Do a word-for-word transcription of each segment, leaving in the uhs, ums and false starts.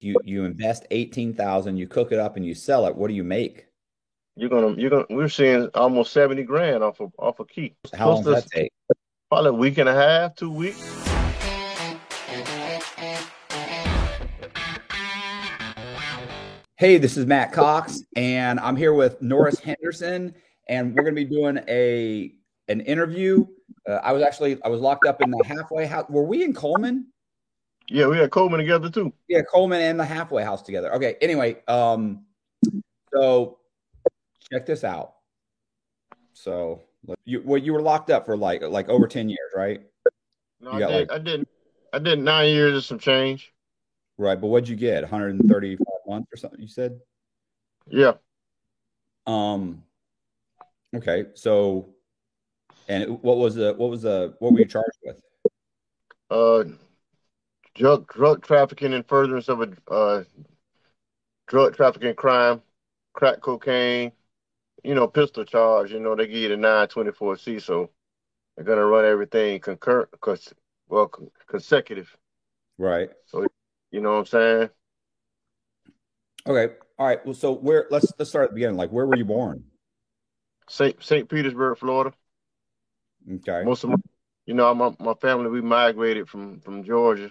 You you invest eighteen thousand, you cook it up, and you sell it. What do you make? You're gonna you're gonna we're seeing almost seventy grand off of off a key. How long does that take? Probably a week and a half, two weeks. Hey, this is Matt Cox, and I'm here with Norris Henderson, and we're gonna be doing a an interview. Uh, I was actually I was locked up in the halfway house. Were we in Coleman? Yeah, we had Coleman together too. Yeah, Coleman and the halfway house together. Okay. Anyway, um, so check this out. So you well, you were locked up for like like over ten years, right? No, I, did, like, I didn't. I did nine years and some change. Right, but what'd you get? One hundred and thirty-five months or something? You said. Yeah. Um. Okay. So, and what was the what was the what were you charged with? Uh. Drug, drug trafficking and furtherance of a uh, drug trafficking crime, crack cocaine, you know, pistol charge. You know, they give you the nine twenty-four C, so they're going to run everything concurrent, well, con- consecutive. Right. So, you know what I'm saying? Okay. All right. Well, so where, let's let's start at the beginning. Like, where were you born? Saint Saint Petersburg, Florida. Okay. Most of my, you know, my, my family, we migrated from, from Georgia.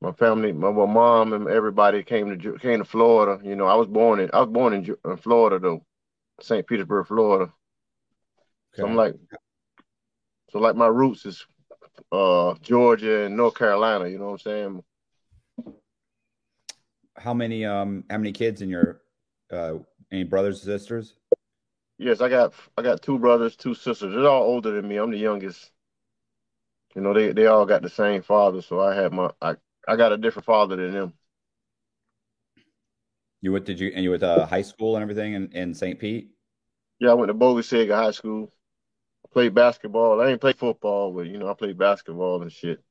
My family, my, my mom, and everybody came to came to Florida. You know, I was born in I was born in, in Florida though, Saint Petersburg, Florida. Okay. So I'm like, so like my roots is uh, Georgia and North Carolina. You know what I'm saying? How many um how many kids in your uh, any brothers and sisters? Yes, I got I got two brothers, two sisters. They're all older than me. I'm the youngest. You know, they they all got the same father, so I had my I. I got a different father than them. You went, did you, and you went to uh, high school and everything in, in Saint Pete? Yeah, I went to Bogusega High School. I played basketball. I didn't play football, but, you know, I played basketball and shit.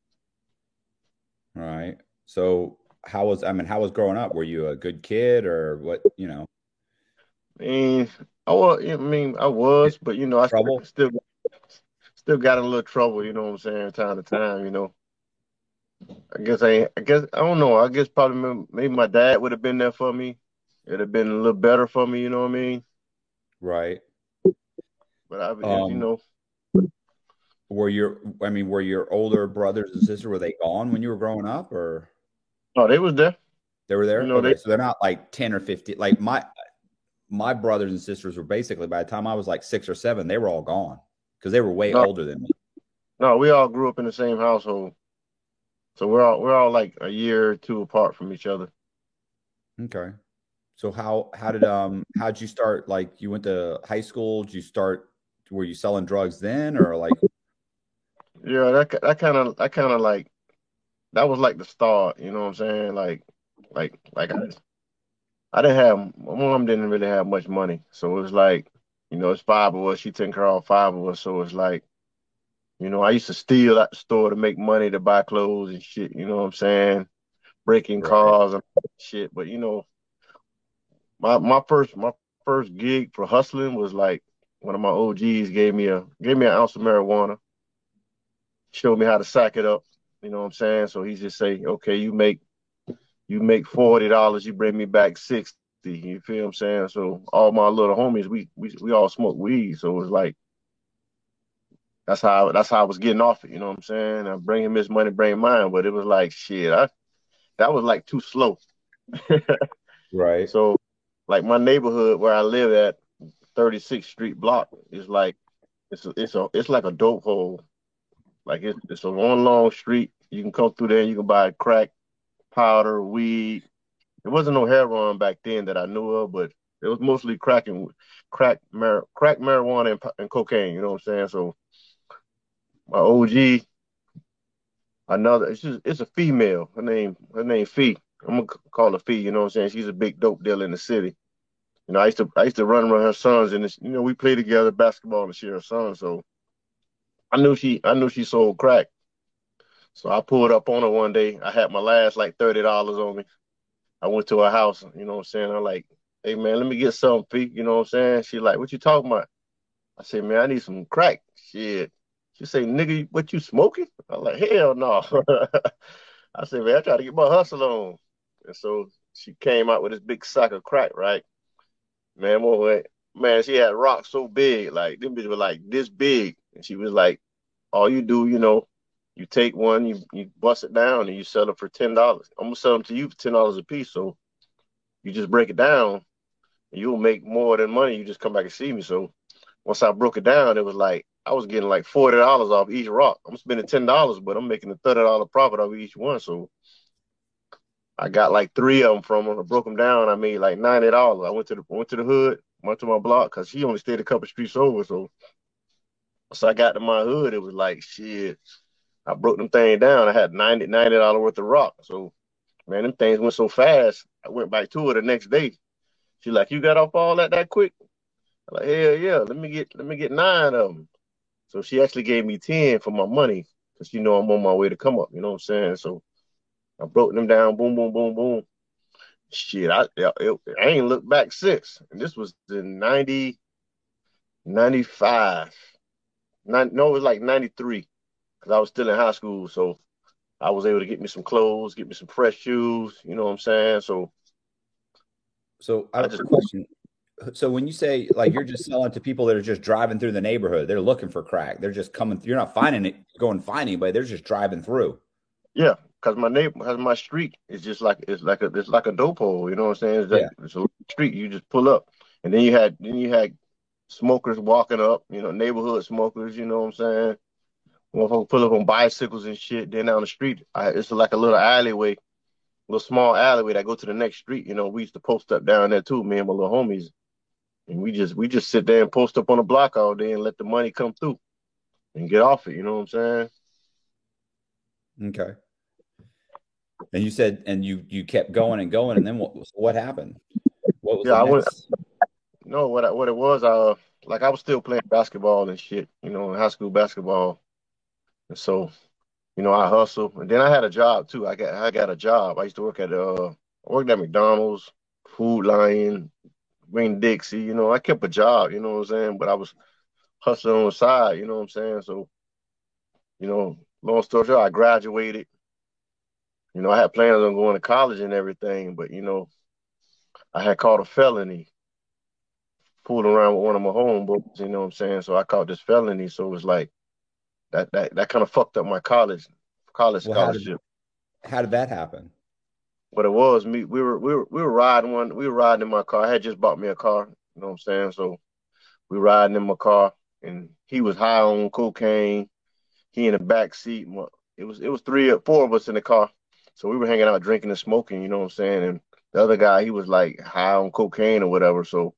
All right. So how was, I mean, how was growing up? Were you a good kid or what, you know? I mean, I was, I, mean, I was but, you know, I still, still, still got in a little trouble, you know what I'm saying, time to time, you know. I guess I, I guess I don't know. I guess probably maybe my dad would have been there for me. It'd have been a little better for me, you know what I mean? Right. But I, um, you know, were your I mean, were your older brothers and sisters, were they gone when you were growing up, or? No, they was there. They were there. You know, okay, they, so they're not like ten or fifteen. Like my my brothers and sisters were basically, by the time I was like six or seven, they were all gone because they were way no, older than me. No, we all grew up in the same household. So we're all we're all like a year or two apart from each other. Okay. So how how did um how did you start? Like, you went to high school? Did you start? Were you selling drugs then, or like? Yeah, that that kind of I kind of like that was like the start. You know what I'm saying? Like, like like I, I didn't have my mom didn't really have much money, so it was like, you know, it's five of us. She took care of all five of us, so it's like. You know, I used to steal at the store to make money to buy clothes and shit. You know what I'm saying? Breaking cars and shit. But, you know, my my first my first gig for hustling was like one of my O Gs gave me a gave me an ounce of marijuana. Showed me how to sack it up. You know what I'm saying? So he just say, okay, you make you make forty dollars, you bring me back sixty. You feel what I'm saying? So all my little homies, we we we all smoke weed. So it was like. That's how that's how I was getting off it, you know what I'm saying? I bring him his money, bring mine, but it was like shit. I that was like too slow, right? So, like my neighborhood where I live at, thirty-sixth Street block is like it's a, it's a it's like a dope hole. Like it's it's a long long street. You can come through there and you can buy crack, powder, weed. There wasn't no heroin back then that I knew of, but it was mostly crack and crack mar- crack marijuana and, and cocaine. You know what I'm saying? So. My O G, another, it's just, it's a female. Her name, her name Fee. I'm gonna call her Fee. You know what I'm saying? She's a big dope dealer in the city. You know, I used to, I used to run around her sons, and you know, we played together basketball and she her son. So I knew she, I knew she sold crack. So I pulled up on her one day. I had my last like thirty dollars on me. I went to her house. You know what I'm saying? I'm like, hey man, let me get something, Fee. You know what I'm saying? She like, what you talking about? I said, man, I need some crack. Shit. She say, nigga, what you smoking? I'm like, hell no. I said, man, I try to get my hustle on. And so she came out with this big sack of crack, right? Man, boy, man, she had rocks so big, like them bitches were like this big. And she was like, all you do, you know, you take one, you, you bust it down, and you sell it for ten dollars. I'm going to sell them to you for ten dollars a piece. So you just break it down, and you'll make more than money. You just come back and see me. So once I broke it down, it was like I was getting like forty dollars off each rock. I'm spending ten dollars, but I'm making a thirty dollars profit off each one. So I got like three of them from her. I broke them down. I made like ninety dollars. I went to the went to the hood, went to my block, because she only stayed a couple streets over. So once I got to my hood, it was like, shit, I broke them thing down. I had ninety dollars, ninety dollars worth of rock. So, man, them things went so fast. I went back to her the next day. She like, you got off all that that quick? I'm like, hell yeah, let me get let me get nine of them. So she actually gave me ten for my money because, you know, I'm on my way to come up. You know what I'm saying? So I broke them down, boom, boom, boom, boom. Shit, I it, I ain't looked back since. And this was in ninety, ninety-five. Nine, no, it was like ninety-three. Because I was still in high school, so I was able to get me some clothes, get me some fresh shoes, you know what I'm saying? So so I have a question. So when you say, like, you're just selling to people that are just driving through the neighborhood, they're looking for crack. They're just coming through. You're not finding it, going to find anybody. They're just driving through. Yeah, because my neighbor, because my street is just like, it's like a, it's like a dope hole, you know what I'm saying? It's, like, yeah. It's a street, you just pull up. And then you had, then you had smokers walking up, you know, neighborhood smokers, you know what I'm saying? Motherfuckers pull up on bicycles and shit. Then down the street, I, it's like a little alleyway, little small alleyway that go to the next street. You know, we used to post up down there too, me and my little homies, and we just we just sit there and post up on the block all day and let the money come through and get off it. You know what I'm saying? Okay. And you said, and you you kept going and going, and then what what happened? What was yeah, I went, no, what I, what it was, uh, like I was still playing basketball and shit. You know, in high school basketball. And so, you know, I hustle, and then I had a job too. I got I got a job. I used to work at uh, I worked at McDonald's, Food Lion, Wing Dixie. You know, I kept a job. You know what I'm saying? But I was hustling on the side. You know what I'm saying? So, you know, long story short, I graduated. You know, I had plans on going to college and everything, but you know, I had caught a felony. Fooled around with one of my homeboys. You know what I'm saying? So I caught this felony. So it was like. That that that kind of fucked up my college college well, scholarship. How did, how did that happen? But it was me. We were we were we were riding one. We were riding in my car. I had just bought me a car. You know what I'm saying? So we were riding in my car, and he was high on cocaine. He in the back seat. It was it was three or four of us in the car. So we were hanging out, drinking and smoking. You know what I'm saying? And the other guy, he was like high on cocaine or whatever. So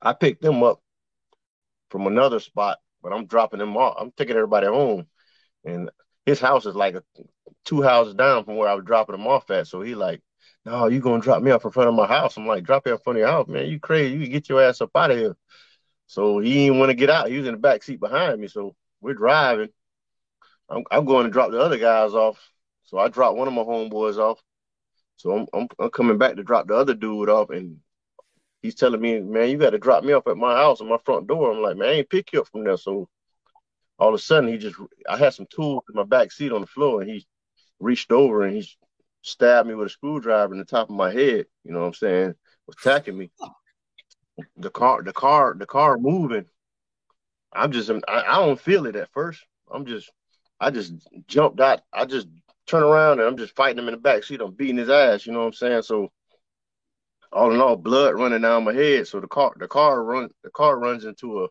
I picked him up from another spot. But I'm dropping them off. I'm taking everybody home. And his house is like two houses down from where I was dropping them off at. So he like, no, you going to drop me off in front of my house. I'm like, drop you in front of your house, man. You crazy. You can get your ass up out of here. So he didn't want to get out. He was in the back seat behind me. So we're driving. I'm, I'm going to drop the other guys off. So I dropped one of my homeboys off. So I'm, I'm, I'm coming back to drop the other dude off, and he's telling me, man, you got to drop me off at my house on my front door. I'm like, man, I ain't pick you up from there. So all of a sudden, he just, I had some tools in my back seat on the floor, and he reached over and he stabbed me with a screwdriver in the top of my head. You know what I'm saying? Was attacking me. The car, the car, the car moving. I'm just, I, I don't feel it at first. I'm just, I just jumped out. I just turn around and I'm just fighting him in the back seat. I'm beating his ass. You know what I'm saying? So all in all, blood running down my head. So the car, the car run, the car runs into a,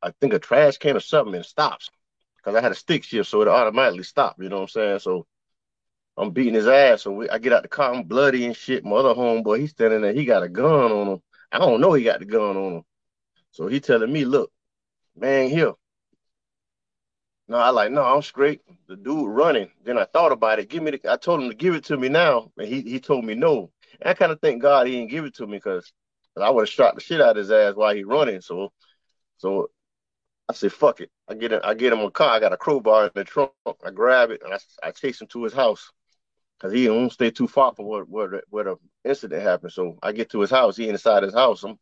I think a trash can or something, and stops. Cause I had a stick shift, so it automatically stopped. You know what I'm saying? So I'm beating his ass. So we, I get out the car, I'm bloody and shit. My other homeboy, he's standing there. He got a gun on him. I don't know he got the gun on him. So he telling me, look, man, here. No, I like, no, I'm straight. The dude running. Then I thought about it. Give me the, I told him to give it to me now. And he, he told me no. I kind of thank God he didn't give it to me, because I would have shot the shit out of his ass while he running. So, so I said, fuck it. I get, in, I get him a car. I got a crowbar in the trunk. I grab it, and I, I chase him to his house, because he don't stay too far from where, where, where the incident happened. So I get to his house. He inside his house. I'm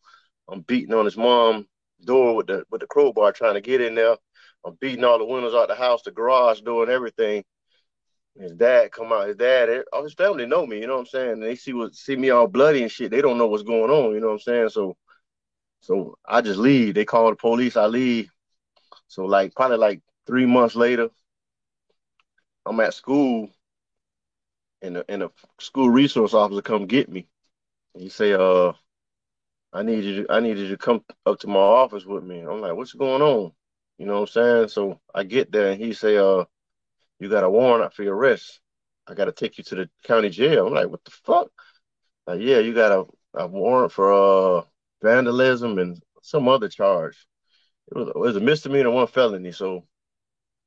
I'm beating on his mom's door with the with the crowbar, trying to get in there. I'm beating all the windows out the house, the garage door, and everything. His dad come out. His dad, all his family know me. You know what I'm saying? They see what see me all bloody and shit. They don't know what's going on. You know what I'm saying? So, so I just leave. They call the police. I leave. So like probably like three months later, I'm at school, and the and the school resource officer come get me. And he say, "Uh, I need you. I need you to come up to my office with me." And I'm like, "What's going on?" You know what I'm saying? So I get there, and he say, "Uh, you got a warrant out for your arrest. I got to take you to the county jail." I'm like, what the fuck? Like, yeah, you got a, a warrant for uh, vandalism and some other charge. It was, it was a misdemeanor, one felony. So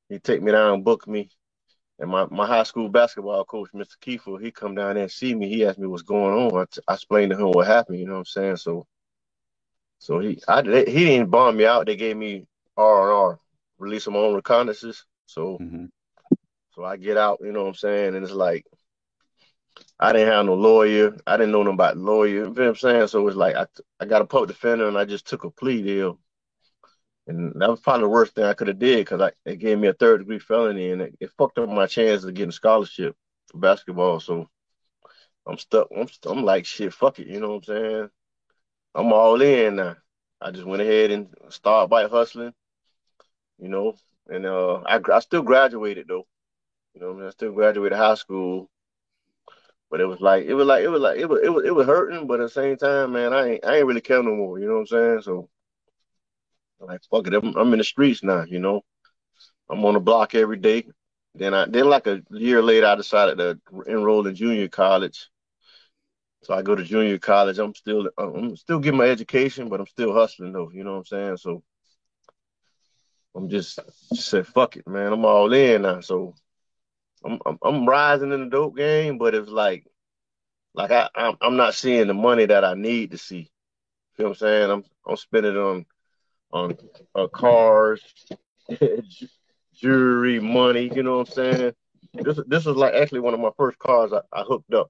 he take me down and book me. And my, my high school basketball coach, Mister Kiefer, he come down there and see me. He asked me what's going on. I, t- I explained to him what happened, you know what I'm saying? So so he I they, he didn't bond me out. They gave me R and R, release of my own reconnaissance. So... Mm-hmm. So I get out, you know what I'm saying? And it's like, I didn't have no lawyer. I didn't know nothing about lawyer. You know what I'm saying? So it's like, I I got a public defender and I just took a plea deal. And that was probably the worst thing I could have did because it gave me a third degree felony and it, it fucked up my chances of getting a scholarship for basketball. So I'm stuck. I'm, I'm like, shit, fuck it. You know what I'm saying? I'm all in now. I just went ahead and started by hustling, you know, and uh, I, I still graduated though. You know what I mean? I still graduated high school, but it was like it was like it was like it was it was it was hurting, but at the same time, man, I ain't I ain't really care no more. You know what I'm saying? So I'm like, fuck it, I'm, I'm in the streets now. You know, I'm on the block every day. Then I then like a year later, I decided to enroll in junior college. So I go to junior college. I'm still I'm still getting my education, but I'm still hustling though. You know what I'm saying? So I'm just, just said, fuck it, man. I'm all in now. So. I'm, I'm I'm rising in the dope game, but it's like, like I I'm, I'm not seeing the money that I need to see. You know what I'm saying? I'm I'm spending it on on uh, cars, jewelry, money. You know what I'm saying? This this was like actually one of my first cars I, I hooked up.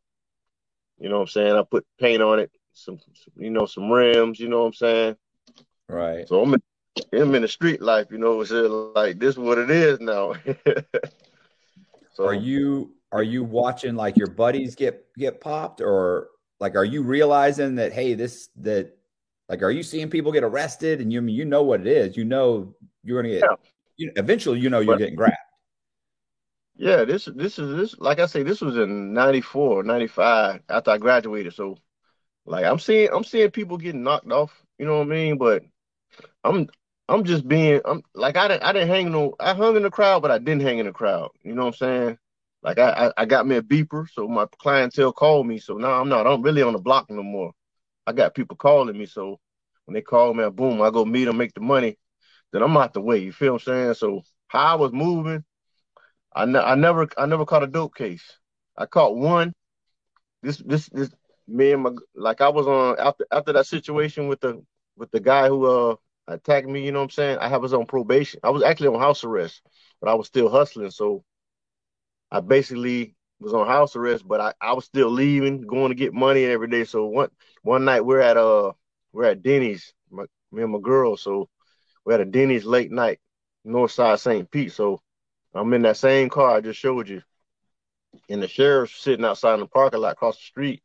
You know what I'm saying? I put paint on it, some you know some rims. You know what I'm saying? Right. So I'm in, I'm in the street life. You know, it's like this is what it is now. So, are you are you watching like your buddies get, get popped or like are you realizing that hey this that like are you seeing people get arrested and you you know what it is you know you're gonna get yeah. you, eventually you know you're but, getting grabbed. Yeah, this this is this like I say this was in ninety-four, ninety-five after I graduated, so like I'm seeing I'm seeing people getting knocked off, you know what I mean? But I'm. I'm just being, I'm like, I didn't, I didn't hang no, I hung in the crowd, but I didn't hang in the crowd. You know what I'm saying? Like I, I, I got me a beeper. So my clientele called me. So now I'm not, I'm really on the block no more. I got people calling me. So when they call me, boom, I go meet them, make the money. Then I'm out the way. You feel what I'm saying? So how I was moving, I, ne- I never, I never caught a dope case. I caught one. This, this, this, me and my, like I was on after, after that situation with the, with the guy who, uh, attacked me, you know what I'm saying? I was on probation. I was actually on house arrest, but I was still hustling. So I basically was on house arrest, but I, I was still leaving, going to get money every day. So one one night we're at uh we're at Denny's, my, me and my girl. So we're at a Denny's late night, north side Saint Pete. So I'm in that same car I just showed you. And the sheriff's sitting outside in the parking lot across the street.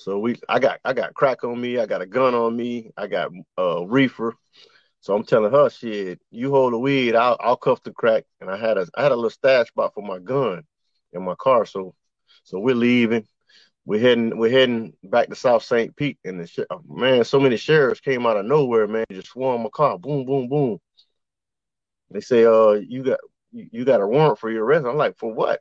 So we, I got, I got crack on me. I got a gun on me. I got a uh, reefer. So I'm telling her, shit, you hold the weed, I'll, I'll cuff the crack. And I had a, I had a little stash spot for my gun in my car. So, so we're leaving. We're heading, we're heading back to South Saint Pete. And the sh- man, so many sheriffs came out of nowhere, man. Just swarmed my car. Boom, boom, boom. They say, uh, you got, you got a warrant for your arrest. I'm like, for what?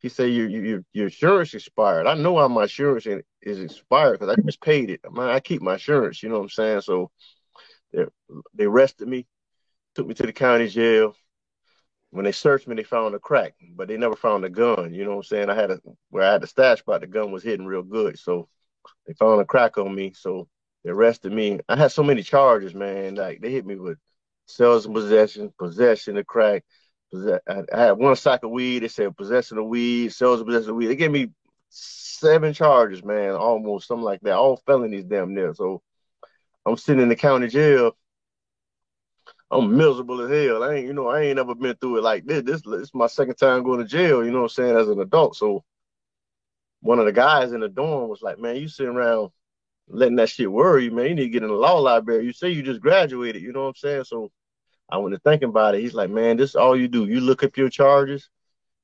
He said, your, your, your insurance expired. I know how my insurance is expired because I just paid it. Man, I keep my insurance, you know what I'm saying? So they, they arrested me, took me to the county jail. When they searched me, they found a crack, but they never found a gun. You know what I'm saying? I had a, where I had the stash spot, the gun was hidden real good. So they found a crack on me. So they arrested me. I had so many charges, man. Like they hit me with sales and possession, possession of crack. I had one sack of weed. They said possession of weed, sales of possession of weed. They gave me seven charges, man, almost, something like that. All felonies damn near. So I'm sitting in the county jail. I'm miserable as hell. I ain't, you know, I ain't never been through it like this. This, this is my second time going to jail, you know what I'm saying, as an adult. So one of the guys in the dorm was like, man, you sitting around letting that shit worry you, man. You need to get in the law library. You say you just graduated, you know what I'm saying? So I went to thinking about it. He's like, man, this is all you do. You look up your charges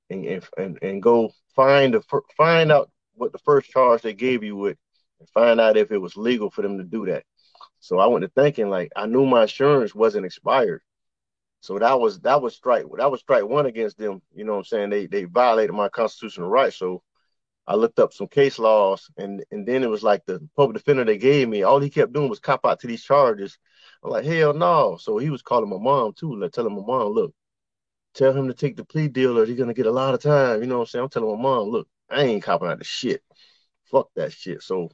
and and, and go find a, find out what the first charge they gave you with and find out if it was legal for them to do that. So I went to thinking, like, I knew my insurance wasn't expired. So that was that was strike that was strike one against them. You know what I'm saying? They they violated my constitutional rights. So I looked up some case laws, and and then it was like the public defender they gave me, all he kept doing was cop out to these charges. I'm like, hell no. So he was calling my mom too, like telling my mom, look, tell him to take the plea deal or he's gonna get a lot of time. You know what I'm saying? I'm telling my mom, look, I ain't copping out the shit. Fuck that shit. So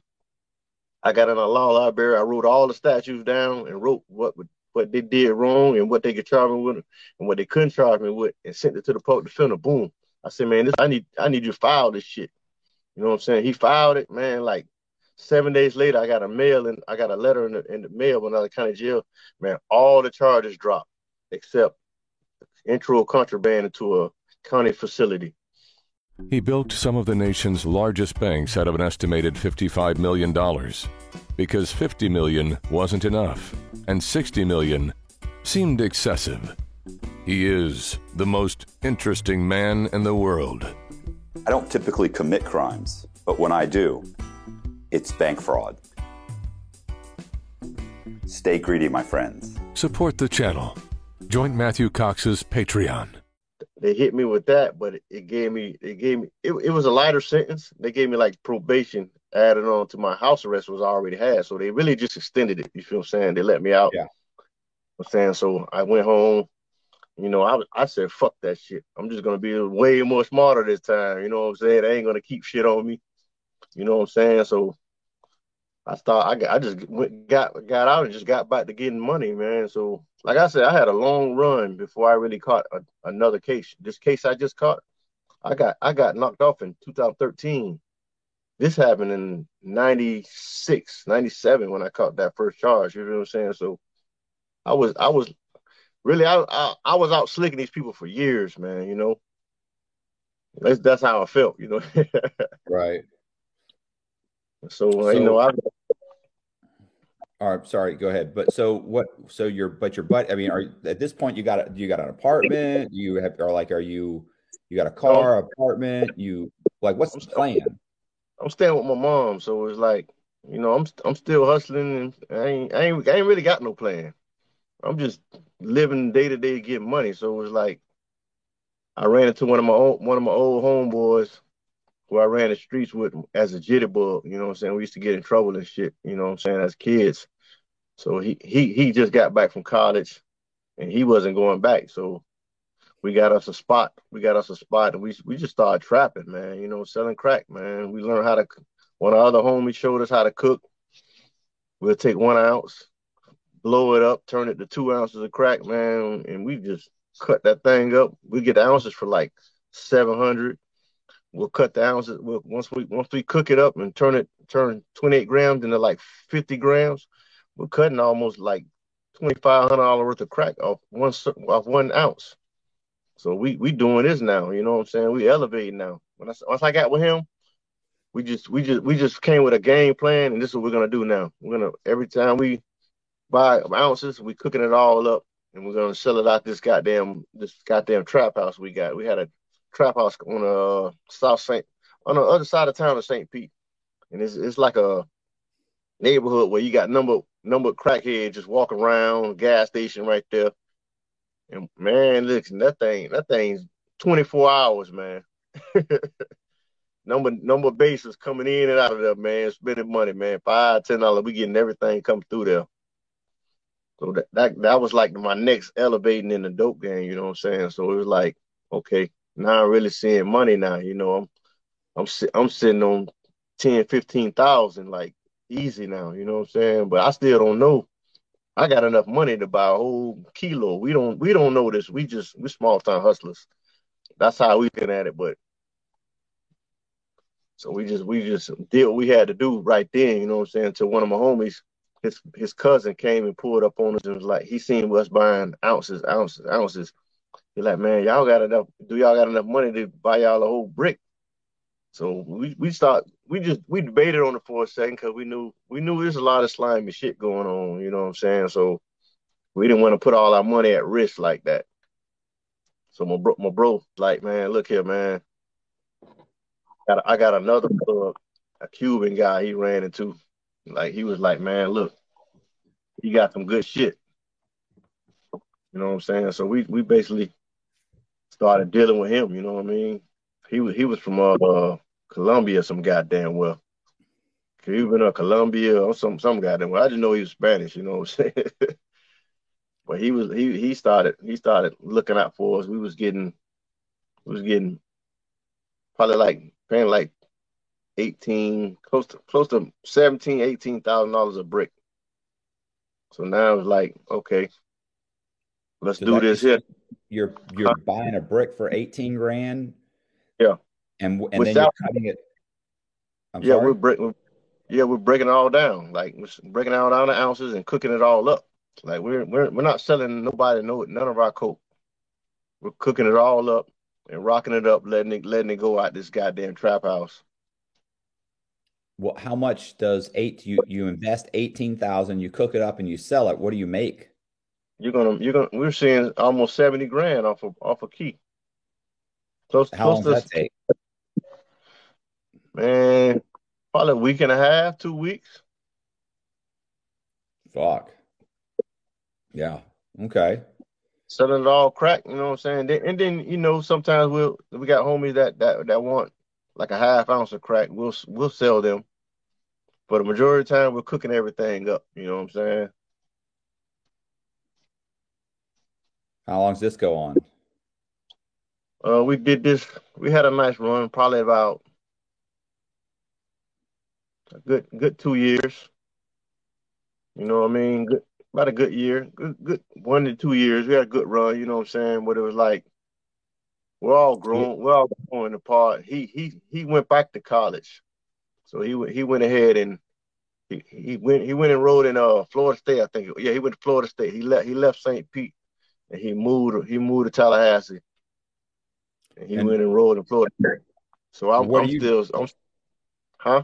I got in a law library. I wrote all the statutes down and wrote what what they did wrong and what they could charge me with and what they couldn't charge me with, and sent it to the public defender. Boom. I said, man, this I need I need you to file this shit. You know what I'm saying? He filed it, man. Like seven days later, I got a mail and I got a letter in the, in the mail when I was in county jail. Man, all the charges dropped except intro contraband into a county facility. He built some of the nation's largest banks out of an estimated fifty-five million dollars because fifty million dollars wasn't enough and sixty million dollars seemed excessive. He is the most interesting man in the world. I don't typically commit crimes, but when I do, it's bank fraud. Stay greedy, my friends. Support the channel. Join Matthew Cox's Patreon. They hit me with that, but it, it gave me, it gave me, it, it was a lighter sentence. They gave me like probation added on to my house arrest was I already had. So they really just extended it. You feel what I'm saying? They let me out. Yeah. I'm saying, so I went home, you know, I I said, fuck that shit. I'm just going to be way more smarter this time. You know what I'm saying? They ain't going to keep shit on me. You know what I'm saying? So I started, I, I just went, got, got out and just got back to getting money, man. So like I said, I had a long run before I really caught a, another case. This case I just caught, I got I got knocked off in two thousand thirteen. This happened in ninety-six, ninety-seven when I caught that first charge. You know what I'm saying? So I was I was really I I, I was out slicking these people for years, man. You know, that's that's how I felt. You know, right. So, so you know I. All right, sorry. Go ahead. But so what? So your but your butt. I mean, are at this point you got you got an apartment? You have or like are you you got a car, apartment? You like what's the plan? I'm staying with my mom, so it's like you know I'm I'm still hustling and I ain't I ain't, I ain't really got no plan. I'm just living day to day to get money. So it's like I ran into one of my old, one of my old homeboys who I ran the streets with as a jitterbug. You know what I'm saying? We used to get in trouble and shit. You know what I'm saying? As kids. So he, he he just got back from college, and he wasn't going back. So we got us a spot. We got us a spot, and we we just started trapping, man. You know, selling crack, man. We learned how to. One of our other homies showed us how to cook. We'll take one ounce, blow it up, turn it to two ounces of crack, man, and we just cut that thing up. We get the ounces for like seven hundred. We'll cut the ounces we'll, once we once we cook it up and turn it turn twenty eight grams into like fifty grams. We're cutting almost like twenty-five hundred dollars worth of crack off one off one ounce. So we we doing this now, you know what I'm saying? We elevating now. When I, once I got with him, we just we just we just came with a game plan, and this is what we're gonna do now. We're gonna every time we buy ounces, we cooking it all up, and we're gonna sell it out this goddamn this goddamn trap house we got. We had a trap house on uh South Saint on the other side of town of Saint Pete, and it's it's like a neighborhood where you got number. Number of crackheads just walking around, gas station right there. And man, listen, that thing, that thing's twenty-four hours, man. number number of bases coming in and out of there, man, spending money, man. Five, ten dollars. We getting everything come through there. So that, that that was like my next elevating in the dope game, you know what I'm saying? So it was like, okay, now I'm really seeing money now, you know. I'm I'm I'm sitting on ten, fifteen thousand, like easy now, you know what I'm saying? But I still don't know. I got enough money to buy a whole kilo. We don't we don't know this. We just we small time hustlers. That's how we been at it, but so we just we just did what we had to do right then, you know what I'm saying, until one of my homies his his cousin came and pulled up on us and was like, he seen us buying ounces, ounces, ounces. He's like, man, y'all got enough? Do y'all got enough money to buy y'all a whole brick? So we we start we just we debated on it for a second because we knew we knew there's a lot of slimy shit going on. You know what I'm saying? So we didn't want to put all our money at risk like that. So my bro, my bro, like, man, look here, man. I got, I got another plug, a Cuban guy he ran into. Like, he was like, man, look, he got some good shit. You know what I'm saying? So we we basically started dealing with him. You know what I mean? He was he was from uh, uh Colombia, some goddamn well, Cuban or Colombia or some some goddamn well. I just know he was Spanish. You know what I'm saying? But he was he he started he started looking out for us. We was getting we was getting probably like paying like eighteen close to close to seventeen, eighteen thousand dollars a brick. So now it's like, okay, let's so do like this you, here. You're you're uh, buying a brick for eighteen grand. Yeah. And and Without, then you're cutting it. I'm yeah, sorry? we're breaking yeah, we're breaking it all down. Like we're breaking it all down to ounces and cooking it all up. Like we're we're we're not selling nobody no none of our coke. We're cooking it all up and rocking it up, letting it letting it go out this goddamn trap house. Well, how much does eight you you invest eighteen thousand? You cook it up and you sell it. What do you make? You're gonna you're gonna we're seeing almost seventy grand off of off a key. Close, how close long to does that take? Man, probably a week and a half, two weeks. Fuck. Yeah. Okay. Selling it all crack, you know what I'm saying? And then, you know, sometimes we'll we got homies that that, that want like a half ounce of crack. We'll we'll sell them. But the majority of the time, we're cooking everything up. You know what I'm saying? How long does this go on? Uh, we did this. We had a nice run, probably about a good good two years. You know what I mean? Good. About a good year, good, good one to two years. We had a good run, you know what I'm saying? But it was like, we're all grown, we're all growing apart. He he he went back to college, so he he went ahead and he, he went he went enrolled in uh Florida State, I think. Yeah, he went to Florida State. He left he left Saint Pete, and he moved he moved to Tallahassee, and he and went enrolled in Florida State. So I'm, I'm you, still, I'm, huh?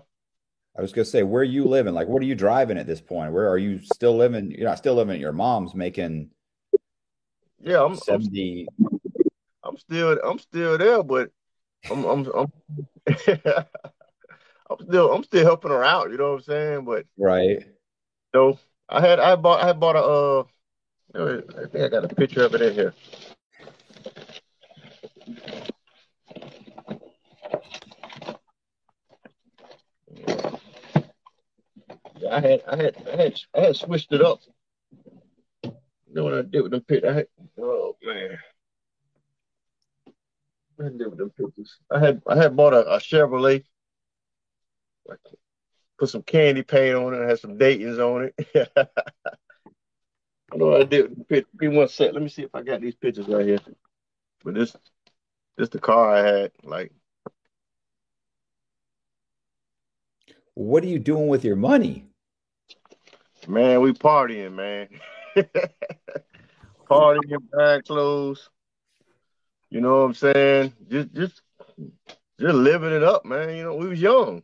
I was gonna say, where are you living? Like, what are you driving at this point? Where are you still living? You're not still living at your mom's, making yeah, I'm seventy. I'm, I'm still, I'm still there, but I'm, I'm, I'm, I'm still, I'm still helping her out. You know what I'm saying? But right. So I had, I bought, I bought a. Uh, I think I got a picture of it in here. I had I had I had I had switched it up. You know what I did with them pictures? I had, oh man, what I did with them pictures? I had I had bought a, a Chevrolet. Put some candy paint on it. Had some Dayton's on it. I know what I did with the pictures. Give me one sec. Let me see if I got these pictures right here. But this this the car I had. Like, what are you doing with your money? Man, we partying, man. Partying, buying clothes. You know what I'm saying? Just just just living it up, man. You know, we was young.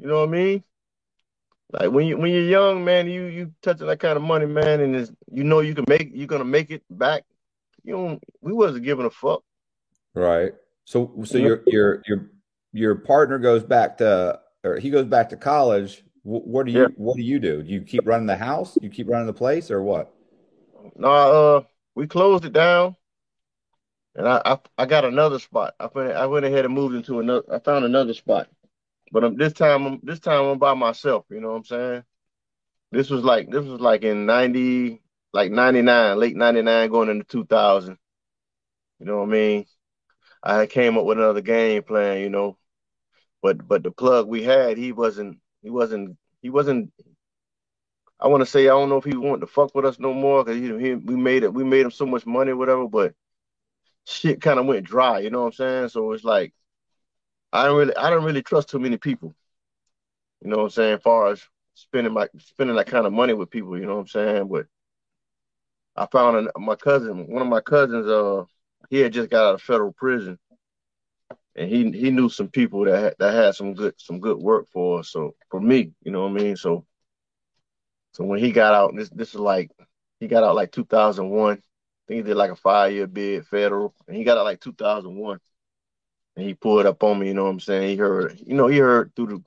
You know what I mean? Like when you when you're young, man, you you touching that kind of money, man, and it's, you know you can make you're gonna make it back. You know, we wasn't giving a fuck. Right. So so your your your your partner goes back to or he goes back to college. What do you yeah. What do you do? Do you keep running the house? You keep running the place, or what? No, uh, we closed it down, and I, I, I got another spot. I went, I went ahead and moved into another. I found another spot, but I'm, this time, I'm, this time I'm by myself. You know what I'm saying? This was like, this was like in ninety, like ninety-nine, late ninety-nine, going into two thousand. You know what I mean? I came up with another game plan, you know, but, but the plug we had, he wasn't. He wasn't. He wasn't. I want to say I don't know if he wanted to fuck with us no more because he, he we made it. We made him so much money, whatever. But shit kind of went dry. You know what I'm saying? So it's like I don't really, I don't really trust too many people. You know what I'm saying? As far as spending my spending that kind of money with people, you know what I'm saying? But I found an, my cousin, one of my cousins, uh, he had just got out of federal prison, and he he knew some people that had, that had some good some good work for us. So for me, you know what I mean. So so when he got out, this this is like he got out like two thousand one. I think he did like a five year bid federal, and he got out like two thousand one. And he pulled up on me, you know what I'm saying? He heard, you know, he heard through the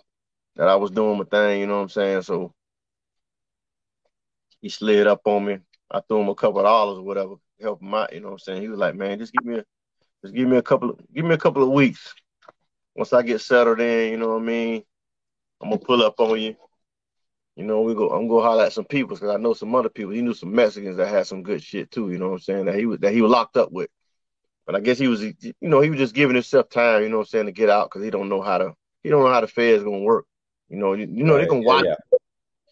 that I was doing my thing, you know what I'm saying? So he slid up on me. I threw him a couple of dollars or whatever, help him out, you know what I'm saying? He was like, man, just give me a just give me a couple of give me a couple of weeks. Once I get settled in, you know what I mean, I'm gonna pull up on you. You know, we go I'm gonna holler at some people, because I know some other people. He knew some Mexicans that had some good shit too, you know what I'm saying, that he was that he was locked up with. But I guess he was, you know, he was just giving himself time, you know what I'm saying, to get out, because he don't know how to, he don't know how the Fed's going to work. You know, you, you know, right. They're going to yeah, watch yeah. you.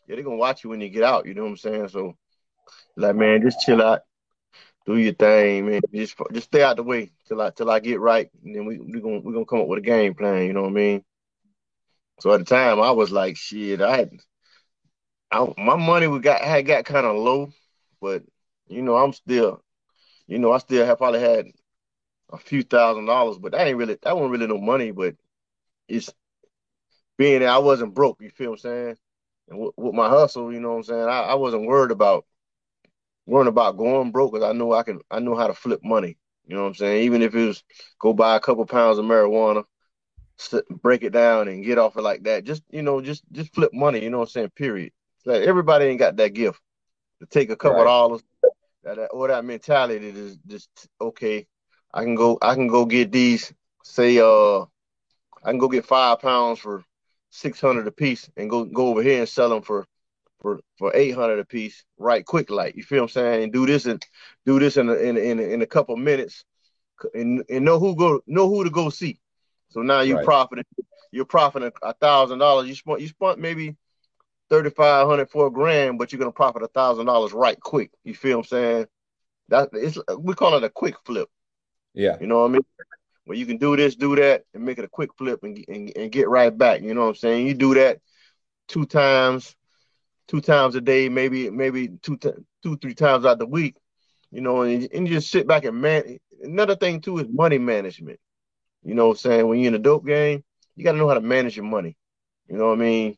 Yeah, they're going to watch you when you get out, you know what I'm saying? So, like, man, just chill out. Do your thing, man. Just just stay out the way till I, till I get right, and then we, we gonna, we're going to come up with a game plan, you know what I mean? So, at the time, I was like, shit, I had, I, my money we got had got kind of low, but, you know, I'm still, you know, I still have probably had a few thousand dollars, but that ain't really, that wasn't really no money, but it's being that I wasn't broke, you feel what I'm saying? And w- with my hustle, you know what I'm saying? I, I wasn't worried about, worrying about going broke, because I know I can, I know how to flip money, you know what I'm saying? Even if it was go buy a couple pounds of marijuana, sit, break it down and get off it like that. Just, you know, just, just flip money, you know what I'm saying? Period. It's like everybody ain't got that gift to take a couple right. dollars that, that, or that mentality is just, okay, I can go. I can go get these. Say, uh, I can go get five pounds for six hundred a piece, and go go over here and sell them for for, for eight hundred a piece, right? Quick, like, you feel what I'm saying? And do this and do this in a, in a, in, a, in a couple minutes, and and know who go know who to go see. So now you right. profiting. You're profiting a thousand dollars. You spent you spent maybe thirty five hundred for a grand, but you're gonna profit a thousand dollars right quick. You feel what I'm saying? That it's we call it a quick flip. Yeah, you know what I mean? Well, you can do this, do that, and make it a quick flip and, and and get right back. You know what I'm saying? You do that two times, two times a day, maybe maybe two, two three times out the week. You know, and, and you just sit back and man. Another thing too is money management. You know what I'm saying? When you're in a dope game, you got to know how to manage your money. You know what I mean?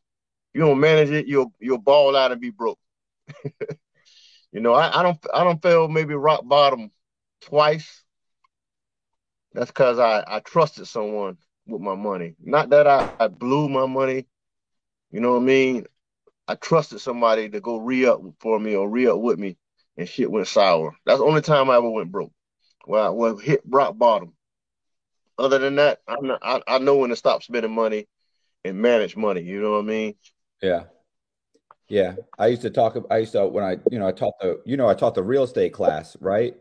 You don't manage it, you'll you'll ball out and be broke. You know, I, I don't I don't fail maybe rock bottom twice. That's because I, I trusted someone with my money. Not that I, I blew my money, you know what I mean? I trusted somebody to go re-up for me or re-up with me, and shit went sour. That's the only time I ever went broke, where I where hit rock bottom. Other than that, I'm not, I, I know when to stop spending money and manage money, you know what I mean? Yeah. Yeah. I used to talk – I used to – when I – you know, I taught the – you know, I taught the real estate class, right?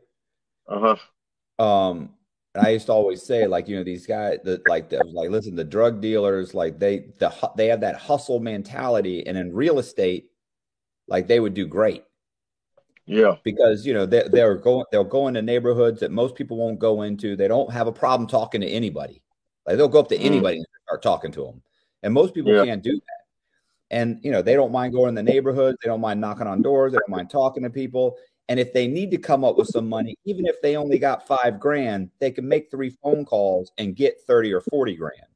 Uh-huh. Um. And I used to always say, like, you know, these guys that like, that was like, listen, the drug dealers, like they, the, they have that hustle mentality, and in real estate, like they would do great. Yeah. Because, you know, they, they're going, they'll go into neighborhoods that most people won't go into. They don't have a problem talking to anybody. Like they'll go up to mm. anybody and start talking to them. And most people yeah. can't do that. And, you know, they don't mind going in the neighborhood. They don't mind knocking on doors. They don't mind talking to people. And if they need to come up with some money, even if they only got five grand, they can make three phone calls and get thirty or forty grand.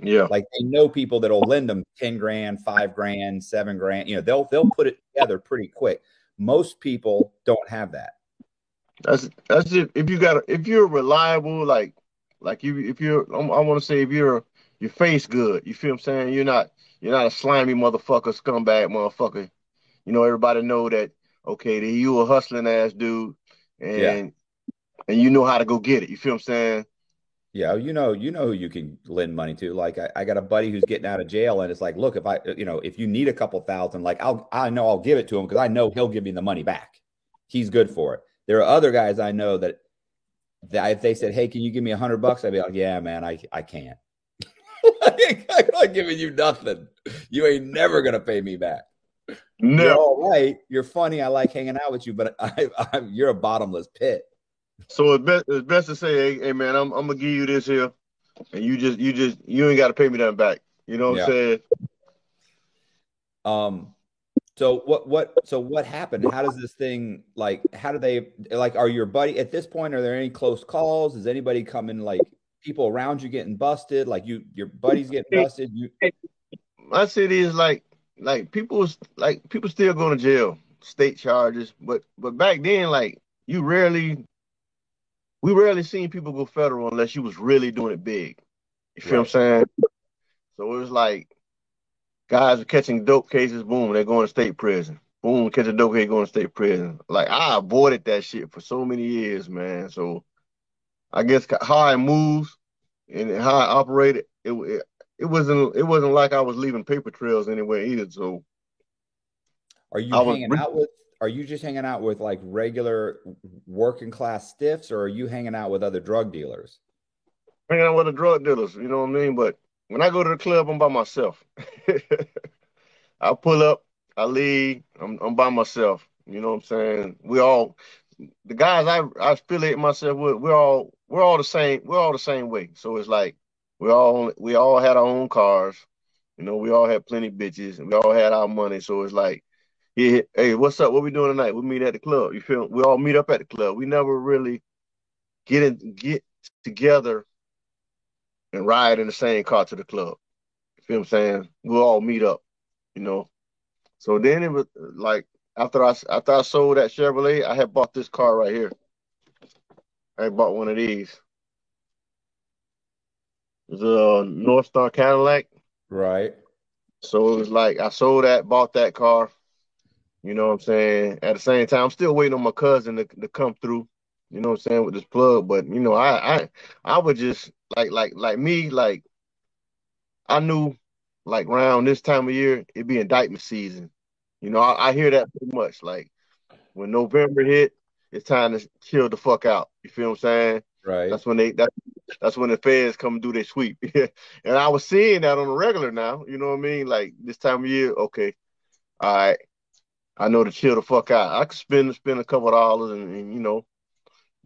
Yeah. Like they know people that'll lend them ten grand, five grand, seven grand. You know, they'll, they'll put it together pretty quick. Most people don't have that. That's, that's it. If you got, if you're reliable, like, like you, if you're, I want to say, if you're, your face good, you feel what I'm saying? You're not, you're not a slimy motherfucker, scumbag motherfucker. You know, everybody know that. Okay, you a hustling ass dude, and yeah. and you know how to go get it. You feel what I'm saying? Yeah, you know, you know who you can lend money to. Like I, I got a buddy who's getting out of jail, and it's like, look, if I, you know, if you need a couple thousand, like I'll, I know I'll give it to him because I know he'll give me the money back. He's good for it. There are other guys I know that, that if they said, hey, can you give me a hundred bucks? I'd be like, yeah, man, I, I can't. I'm not giving you nothing. You ain't never gonna pay me back. No, you're all right. You're funny. I like hanging out with you, but I, I, you're a bottomless pit. So it's best, it's best to say, hey, hey man, I'm, I'm gonna give you this here, and you just, you just, you ain't got to pay me nothing back. You know what yeah. I'm saying? Um, so what, what, so what happened? How does this thing, like, how do they, like, are your buddy at this point, are there any close calls? Is anybody coming, like people around you getting busted? Like you, your buddies getting busted. You, my city is like, like people, like people still going to jail, state charges. But, but back then, like you rarely, we rarely seen people go federal unless you was really doing it big. You feel right. what I'm saying? So it was like, guys are catching dope cases, boom, they're going to state prison. Boom, catch a dope case, going to state prison. Like, I avoided that shit for so many years, man. So I guess how I moved and how I operated, it it, it wasn't it wasn't like I was leaving paper trails anywhere either. So are you I hanging was, out with are you just hanging out with like regular working class stiffs, or are you hanging out with other drug dealers? Hanging out with the drug dealers, you know what I mean? But when I go to the club, I'm by myself. I pull up, I leave, I'm, I'm by myself. You know what I'm saying? We all, the guys I, I affiliate myself with, we're all we're all the same. We're all the same way. So it's like we all we all had our own cars. You know, we all had plenty of bitches, and we all had our money. So it's like, yeah, hey, what's up? What we doing tonight? We meet at the club. You feel? We all meet up at the club. We never really get in, get together and ride in the same car to the club. You feel what I'm saying? We'll all meet up, you know? So then it was like, after I, after I sold that Chevrolet, I had bought this car right here. I had bought one of these. It was a North Star Cadillac. Right. So it was like, I sold that, bought that car. You know what I'm saying? At the same time, I'm still waiting on my cousin to, to come through. You know what I'm saying, with this plug. But you know, I I I would just like like like me, like I knew like around this time of year it'd be indictment season. You know, I, I hear that pretty much. Like when November hit, it's time to chill the fuck out. You feel what I'm saying? Right. That's when they that that's when the feds come do their sweep. And I was seeing that on the regular now, you know what I mean? Like this time of year, okay, all right. I know to chill the fuck out. I could spend spend a couple of dollars and, and you know.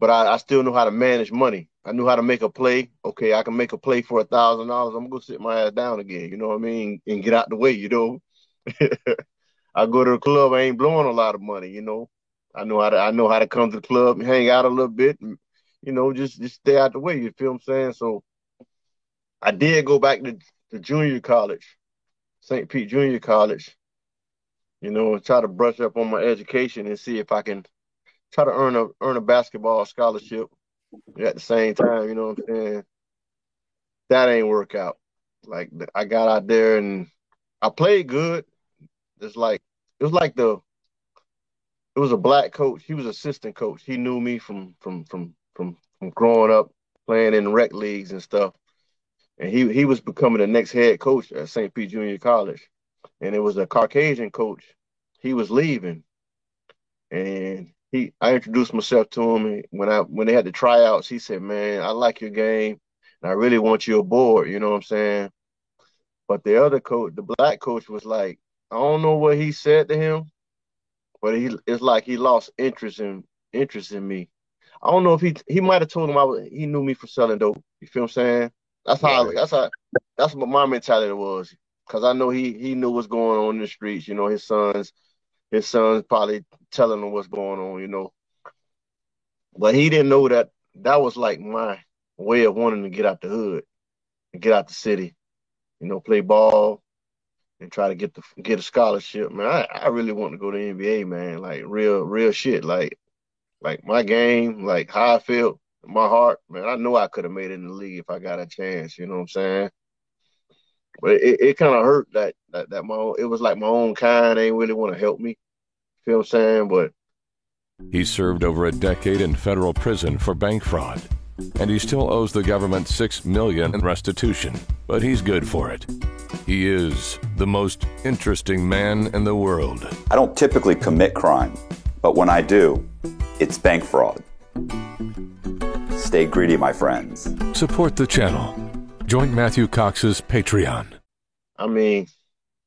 But I, I still knew how to manage money. I knew how to make a play. Okay, I can make a play for a thousand dollars. I'm gonna sit my ass down again. You know what I mean? And get out the way. You know, I go to the club. I ain't blowing a lot of money. You know, I know how to. I know how to come to the club and hang out a little bit. And, you know, just just stay out the way. You feel what I'm saying? So I did go back to, to junior college, Saint Pete Junior College. You know, and try to brush up on my education and see if I can try to earn a earn a basketball scholarship at the same time, you know what I'm saying? That ain't work out. Like I got out there and I played good. It's like it was like the it was a black coach. He was assistant coach. He knew me from from from from, from growing up playing in rec leagues and stuff. And he he was becoming the next head coach at Saint Pete Junior College. And it was a Caucasian coach. He was leaving. And He, I introduced myself to him and when I when they had the tryouts. He said, "Man, I like your game, and I really want you aboard." You know what I'm saying? But the other coach, the black coach, was like, I don't know what he said to him, but he it's like he lost interest in interest in me. I don't know if he he might have told him I was, he knew me for selling dope. You feel what I'm saying? That's how yeah. I, that's how that's what my mentality was, because I know he he knew what's going on in the streets. You know, his sons. His son's probably telling him what's going on, you know. But he didn't know that that was like my way of wanting to get out the hood and get out the city, you know, play ball and try to get the get a scholarship. Man, I, I really want to go to the N B A, man. Like real, real shit. Like, like my game, like how I feel, my heart, man. I know I could have made it in the league if I got a chance. You know what I'm saying? But it, it kind of hurt that, that that my own, it was like my own kind. They ain't really want to help me. Feel what I'm saying? But he served over a decade in federal prison for bank fraud, and he still owes the government six million in restitution. But he's good for it. He is the most interesting man in the world. I don't typically commit crime, but when I do, it's bank fraud. Stay greedy, my friends. Support the channel. Join Matthew Cox's Patreon. I mean,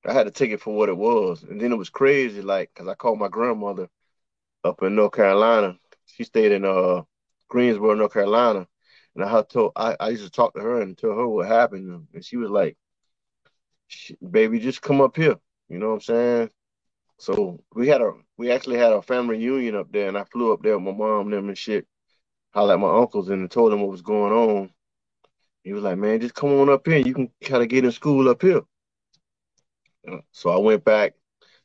I had to take it for what it was. And then it was crazy, like, because I called my grandmother up in North Carolina. She stayed in uh, Greensboro, North Carolina. And I had told, I, I used to talk to her and tell her what happened. And she was like, baby, just come up here. You know what I'm saying? So we had a we actually had a family reunion up there, and I flew up there with my mom and them and shit. Hollered at my uncles and told them what was going on. He was like, man, just come on up here. You can kind of get in school up here. So I went back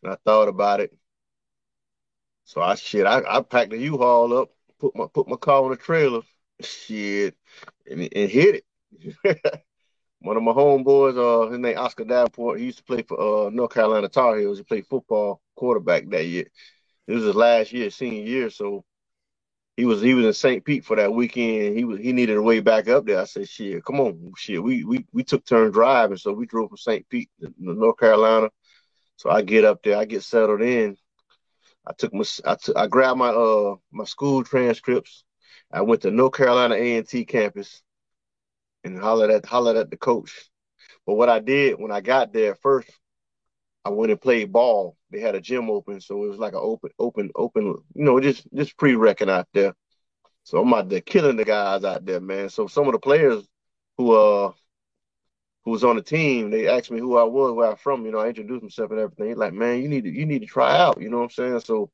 and I thought about it. So I shit, I, I packed the U-Haul up, put my put my car on the trailer, shit, and, and hit it. One of my homeboys, uh, his name Oscar Davenport, he used to play for uh, North Carolina Tar Heels. He played football quarterback that year. It was his last year, senior year, so he was he was in Saint Pete for that weekend. He was he needed a way back up there. I said, shit, come on, shit. We we we took turn driving, so we drove from Saint Pete to North Carolina. So I get up there, I get settled in. I took my I, took, I grabbed my uh my school transcripts. I went to North Carolina A and T campus and hollered at hollered at the coach. But what I did when I got there first, I went and played ball. They had a gym open, so it was like an open, open, open, you know, just just pre-recking out there. So I'm out there killing the guys out there, man. So some of the players who uh who was on the team, they asked me who I was, where I'm from. You know, I introduced myself and everything. He's like, man, you need to you need to try out. You know what I'm saying? So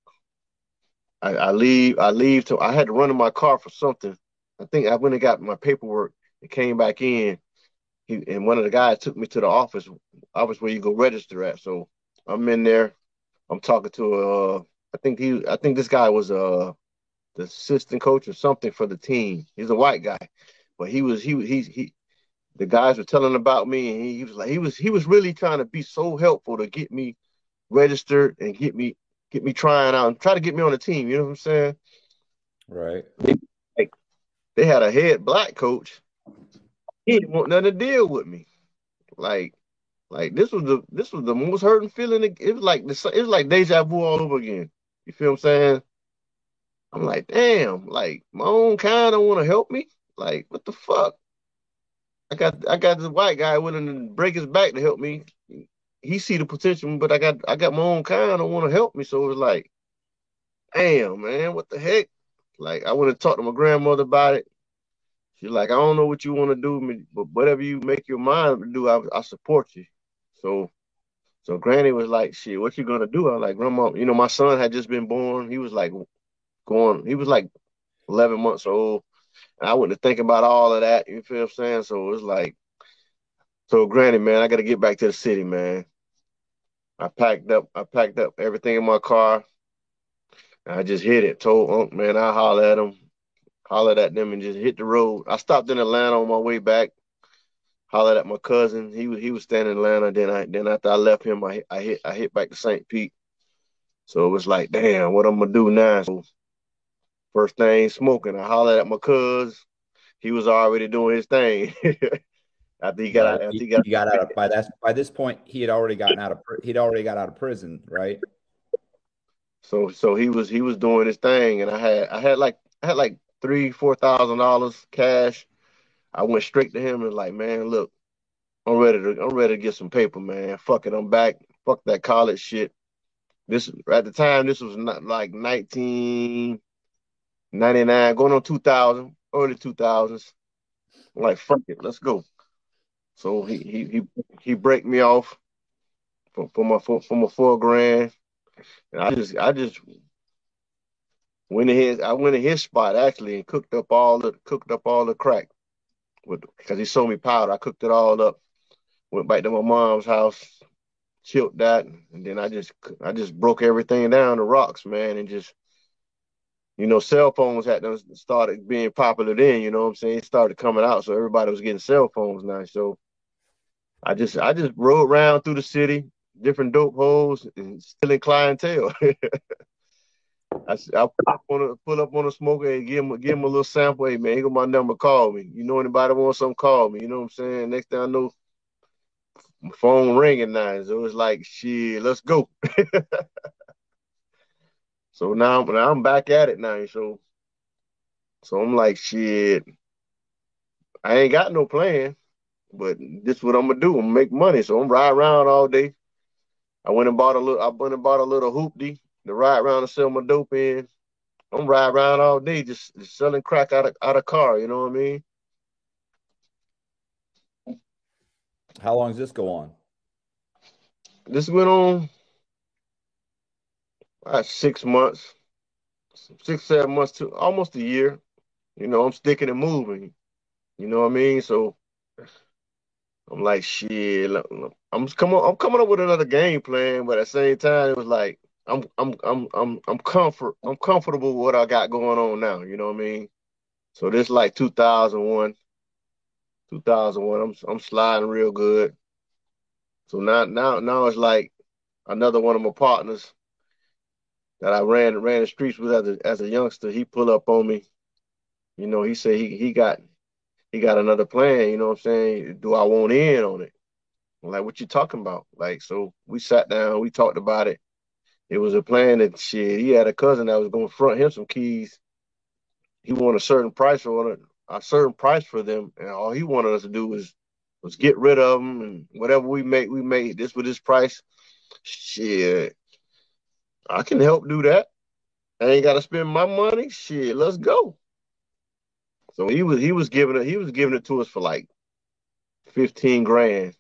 I, I leave. I leave to. I had to run in my car for something. I think I went and got my paperwork and came back in. He, and one of the guys took me to the office, office where you go register at. So I'm in there. I'm talking to uh, I think he, I think this guy was uh, the assistant coach or something for the team. He's a white guy, but he was he he he. The guys were telling about me, and he, he was like he was he was really trying to be so helpful to get me registered and get me get me trying out and try to get me on the team. You know what I'm saying? Right. They, like they had a head black coach. He didn't want nothing to deal with me. Like, like this was the this was the most hurting feeling. It was like the, it was like deja vu all over again. You feel what I'm saying? I'm like, damn, like my own kind don't want to help me. Like, what the fuck? I got I got this white guy willing to break his back to help me. He see the potential, but I got I got my own kind don't want to help me. So it was like, damn, man, what the heck? Like, I went and talked to my grandmother about it. She's like, I don't know what you want to do, but whatever you make your mind to do, I, I support you. So, so Granny was like, shit, what you gonna do? I was like, Grandma, you know, my son had just been born. He was like going, he was like eleven months old. And I wouldn't think about all of that. You feel what I'm saying? So it was like, so Granny, man, I gotta get back to the city, man. I packed up, I packed up everything in my car. And I just hit it. Told Unc, man, I hollered at him. Hollered at them and just hit the road. I stopped in Atlanta on my way back. Hollered at my cousin. He was he was staying in Atlanta. Then I then after I left him, I I hit I hit back to Saint Pete. So it was like, damn, what I'm gonna do now? So first thing, smoking. I hollered at my cousin. He was already doing his thing. after he got yeah, out, after he, he got, he got out of by that by this point, he had already gotten out of he'd already got out of prison, right? So so he was he was doing his thing, and I had I had like I had like. three, four thousand dollars cash. I went straight to him and like, man, look, I'm ready to I'm ready to get some paper, man. Fuck it, I'm back. Fuck that college shit. This at the time, this was not like nineteen ninety-nine, going on two thousand, early two thousands. I'm like, fuck it, let's go. So he he he he break me off for, for my for, for my four grand, and I just I just. Went in his, I went in his spot actually and cooked up all the cooked up all the crack, because he sold me powder. I cooked it all up. Went back to my mom's house, chilled that, and then I just I just broke everything down to rocks, man, and just you know cell phones had to started being popular then. You know what I'm saying? It started coming out, so everybody was getting cell phones now. So I just I just rode around through the city, different dope holes, and stealing clientele. I I pull up on a smoker and give him, give him a little sample. Hey, man, here go my number. Call me. You know anybody wants something, call me. You know what I'm saying? Next thing I know, my phone ringing now. So it's like, shit, let's go. so now, now I'm back at it now. So, so I'm like, shit, I ain't got no plan, but this is what I'm going to do. I'm going to make money. So I'm riding around all day. I went and bought a little, I went and bought a little hoopty. To ride around and sell my dope in. I'm riding around all day just, just selling crack out of out of car, you know what I mean? How long does this go on? this went on about six months, six, seven months to almost a year. You know, I'm sticking and moving. You know what I mean? So I'm like, shit. I'm coming. I'm coming up with another game plan, but at the same time, it was like I'm, I'm, I'm, I'm, I'm comfort. I'm comfortable with what I got going on now. You know what I mean? So this like two thousand one, two thousand one. I'm, I'm sliding real good. So now, now, now it's like another one of my partners that I ran, ran the streets with as a, as a youngster. He pulled up on me. You know, he said he, he got. He got another plan, you know what I'm saying? Do I want in on it? I'm like, what you talking about? Like, so we sat down, we talked about it. It was a plan that shit. He had a cousin that was going to front him some keys. He wanted a certain price for a certain price for them, and all he wanted us to do was was get rid of them, and whatever we make, we make this with this price. Shit, I can help do that. I ain't got to spend my money. Shit, let's go. So he was he was giving it he was giving it to us for like fifteen grand,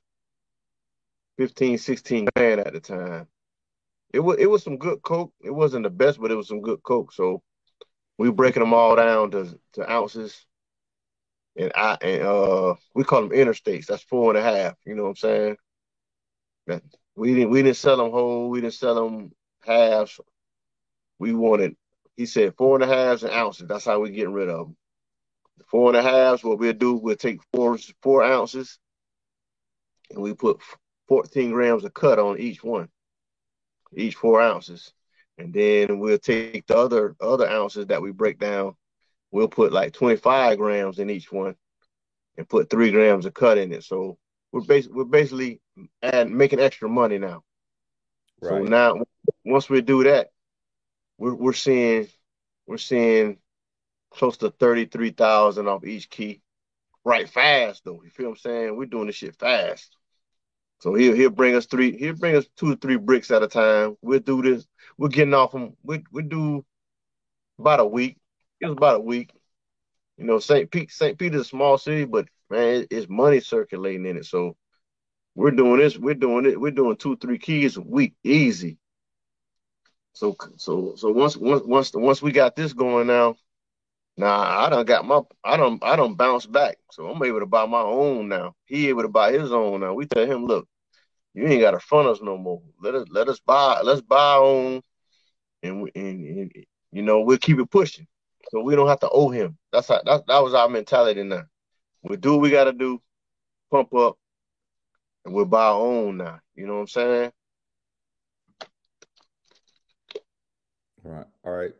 fifteen, sixteen grand at the time. It was it was some good coke. It wasn't the best, but it was some good coke. So we were breaking them all down to, to ounces, and I and uh we call them interstates. That's four and a half. You know what I'm saying? That we didn't we didn't sell them whole. We didn't sell them halves. We wanted. He said four and a halves and ounces. That's how we getting rid of them. Four and a halves, what we'll do, we'll take four, four ounces, and we put fourteen grams of cut on each one, each four ounces. And then we'll take the other other ounces that we break down. We'll put like twenty-five grams in each one and put three grams of cut in it. So we're, bas- we're basically adding, making extra money now. Right. So now, once we do that, we're, we're seeing, we're seeing, close to thirty-three thousand off each key. Right fast though. You feel what I'm saying? We're doing this shit fast. So he'll he'll bring us three, he'll bring us two to three bricks at a time. We'll do this. We're getting off them. We we do about a week. It was about a week. You know, Saint Pete, Saint Petersburg is a small city, but man, it's money circulating in it. So we're doing this, we're doing it, we're doing two, three keys a week. Easy. So so so once once once once we got this going now. Nah, I done got my, I done, I done bounced back. So I'm able to buy my own now. He able to buy his own now. We tell him, look, you ain't got to front us no more. Let us, let us buy, let's buy our own. And, and, and, you know, we'll keep it pushing. So we don't have to owe him. That's how, that, that was our mentality now. We'll do what we got to do, pump up, and we'll buy our own now. You know what I'm saying? All right. All right.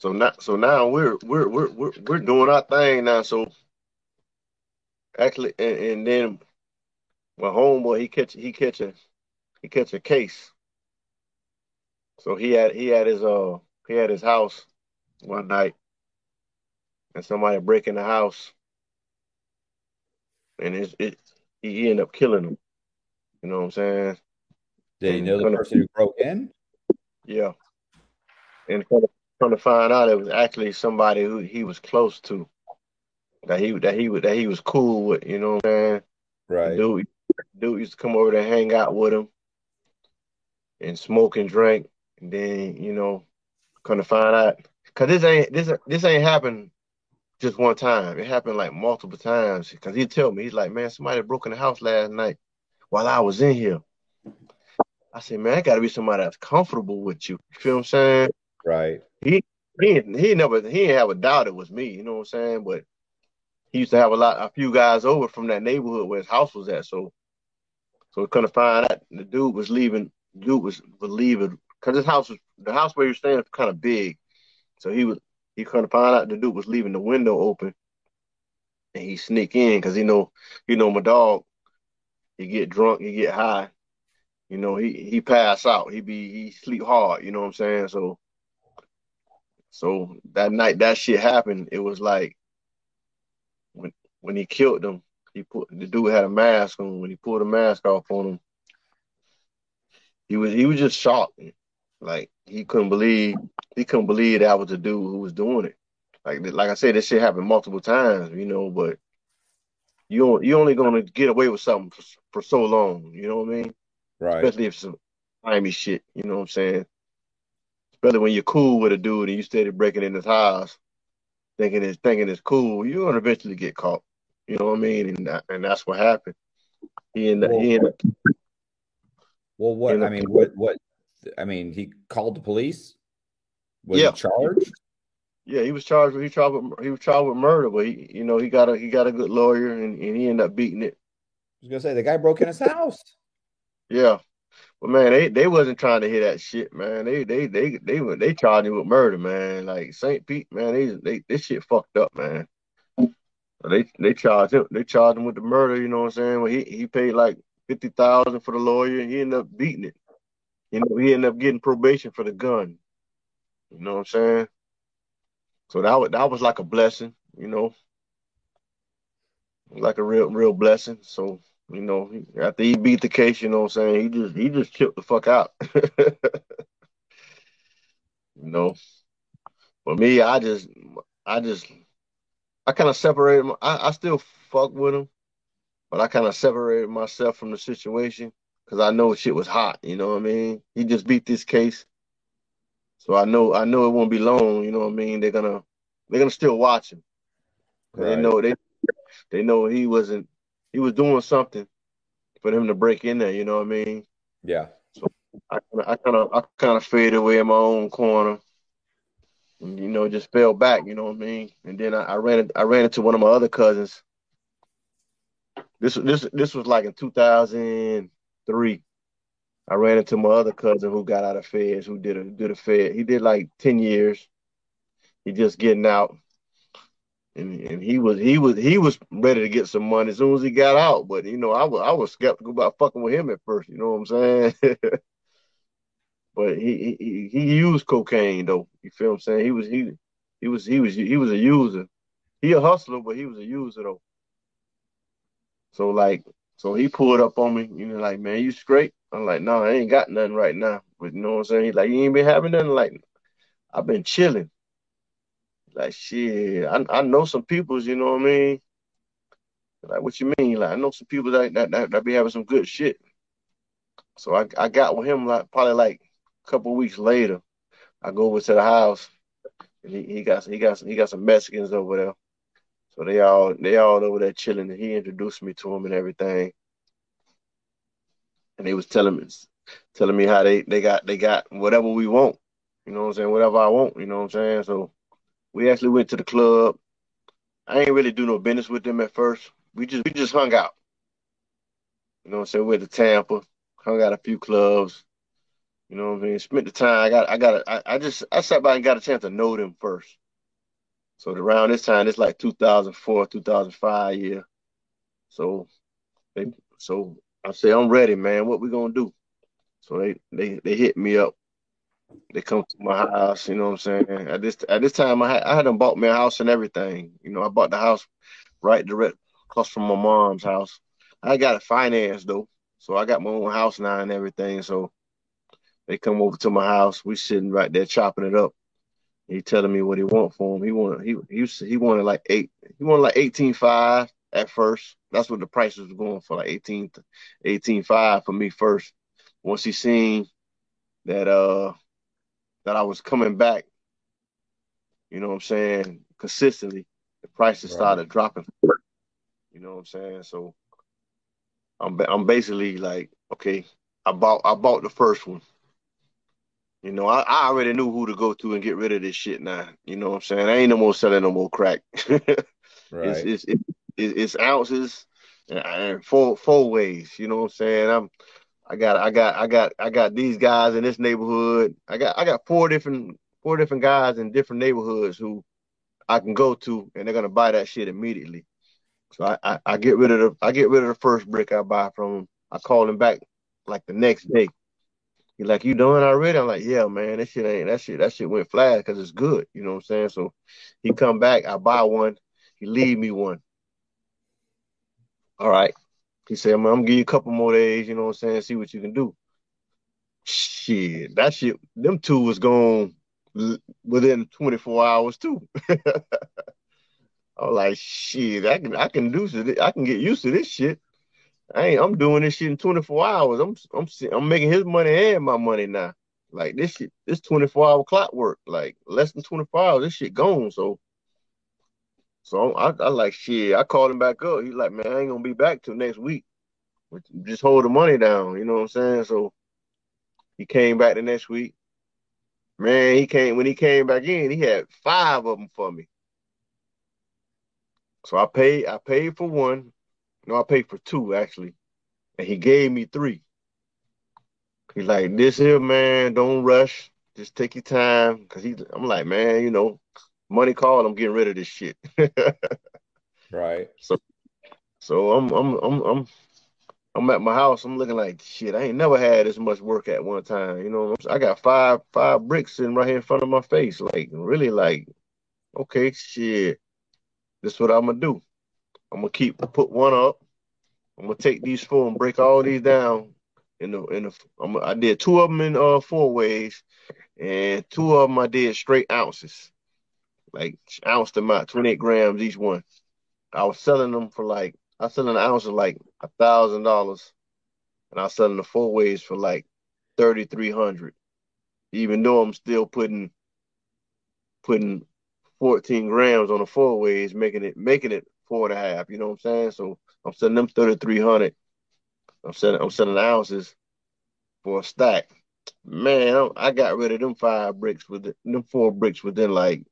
So now, so now we're we're we're we're we're doing our thing now. So actually, and, and then my homeboy he catch he catch a he catch a case. So he had he had his uh he had his house one night, and somebody break in the house, and it it he ended up killing him. You know what I'm saying? Did he know the person who broke in? Yeah, and. Come to find out, it was actually somebody who he was close to, that he that he that he was cool with. You know what I'm saying? Right. Dude, dude used to come over to hang out with him and smoke and drink. And then you know, come to find out, cause this ain't this this ain't happened just one time. It happened like multiple times. Cause he tell me, he's like, man, somebody broke in the house last night while I was in here. I said, man, I gotta be somebody that's comfortable with you. You feel what I'm saying? Right. He he he never he didn't have a doubt it was me, you know what I'm saying? But he used to have a lot a few guys over from that neighborhood where his house was at. So so we couldn't find out the dude was leaving, dude was leaving because his house was the house where he was staying was kind of big. So he was he couldn't find out the dude was leaving the window open, and he sneak in because he know you know my dog, he get drunk, he get high, you know, he he pass out, he be he sleep hard, you know what I'm saying? So So that night that shit happened, it was like when when he killed them, he put the dude had a mask on. When he pulled the mask off on him, he was he was just shocked. Like he couldn't believe he couldn't believe that was the dude who was doing it. Like like I said, this shit happened multiple times, you know, but you you only going to get away with something for, for so long. You know what I mean? Right. Especially if some slimy shit. You know what I'm saying? Especially when you're cool with a dude and you steady breaking in his house, thinking it's thinking it's cool. You're going to eventually get caught. You know what I mean? And that, and that's what happened. He and well, he and well, what and I mean, what what I mean, he called the police. Was yeah. he charged? Yeah, he was charged. He charged. With, he was charged with murder, but he, you know, he got a he got a good lawyer, and, and he ended up beating it. I was gonna say the guy broke in his house. Yeah, but man, they, they wasn't trying to hear that shit, man. They they they they were they, they charged him with murder, man. Like Saint Pete, man. They they this shit fucked up, man. They they charged him. They charged him with the murder. You know what I'm saying? Well, he he paid like fifty thousand for the lawyer. He ended up beating it. You know, he ended up getting probation for the gun. You know what I'm saying? So that was, that was like a blessing, you know, like a real, real blessing. So, you know, after he beat the case, you know what I'm saying? He just, he just chipped the fuck out, you know? For me, I just, I just, I kind of separated. My, I, I still fuck with him, but I kind of separated myself from the situation because I know shit was hot. You know what I mean? He just beat this case. So I know, I know it won't be long. You know what I mean? They're gonna, they're gonna still watch him. Right. They know they, they know he wasn't, he was doing something for him to break in there. You know what I mean? Yeah. So I, I kind of, I kind of faded away in my own corner. And, you know, just fell back. You know what I mean? And then I, I ran, I ran into one of my other cousins. This, this, this was like in two thousand three. I ran into my other cousin who got out of feds, who did a did a fed. He did like ten years. He just getting out, and and he was he was he was ready to get some money as soon as he got out. But you know, I was I was skeptical about fucking with him at first. You know what I'm saying? But he, he he used cocaine though. You feel what I'm saying? He was he he was he was he was a user. He a hustler, but he was a user though. So like. So he pulled up on me, you know, like, man, you straight? I'm like, no, nah, I ain't got nothing right now. But you know what I'm saying? He's like, you ain't been having nothing? Like, I've been chilling. Like, shit, I, I know some peoples, you know what I mean? Like, what you mean? Like, I know some people that that, that, that be having some good shit. So I, I got with him like probably like a couple weeks later. I go over to the house, and he, he got he got he got some Mexicans over there. So they all they all over there chilling, and he introduced me to him and everything. And they was telling me telling me how they, they got they got whatever we want. You know what I'm saying? Whatever I want, you know what I'm saying? So we actually went to the club. I ain't really do no business with them at first. We just we just hung out. You know what I'm saying? We went to Tampa, hung out a few clubs. You know what I mean? Spent the time. I got I got I, I just I sat by and got a chance to know them first. So around this time, it's like two thousand four, two thousand five year. So they, so I said, I'm ready, man. What we gonna do? So they, they, they hit me up. They come to my house. You know what I'm saying? At this at this time, I had I hadn't bought me a house and everything. You know, I bought the house right direct across from my mom's house. I got it financed though, so I got my own house now and everything. So they come over to my house. We sitting right there chopping it up. He telling me what he want for him. He wanted he he he wanted like eight. He wanted like eighteen five at first. That's what the prices was going for, like eighteen eighteen five for me first. Once he seen that uh that I was coming back, you know what I'm saying, consistently, the prices started dropping. You know what I'm saying? So I'm I'm basically like, okay, I bought I bought the first one. You know, I, I already knew who to go to and get rid of this shit now. You know what I'm saying? I ain't no more selling no more crack. Right. It's, it's, it, it's ounces and four four ways. You know what I'm saying? I'm, I got, I got, I got, I got these guys in this neighborhood. I got, I got four different, four different guys in different neighborhoods who I can go to, and they're gonna buy that shit immediately. So I, I, I get rid of the, I get rid of the first brick I buy from them. I call him back like the next day. He's like, you done already? I'm like, yeah, man, that shit ain't, that shit, that shit went flat because it's good. You know what I'm saying? So he come back, I buy one, he leave me one. All right. He said, I'm, I'm going to give you a couple more days, you know what I'm saying, see what you can do. Shit, that shit, them two was gone within twenty-four hours too. I was like, shit, I can I can do this. I can get used to this shit. I ain't, I'm doing this shit in twenty-four hours. I'm I'm I'm making his money and my money now. Like this shit, this twenty-four hour clockwork. Like less than twenty-four hours, this shit gone. So, so I I like shit. I called him back up. He's like, man, I ain't gonna be back till next week. Just hold the money down. You know what I'm saying? So he came back the next week. Man, he came when he came back in. He had five of them for me. So I paid. I paid for one. No, I paid for two actually, and he gave me three. He's like, "This here, man. Don't rush. Just take your time." Cause he, I'm like, man, you know, money called. I'm getting rid of this shit. Right. So, so I'm, I'm, I'm, I'm, I'm at my house. I'm looking like shit. I ain't never had this much work at one time. You know, I got five, five bricks sitting right here in front of my face. Like, really, like, okay, shit. This is what I'm gonna do. I'm gonna keep put one up. I'm gonna take these four and break all these down. In the in the, I'm, I did two of them in uh four ways, and two of them I did straight ounces, like ounce them out, twenty-eight grams each one. I was selling them for like I was selling an ounce of like a thousand dollars, and I was selling the four ways for like thirty-three hundred. Even though I'm still putting putting. fourteen grams on the four ways, making it making it four and a half. You know what I'm saying? So I'm selling them thirty-three hundred. I'm selling I'm selling ounces for a stack. Man, I got rid of them five bricks with them four bricks within like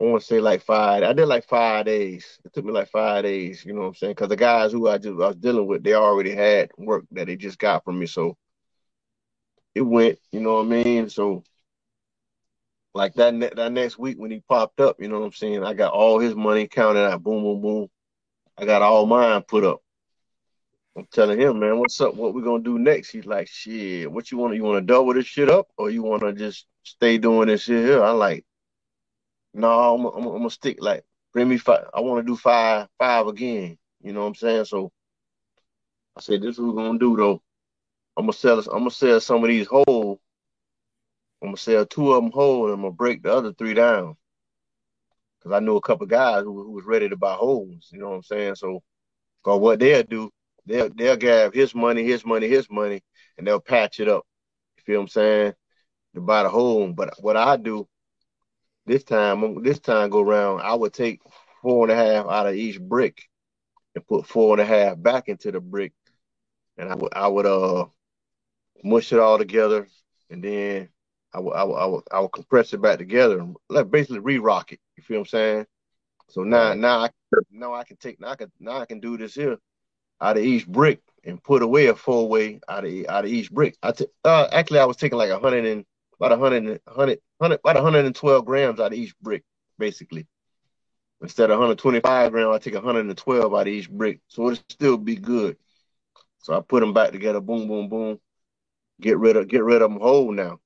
I want to say like five. I did like five days. It took me like five days. You know what I'm saying? Because the guys who I just I was dealing with, they already had work that they just got from me. So it went. You know what I mean? So. Like that, ne that next week when he popped up, you know what I'm saying? I got all his money counted out, boom, boom, boom. I got all mine put up. I'm telling him, man, what's up? What we going to do next? He's like, shit, what you want to You want to double this shit up or you want to just stay doing this shit here? I'm like, no, nah, I'm, I'm, I'm going to stick. Like, bring me five. I want to do five, five again. You know what I'm saying? So I said, this is what we're going to do, though. I'm going to sell, I'm going to sell some of these whole. I'm going to sell two of them whole, and I'm going to break the other three down. Because I knew a couple guys who, who was ready to buy wholes, you know what I'm saying? So, cause what they'll do, they'll, they'll grab his money, his money, his money, and they'll patch it up. You feel what I'm saying? To buy the whole. But what I do, this time, this time go around, I would take four and a half out of each brick and put four and a half back into the brick. And I would, I would uh, mush it all together, and then I will, I will, I will, I will compress it back together and like basically re-rock it. You feel what I'm saying? So now, now I, now I can take, now I can, now I can do this here out of each brick and put away a four way out of out of each brick. I t uh, actually I was taking like a hundred and about a hundred and hundred hundred about a hundred and twelve grams out of each brick basically. Instead of one hundred twenty-five grams, I take one hundred twelve out of each brick, so it'll still be good. So I put them back together, boom, boom, boom. Get rid of get rid of them whole now.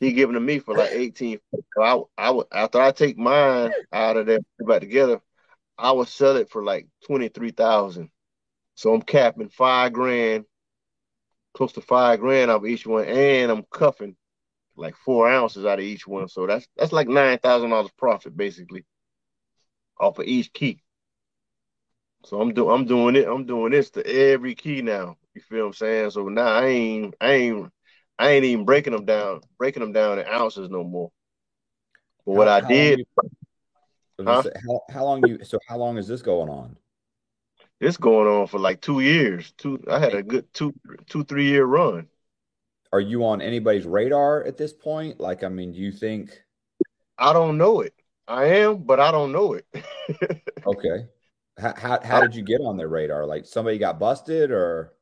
He giving to me for like eighteen. So I, I would, after I take mine out of there, put it back together, I would sell it for like twenty-three thousand. So I'm capping five grand, close to five grand off each one, and I'm cuffing like four ounces out of each one. So that's that's like nine thousand dollars profit basically off of each key. So I'm doing I'm doing it. I'm doing this to every key now. You feel what I'm saying? So now I ain't I ain't. I ain't even breaking them down, breaking them down in ounces no more. But what how, I how did, you, huh? how, how long you? So how long is this going on? It's going on for like two years. Two, I had a good two, two, three year run. Are you on anybody's radar at this point? Like, I mean, do you think? I don't know it. I am, but I don't know it. Okay. How how, how I, did you get on their radar? Like somebody got busted, or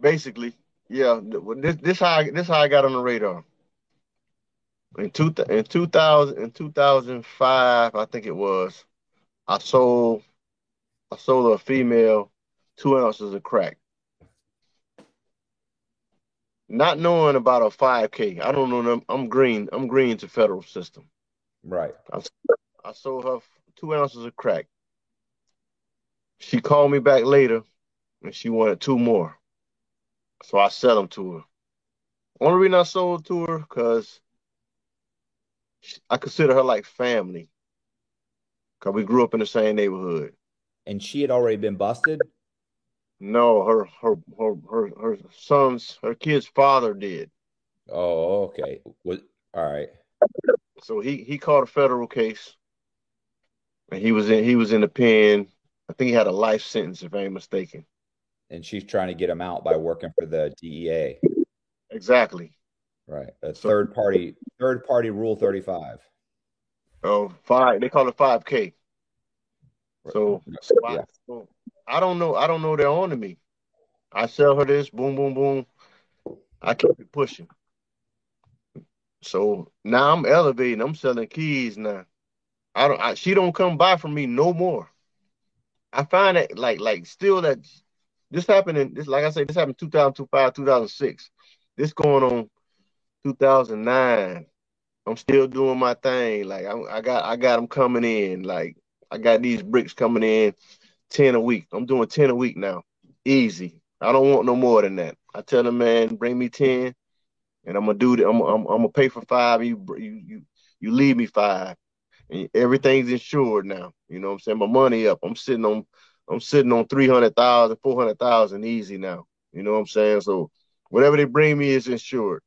basically. Yeah, this this how I, this how I got on the radar. In two in two thousand in two thousand five, I think it was, I sold I sold a female two ounces of crack, not knowing about a five k. I don't know. I'm green. I'm green to federal system. Right. I, I sold her two ounces of crack. She called me back later, and she wanted two more. So I sell them to her. Only reason I sold to her because I consider her like family. because we grew up in the same neighborhood. And she had already been busted? No, her her her her, her son's her kid's father did. Oh, okay. Well, all right. So he he caught a federal case, and he was in he was in the pen. I think he had a life sentence, if I ain't mistaken. And she's trying to get him out by working for the D E A. Exactly. Right. A so, third party third party rule thirty-five. Oh, five. They call it five K. So, so, yeah. I, so I don't know. I don't know they're on to me. I sell her this, boom, boom, boom. I keep it pushing. So now I'm elevating. I'm selling keys now. I don't. I, she don't come buy from me no more. I find that like like still that this happened in this like I say this happened two thousand five, two thousand six. This going on two thousand nine. I'm still doing my thing. Like I, I got I got them coming in. Like I got these bricks coming in ten a week. I'm doing ten a week now. Easy. I don't want no more than that. I tell the man, bring me ten, and I'm gonna do the, I'm I'm I'm gonna pay for five. You you you you leave me five, and everything's insured now. You know what I'm saying? My money up. I'm sitting on I'm sitting on three hundred thousand, four hundred thousand easy now. You know what I'm saying? So whatever they bring me is insured.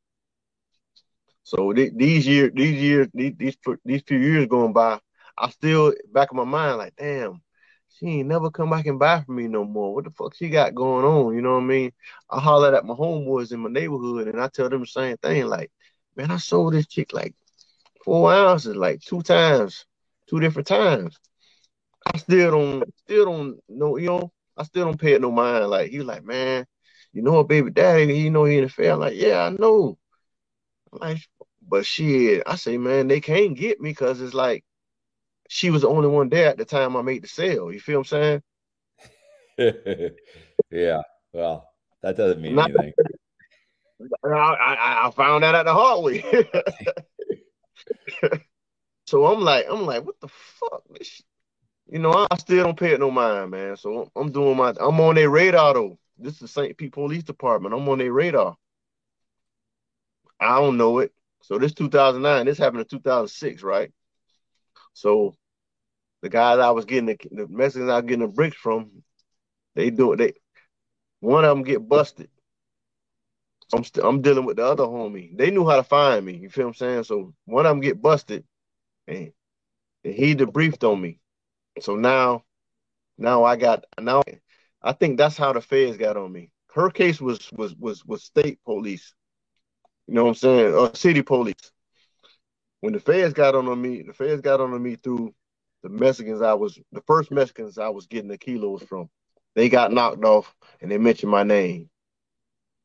So th- these years, these years, these these these few years going by, I still back in my mind like, damn, she ain't never come back and buy from me no more. What the fuck she got going on? You know what I mean? I hollered at my homeboys in my neighborhood, and I tell them the same thing. Like, man, I sold this chick like four ounces, like two times, two different times. I still don't, still don't know, you know. I still don't pay it no mind. Like he was like, man, you know what, baby daddy, you know he in the fair. I'm like, yeah, I know. I'm like, but shit, I say, man, they can't get me because it's like she was the only one there at the time I made the sale. You feel what I'm saying? Yeah. Well, that doesn't mean Not, anything. I, I, I found that out the hard way. So I'm like, I'm like, what the fuck? You know, I still don't pay it no mind, man. So I'm doing my, I'm on their radar though. This is the Saint Pete Police Department. I'm on their radar. I don't know it. So this two thousand nine, this happened in two thousand six, right? So the guys I was getting the, the messages I was getting the bricks from, they do it. They one of them get busted. I'm st- I'm dealing with the other homie. They knew how to find me. You feel what I'm saying? So one of them get busted, and, and he debriefed on me. So now, now I got now. I think that's how the feds got on me. Her case was was was was state police. You know what I'm saying? Or city police. When the feds got on, on me, the feds got on, on me through the Mexicans I was, the first Mexicans I was getting the kilos from. They got knocked off and they mentioned my name.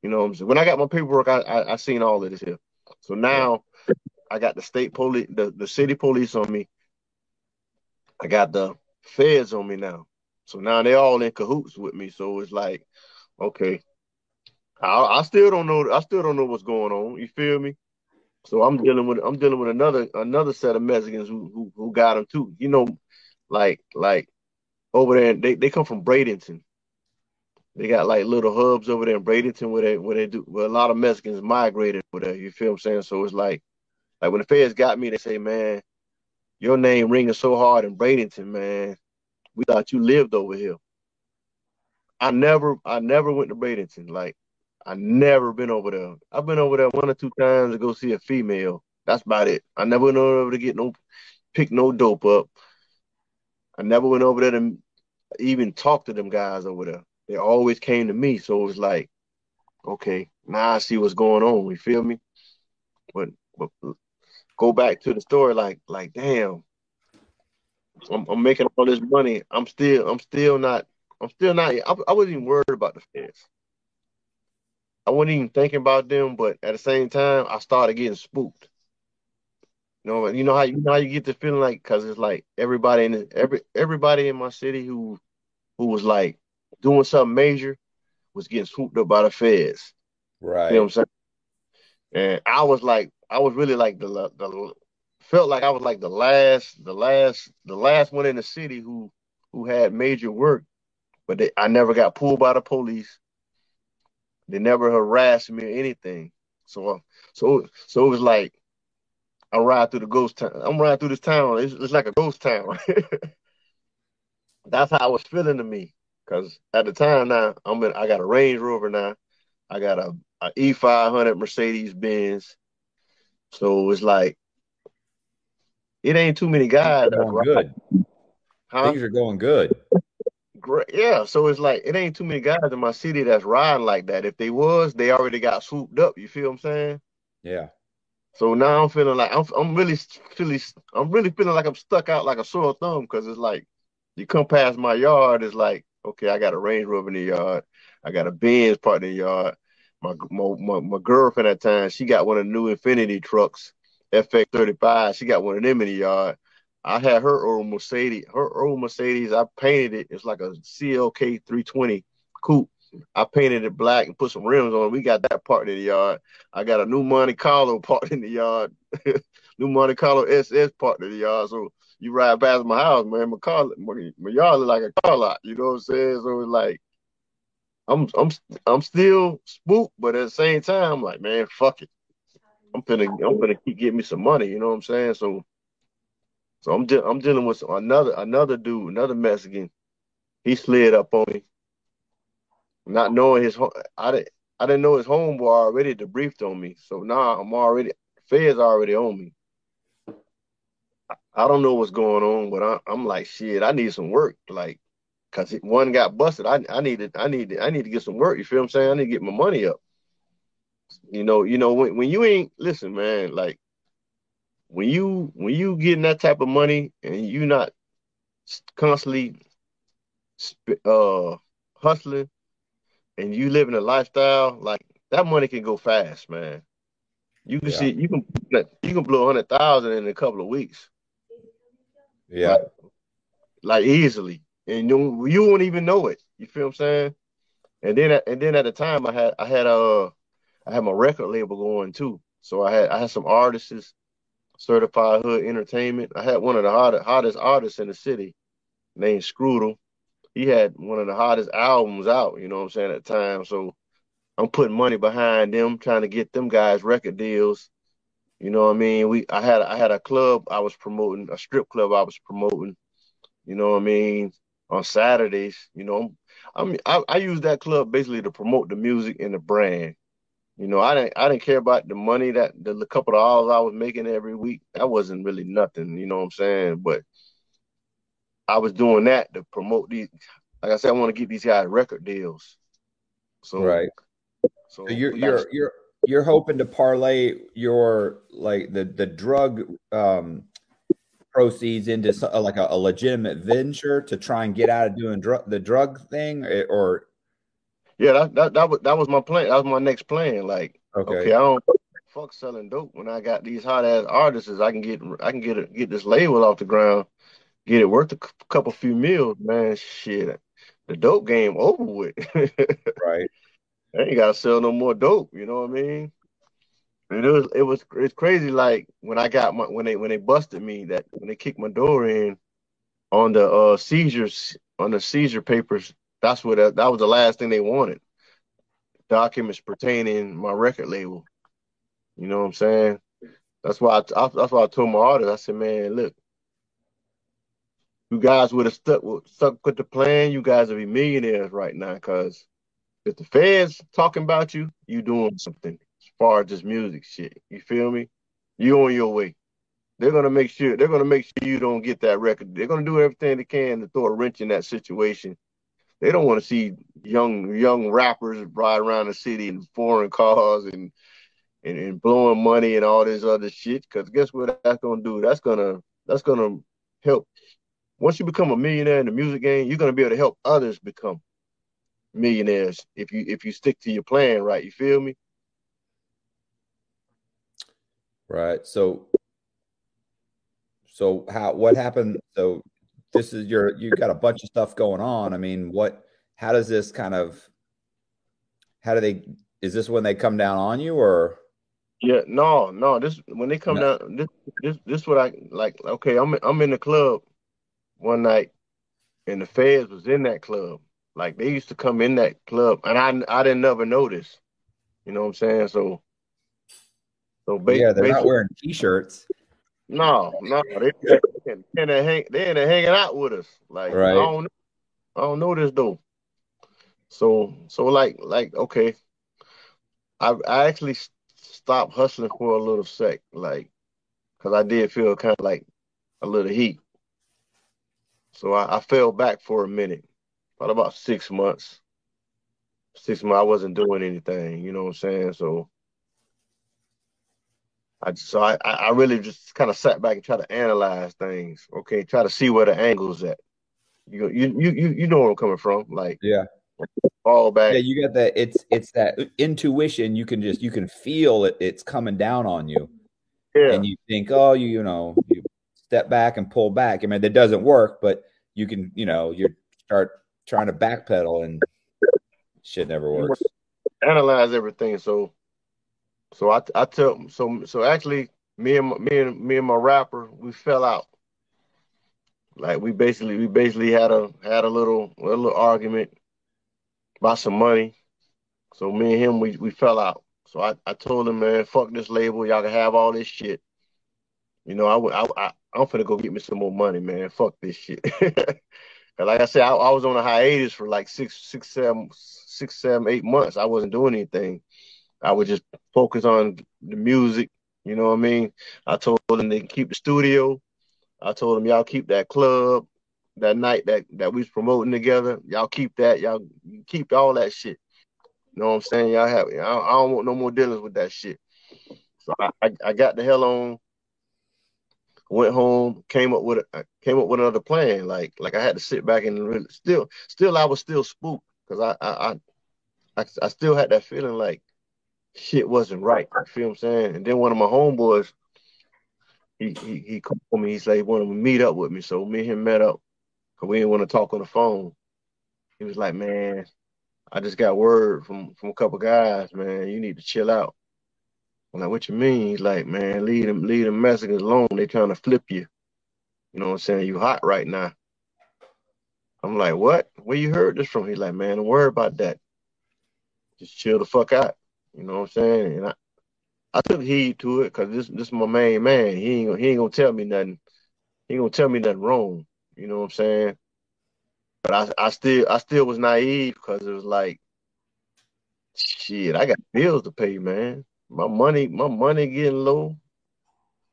You know what I'm saying? When I got my paperwork, I I, I seen all of this here. So now I got the state police, the, the city police on me. I got the feds on me now. So now they're all in cahoots with me. So it's like, okay. I, I still don't know. I still don't know what's going on. You feel me? So I'm dealing with I'm dealing with another another set of Mexicans who who, who got them too. You know, like like over there, they, they come from Bradenton. They got like little hubs over there in Bradenton where they where they do where a lot of Mexicans migrated over there. You feel what I'm saying? So it's like like when the feds got me, they say, man, your name ringing so hard in Bradenton, man. We thought you lived over here. I never I never went to Bradenton. Like I never been over there. I've been over there one or two times to go see a female. That's about it. I never went over there to get no, pick no dope up. I never went over there to even talk to them guys over there. They always came to me. So it was like, okay, now I see what's going on. You feel me? But, but go back to the story. Like, like, damn, I'm, I'm making all this money. I'm still, I'm still not, I'm still not, I, I wasn't even worried about the feds. I wasn't even thinking about them, but at the same time, I started getting spooked. You know, you know how you know how you get the feeling like, cause it's like everybody in the, every everybody in my city who who was like doing something major was getting swooped up by the feds. Right. You know what I'm saying? And I was like, I was really like the the felt like I was like the last the last the last one in the city who who had major work, but they, I never got pulled by the police. They never harassed me or anything. So, so, so it was like I ride through the ghost town. I'm riding through this town. It's, it's like a ghost town. that's how it was feeling to me. Because at the time now, I'm in, I got a Range Rover now. I got a, a E five hundred Mercedes Benz. So it's like, it ain't too many guys. Things are going good. Huh? Things are going good. Great. Yeah, so it's like, it ain't too many guys in my city that's riding like that. If they was, they already got swooped up. You feel what I'm saying? Yeah. So now I'm feeling like, I'm I'm really, really, I'm really feeling like I'm stuck out like a sore thumb, because it's like, you come past my yard, it's like, okay, I got a Range Rover in the yard. I got a Benz part in the yard. My, my, my, my girlfriend at the time, she got one of the new Infiniti trucks, F X thirty-five. She got one of them in the yard. I had her old Mercedes. Her old Mercedes, I painted it. It's like a C L K three twenty coupe. I painted it black and put some rims on. We got that part in the yard. I got a new Monte Carlo part in the yard. New Monte Carlo S S part in the yard. So you ride past my house, man, my car, my, my yard is like a car lot. You know what I'm saying? So it's like, I'm, I'm, I'm still spooked, but at the same time, I'm like, man, fuck it. I'm finna, I'm finna keep getting me some money. You know what I'm saying? So, so I'm, de- I'm dealing with another, another dude, another Mexican. He slid up on me. Not knowing his, I didn't, I didn't know his homeboy already debriefed on me. So now I'm already, Fed's already on me. I, I don't know what's going on, but I, I'm like, shit, I need some work. Like, cause one got busted. I, I needed, I needed, I need to get some work. You feel what I'm saying? I need to get my money up. You know, you know, when, when you ain't, listen, man, like when you, when you getting that type of money and you not constantly uh, hustling, and you living a lifestyle like that, money can go fast, man. You can yeah. see you can you can blow a hundred thousand in a couple of weeks. Yeah, like, like easily, and you you won't even know it. You feel what I'm saying? And then and then at the time, I had I had a I had my record label going too. So I had I had some artists, Certified Hood Entertainment. I had one of the hottest, hottest artists in the city, named Scrudel. He had one of the hottest albums out, you know what I'm saying, at the time. So I'm putting money behind them, trying to get them guys record deals. You know what I mean? We I had I had a club I was promoting, a strip club I was promoting, you know what I mean, on Saturdays. You know, I'm, I I used that club basically to promote the music and the brand. You know, I didn't I didn't care about the money, that the couple of dollars I was making every week. That wasn't really nothing, you know what I'm saying? But I was doing that to promote these. Like I said, I want to get these guys record deals. So right. So, so you're you're you're you're hoping to parlay your like the the drug um, proceeds into uh, like a, a legitimate venture to try and get out of doing drug the drug thing, or yeah, that that that was, that was my plan. That was my next plan. Like okay, okay I don't fuck selling dope when I got these hot ass artists. I can get I can get a, get this label off the ground. Get it worth a couple few meals, man. Shit, the dope game over with. Right. I ain't gotta sell no more dope. You know what I mean? And it was, it was, it's crazy. Like when I got my, when they, when they busted me, that when they kicked my door in on the uh, seizures, on the seizure papers. That's what that, that was the last thing they wanted. Documents pertaining my record label. You know what I'm saying? That's why. I, I, that's why I told my artist. I said, man, look. You guys would have stuck with, stuck with the plan. You guys would be millionaires right now, because if the feds talking about you, you doing something as far as this music shit. You feel me? You on your way. They're gonna make sure. They're gonna make sure you don't get that record. They're gonna do everything they can to throw a wrench in that situation. They don't want to see young young rappers ride around the city in foreign cars and and, and blowing money and all this other shit. Because guess what? That's gonna do. That's gonna that's gonna help. Once you become a millionaire in the music game, you're gonna be able to help others become millionaires if you if you stick to your plan, right? You feel me? Right. So, so how what happened? So this is your you got a bunch of stuff going on. I mean, what? How does this kind of? How do they? Is this when they come down on you, or? Yeah. No. No. This when they come no. down. This this this what I like. Okay, I'm I'm in the club one night, and the feds was in that club. Like, they used to come in that club, and I I didn't never notice. You know what I'm saying? So, so basically, yeah, they're not wearing t-shirts. No, no, they, they, they, they, hang, they ain't hanging out with us. Like, right. I don't, I don't know this though. So, so like, like, okay, I, I actually stopped hustling for a little sec, like, cause I did feel kind of like a little heat. So I, I fell back for a minute, probably about six months. Six months, I wasn't doing anything, you know what I'm saying? So. I so I, I really just kind of sat back and tried to analyze things. Okay, try to see where the angle's at. You you you you know where I'm coming from, like yeah, all back. Yeah, you got that. It's it's that intuition. You can just you can feel it. It's coming down on you. Yeah, and you think, oh, you you know, you step back and pull back. I mean, that doesn't work, but you can you know you start trying to backpedal and shit never works. Analyze everything so. So I I tell so so actually me and my, me and me and my rapper, we fell out. Like we basically we basically had a had a little a little argument about some money. So me and him we, we fell out. So I, I told him, man, fuck this label, y'all can have all this shit. You know I I, I I'm finna go get me some more money, man. Fuck this shit. And like I said, I, I was on a hiatus for like six six seven six seven eight months. I wasn't doing anything. I would just focus on the music, you know what I mean? I told them they can keep the studio. I told them, y'all keep that club, that night that, that we was promoting together. Y'all keep that. Y'all keep all that shit. You know what I'm saying? Y'all have it. I, I don't want no more dealings with that shit. So I, I, I got the hell on, went home, came up with a, came up with another plan. Like like I had to sit back and really, still, still I was still spooked because I I, I I I still had that feeling like, shit wasn't right. You feel what I'm saying? And then one of my homeboys, he he, he called me. He said he wanted to meet up with me. So me and him met up because we didn't want to talk on the phone. He was like, man, I just got word from, from a couple guys, man. You need to chill out. I'm like, what you mean? He's like, man, leave them, leave them Mexicans alone. They trying to flip you. You know what I'm saying? You hot right now. I'm like, what? Where you heard this from? He's like, man, don't worry about that. Just chill the fuck out. You know what I'm saying? And I, I took heed to it because this this is my main man. He ain't, he ain't going to tell me nothing. He ain't going to tell me nothing wrong. You know what I'm saying? But I, I still I still was naive because it was like, shit, I got bills to pay, man. My money my money getting low.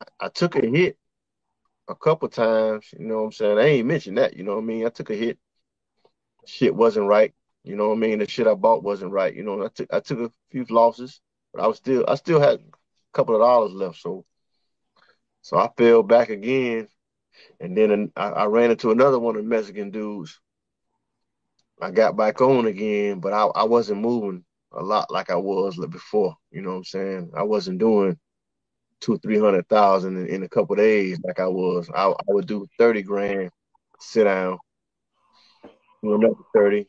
I, I took a hit a couple times. You know what I'm saying? I ain't mentioned that. You know what I mean? I took a hit. Shit wasn't right. You know what I mean? The shit I bought wasn't right. You know, I took I took a few losses, but I was still I still had a couple of dollars left. So, so I fell back again, and then I, I ran into another one of the Mexican dudes. I got back on again, but I, I wasn't moving a lot like I was before. You know what I'm saying? I wasn't doing two three hundred thousand in, in a couple of days like I was. I, I would do thirty grand, sit down, do another thirty.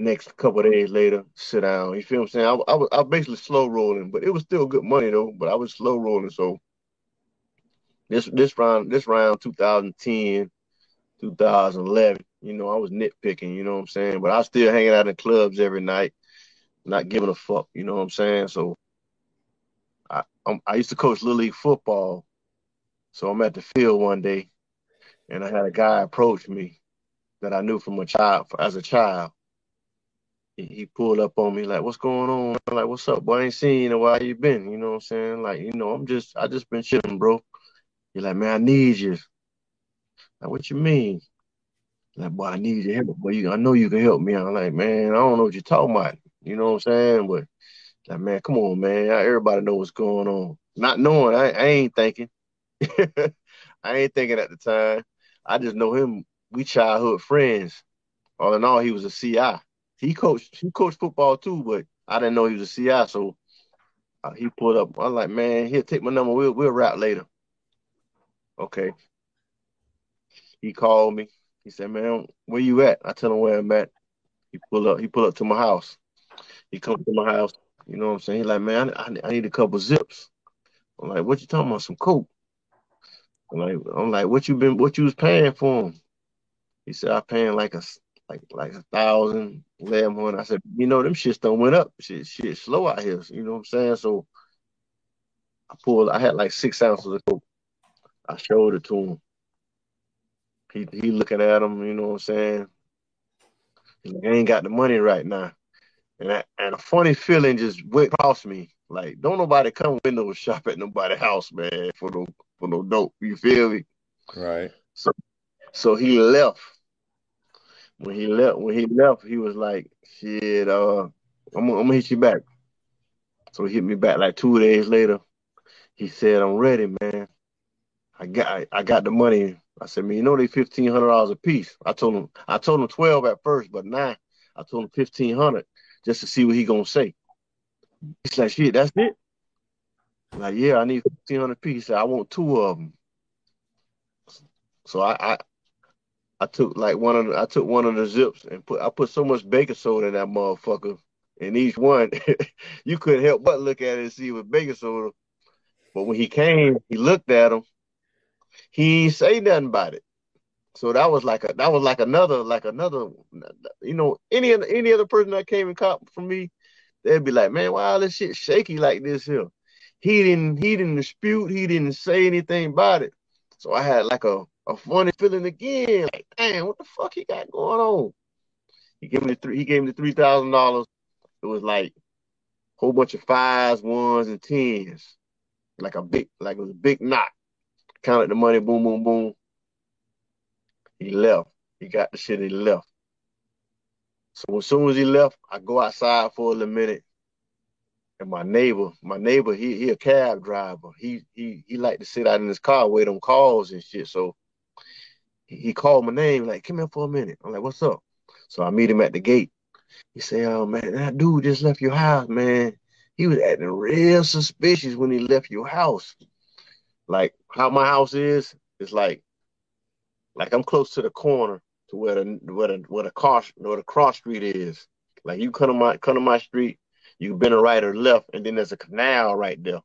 Next couple of days later, sit down. You feel what I'm saying? I, I was I basically slow rolling, but it was still good money though. But I was slow rolling. So this this round this round two thousand ten, two thousand eleven, you know, I was nitpicking. You know what I'm saying? But I was still hanging out in clubs every night, not giving a fuck. You know what I'm saying? So I I'm, I used to coach little league football. So I'm at the field one day, and I had a guy approach me that I knew from a child as a child. He pulled up on me like, what's going on? I'm like, what's up, boy? I ain't seen you in a while. You been, you know what I'm saying? Like, you know, I'm just, I just been chilling, bro. He's like, man, I need you. Like, what you mean? Like, boy, I need your help. Boy, you, I know you can help me. I'm like, man, I don't know what you're talking about. You know what I'm saying? But like, man, come on, man. Everybody know what's going on. Not knowing, I, I ain't thinking. I ain't thinking at the time. I just know him. We childhood friends. All in all, he was a C I. He coached he coached football too, but I didn't know he was a C I, so uh, he pulled up. I'm like, man, here, take my number. We'll, we'll rap later. Okay. He called me. He said, man, where you at? I tell him where I'm at. He pulled up. He pulled up to my house. He comes to my house. You know what I'm saying? He's like, man, I, I need a couple zips. I'm like, what you talking about? Some coke. I'm like, I'm like, what you been? What you was paying for him? He said, I paying like a like like a thousand. I said, you know, them shits done went up. Shit, shit slow out here. You know what I'm saying? So I pulled, I had like six ounces of coke. I showed it to him. He he looking at him, you know what I'm saying? He ain't got the money right now. And I, and a funny feeling just went across me. Like, don't nobody come window shop at nobody's house, man, for no for no dope. You feel me? Right. So so he left. When he left, when he left, he was like, shit, uh, I'm gonna I'm gonna hit you back. So he hit me back like two days later. He said, I'm ready, man. I got I, I got the money. I said, man, you know they fifteen hundred dollars a piece. I told him I told him twelve at first, but nah, I told him fifteen hundred just to see what he gonna say. He's like, shit, that's it. I'm like, yeah, I need fifteen hundred piece. He said, I want two of them. So I, I I took like one of the, I took one of the zips and put I put so much baking soda in that motherfucker. And each one, you couldn't help but look at it and see it was baking soda. But when he came, he looked at him. He ain't say nothing about it, so that was like a that was like another like another you know any any other person that came and cop from me, they'd be like, man, why all this shit shaky like this here? He didn't he didn't dispute, he didn't say anything about it, so I had like a a funny feeling again, like, damn, what the fuck he got going on? He gave me the three he gave me the three thousand dollars. It was like a whole bunch of fives, ones, and tens, like a big like it was a big knot. Counted the money, boom, boom, boom. He left. He got the shit, he left. So as soon as he left, I go outside for a little minute. And my neighbor, my neighbor, he he a cab driver. He he he liked to sit out in his car, wait on calls and shit. So he, he called my name, like, come here for a minute. I'm like, what's up? So I meet him at the gate. He say, oh, man, that dude just left your house, man. He was acting real suspicious when he left your house. Like how my house is, it's like, like I'm close to the corner to where the where the where the car where the cross street is. Like you come to my come to my street, you bend a right or left, and then there's a canal right there.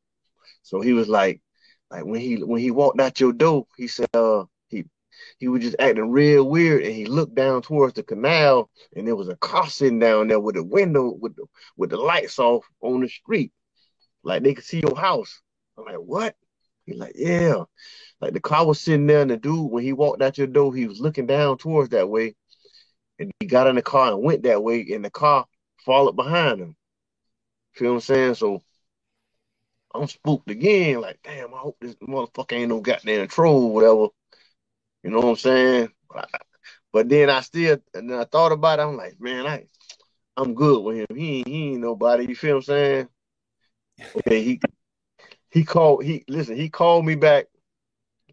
So he was like, like when he when he walked out your door, he said, uh, he he was just acting real weird, and he looked down towards the canal, and there was a car sitting down there with a window with the, with the lights off on the street, like they could see your house. I'm like, what? He's like, yeah. Like the car was sitting there and the dude, when he walked out your door, he was looking down towards that way. And he got in the car and went that way and the car followed behind him. Feel what I'm saying? So I'm spooked again. Like, damn, I hope this motherfucker ain't no goddamn troll or whatever. You know what I'm saying? But, I, but then I still, and then I thought about it. I'm like, man, I, I'm good with him. He, he ain't nobody. You feel what I'm saying? Okay, he... He called, he, listen, he called me back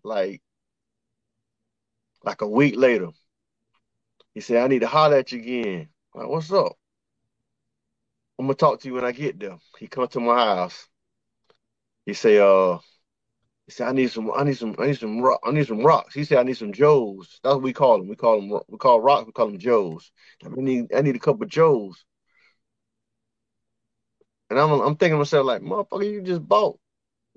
like, like a week later. He said, I need to holler at you again. I'm like, what's up? I'm going to talk to you when I get there. He come to my house. He say, uh, he said, I need some, I need some, I need some, rock, I need some rocks. He said, I need some Joes. That's what we call them. We call them, we call rocks, we call them Joes. I need, I need a couple of Joes. And I'm, I'm thinking to myself like, motherfucker, you just bought.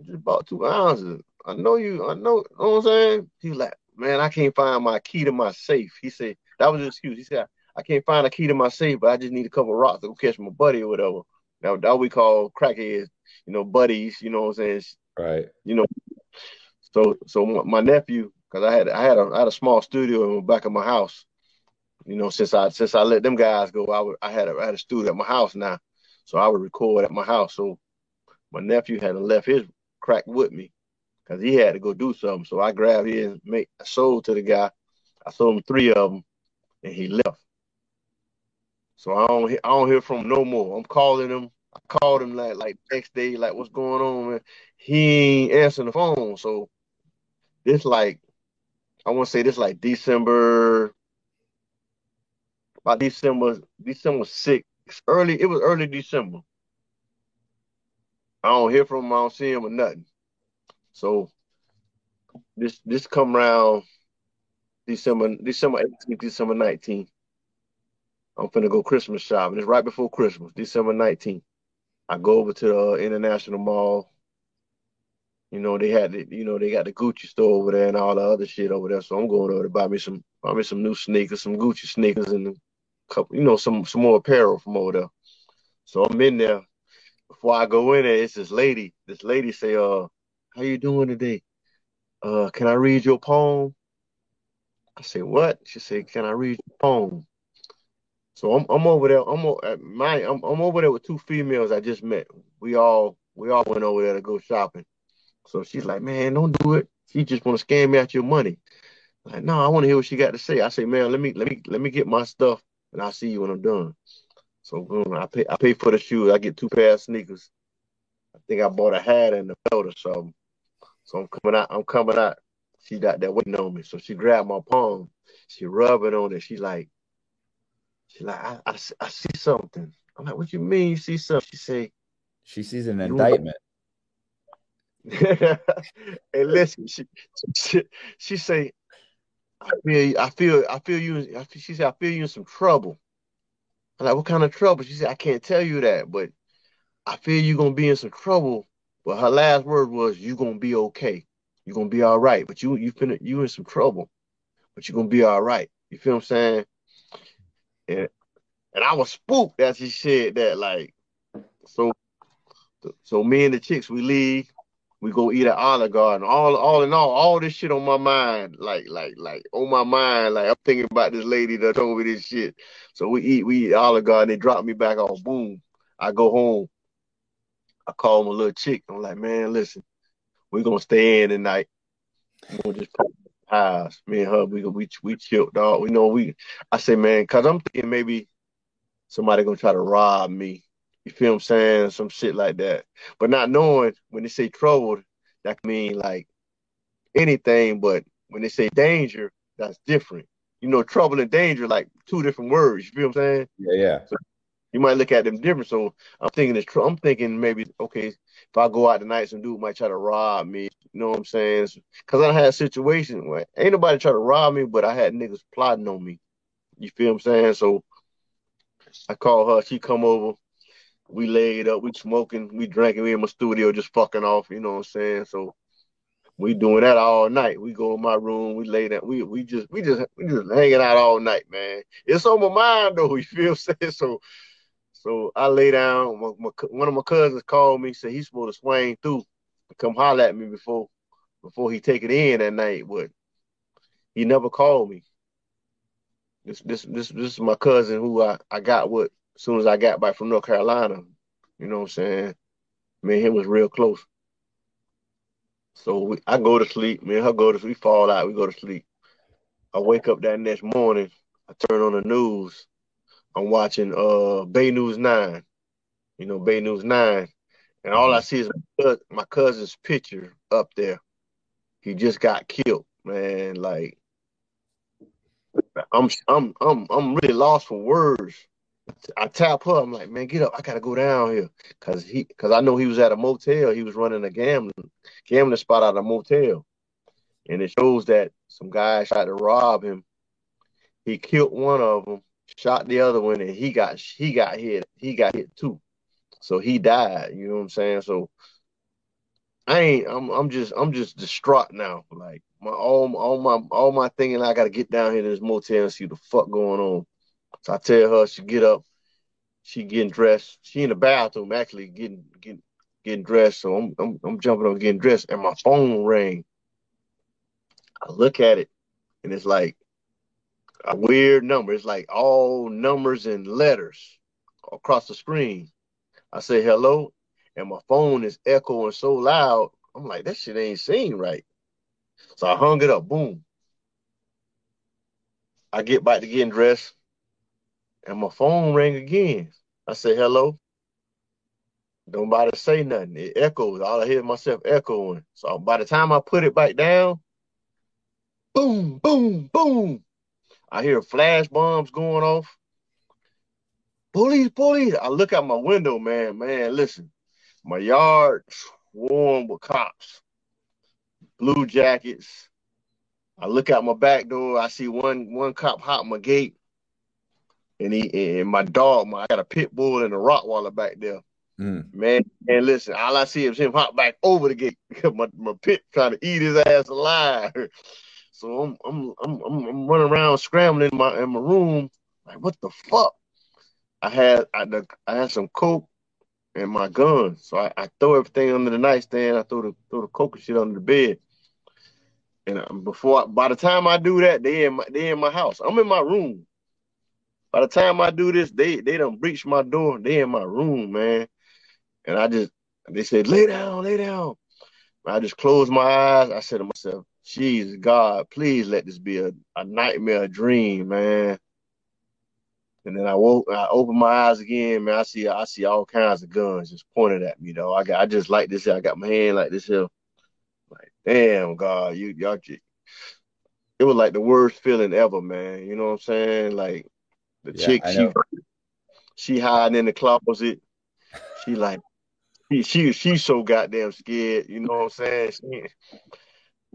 Just bought two ounces. I know you. I know. You know what I'm saying? He was like, man, I can't find my key to my safe. He said that was his excuse. He said, I can't find a key to my safe, but I just need a couple of rocks to go catch my buddy or whatever. Now that we call crackheads, you know, buddies. You know what I'm saying? Right. You know. So, so my nephew, because I had, I had, a, I had a small studio in the back of my house. You know, since I, since I let them guys go, I, would, I had, a, I had a studio at my house now, so I would record at my house. So my nephew had left his crack with me because he had to go do something. So I grabbed his and made, I sold to the guy. I sold him three of them and he left. So I don't, I don't hear from him no more. I'm calling him. I called him like, like next day, like, what's going on, man? He ain't answering the phone. So this like, I want to say this like December, about December, December sixth, early, it was early December. I don't hear from him, I don't see him or nothing. So this this come around December December eighteenth, December nineteenth. I'm finna go Christmas shopping. It's right before Christmas, December nineteenth. I go over to the International Mall. You know, they had the, you know, they got the Gucci store over there and all the other shit over there. So I'm going over to buy me some buy me some new sneakers, some Gucci sneakers and a couple, you know, some some more apparel from over there. So I'm in there. Before I go in there, it's this lady. This lady say, uh, how you doing today? uh, can I read your poem? I said, what? She said, can I read your poem? So I'm I'm over there. I'm at my I'm I'm over there with two females I just met. We all we all went over there to go shopping. So she's like, man, don't do it. She just want to scam me out your money. I'm like, no, I want to hear what she got to say. I say, man, let me let me let me get my stuff, and I'll see you when I'm done. So boom, I pay I pay for the shoes. I get two pairs of sneakers. I think I bought a hat and a belt or something. So I'm coming out. I'm coming out. She got that waiting on me. So she grabbed my palm. She rubbing on it. She like. She's like, I, I, I see something. I'm like, what you mean you see something? She say, she sees an indictment. And listen, she, she she say, I feel, I feel, I feel you. I feel, she said, I feel you in some trouble. I'm like, what kind of trouble? She said, I can't tell you that, but I feel you gonna be in some trouble. But her last word was, you gonna be okay. You gonna be all right. But you, you finna, you in some trouble. But you gonna be all right. You feel what I'm saying? And, and I was spooked as she said that, like, so so me and the chicks, we leave, we go eat at Olive Garden. All all in all, all this shit on my mind, like, like, like, on my mind, like, I'm thinking about this lady that told me this shit. So we eat, we eat Olive Garden, they drop me back off, boom. I go home. I call my little chick. I'm like, man, listen, we're going to stay in tonight. We're going to just pop eyes. Me and her, we we we chilled, dog. We know we. I say, man, cause I'm thinking maybe somebody gonna try to rob me. You feel what I'm saying? Some shit like that. But not knowing when they say troubled, that can mean like anything. But when they say danger, that's different. You know, trouble and danger like two different words. You feel what I'm saying? Yeah, yeah. So you might look at them different. So I'm thinking it's. I'm thinking maybe okay, if I go out tonight, some dude might try to rob me. You know what I'm saying? Because I had a situation where ain't nobody trying to rob me, but I had niggas plotting on me. You feel what I'm saying? So I called her. She come over. We laid up. We smoking. We drinking. We in my studio just fucking off. You know what I'm saying? So we doing that all night. We go in my room. We lay down. We we just we just we just hanging out all night, man. It's on my mind though. You feel what I'm saying? So so I lay down. My, my, one of my cousins called me. Said he's supposed to swing through. Come holler at me before before he take it in that night, but he never called me. This this this this is my cousin who I, I got with as soon as I got back from North Carolina. You know what I'm saying? Me and him was real close. So we, I go to sleep. Me and her go to sleep. We fall out. We go to sleep. I wake up that next morning. I turn on the news. I'm watching uh Bay News nine. You know, Bay News nine. And all I see is my cousin's picture up there. He just got killed, man. Like, I'm, I'm, I'm, I'm really lost for words. I tap her. I'm like, man, get up! I gotta go down here, cause he, cause I know he was at a motel. He was running a gambling, gambling spot out of a motel, and it shows that some guys tried to rob him. He killed one of them, shot the other one, and he got, he got hit. He got hit too. So he died, you know what I'm saying? So I ain't I'm I'm just I'm just distraught now. Like my all all my all my thinking, I gotta get down here to this motel and see what the fuck going on. So I tell her, she get up, she getting dressed. She in the bathroom actually getting getting getting dressed. So I'm I'm I'm jumping up getting dressed and my phone rang. I look at it and it's like a weird number. It's like all numbers and letters across the screen. I say hello, and my phone is echoing so loud. I'm like, that shit ain't seen right. So I hung it up. Boom. I get back to getting dressed, and my phone rang again. I say hello. Nobody say nothing. It echoes. All I hear is myself echoing. So by the time I put it back down, boom, boom, boom. I hear flash bombs going off. Police, police. I look out my window, man. Man, listen. My yard swarmed with cops. Blue jackets. I look out my back door. I see one one cop hop my gate. And he and my dog, my, I got a pit bull and a Rottweiler back there. Mm. Man, and listen, all I see is him hop back over the gate because my, my pit trying to eat his ass alive. So I'm I'm I'm I'm, I'm running around scrambling in my in my room. Like, what the fuck? I had I, I had some coke and my gun, so I, I throw everything under the nightstand. I throw the throw the coke and shit under the bed. And before, by the time I do that, they in my, they in my house. I'm in my room. By the time I do this, they they done breached my door. They in my room, man. And I just, they said, lay down, lay down. I just closed my eyes. I said to myself, Jesus, God, please let this be a, a nightmare, a dream, man. And then I woke, I opened my eyes again, man. I see, I see all kinds of guns just pointed at me, though. I got, I just like this here. I got my hand like this here. Like, damn, God, you, y'all, it was like the worst feeling ever, man. You know what I'm saying? Like the yeah, chick, she, she hiding in the closet. She like, she, she, she's so goddamn scared. You know what I'm saying? She,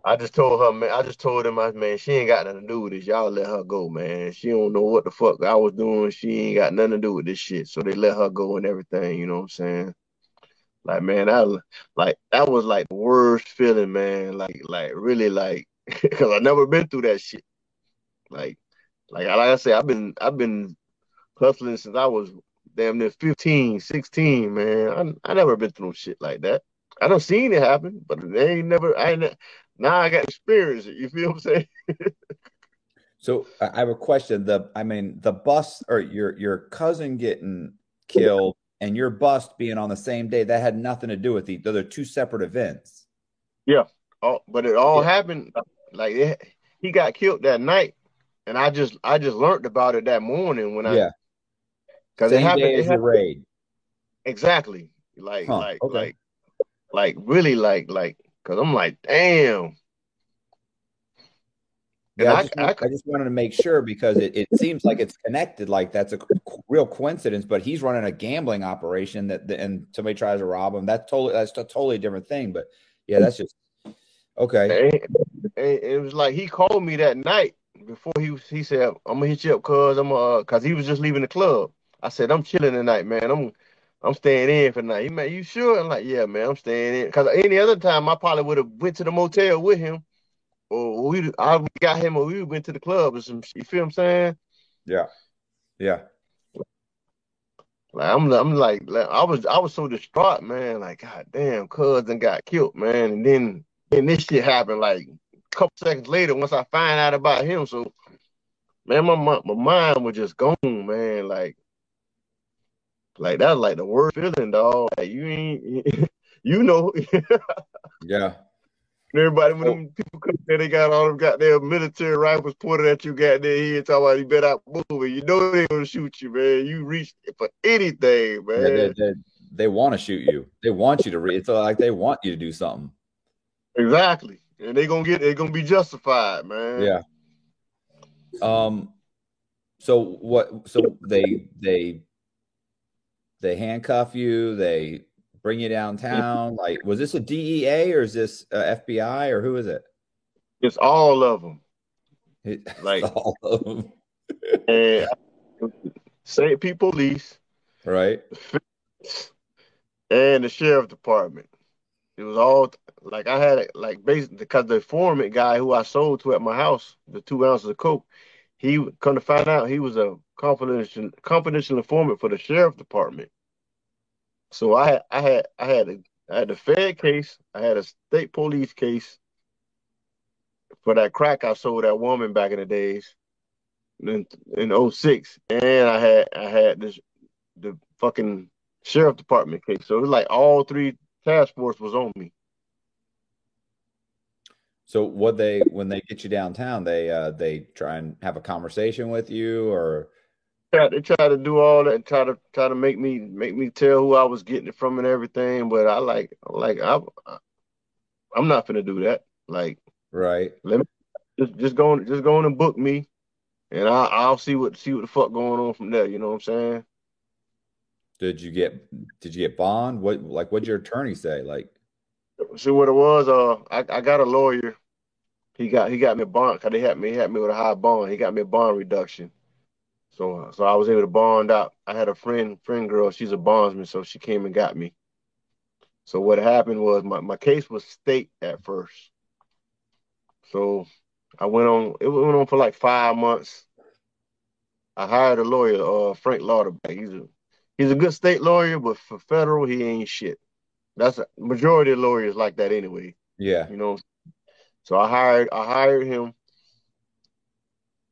I just told her, man, I just told him, man, she ain't got nothing to do with this. Y'all let her go, man. She don't know what the fuck I was doing. She ain't got nothing to do with this shit. So they let her go and everything, you know what I'm saying? Like, man, that, like, that was like the worst feeling, man. Like, like really, like, because I never been through that shit. Like, like, like I say, I've been, I've been hustling since I was damn near fifteen, sixteen, man. I, I never been through shit like that. I done seen it happen, but they ain't never, I ain't, now I got experience. You feel what I'm saying? So I have a question. The, I mean, the bus or your, your cousin getting killed and your bust being on the same day, that had nothing to do with each other. Two separate events. Yeah. Oh, but it all yeah. happened. Like it, he got killed that night. And I just, I just learned about it that morning when I, yeah. cause same it happened. Day as it happened. The raid. Exactly. Like, huh, like, okay. like, like really like, like, cause I'm like, damn. Yeah, I, I, just, I, I just wanted to make sure because it, it seems like it's connected. Like that's a real coincidence, but he's running a gambling operation that, and somebody tries to rob him. That's totally, that's a totally different thing. But yeah, that's just okay. And, and it was like he called me that night before he he said, "I'm gonna hit you up, cause I'm uh, cause he was just leaving the club." I said, "I'm chilling tonight, man. I'm." I'm staying in for night. He man, you sure? I'm like, yeah, man, I'm staying in. Because any other time, I probably would have went to the motel with him, or we, I got him, or we went to the club or some. You feel what I'm saying? Yeah, yeah. Like I'm, I'm like, like I was, I was so distraught, man. Like, God damn, cousin got killed, man. And then, then this shit happened. Like a couple seconds later, once I find out about him, so man, my my, my mind was just gone, man. Like. Like that's like the worst feeling, dog. Like you ain't, you know. Yeah. Everybody when them people come there, they got all them goddamn military rifles pointed at you, got their head talking about you better not move it. You know they gonna shoot you, man. You reach for anything, man. Yeah, they they, they want to shoot you. They want you to read. It's like they want you to do something. Exactly, and they gonna get. They gonna be justified, man. Yeah. Um. So what? So they they. They handcuff you. They bring you downtown. Like, was this a D E A or is this uh, F B I or who is it? It's all of them. It's like all of them. And Saint Pete Police, right? And the sheriff department. It was all like I had like basically because the informant guy who I sold to at my house the two ounces of coke. He come to find out he was a confidential confidential informant for the sheriff department. So I I had I had a, I had the Fed case, I had a state police case for that crack I sold that woman back in the days, in in oh six, and I had I had this the fucking sheriff department case. So it was like all three task force was on me. So what they when they get you downtown, they uh, they try and have a conversation with you, or yeah, they try to do all that and try to try to make me make me tell who I was getting it from and everything. But I like like I I'm not gonna do that. Like right, let me just just go on, just go on and book me, and I I'll see what see what the fuck going on from there. You know what I'm saying? Did you get did you get bond? What like what'd your attorney say? Like. See what it was. Uh, I, I got a lawyer. He got he got me a bond because they had me he had me with a high bond. He got me a bond reduction, so uh, so I was able to bond out. I had a friend friend girl. She's a bondsman, so she came and got me. So what happened was my, my case was state at first. So I went on. It went on for like five months. I hired a lawyer, uh, Frank Lauderback. He's a he's a good state lawyer, but for federal, he ain't shit. That's a majority of lawyers like that anyway. Yeah. You know, So I hired I hired him.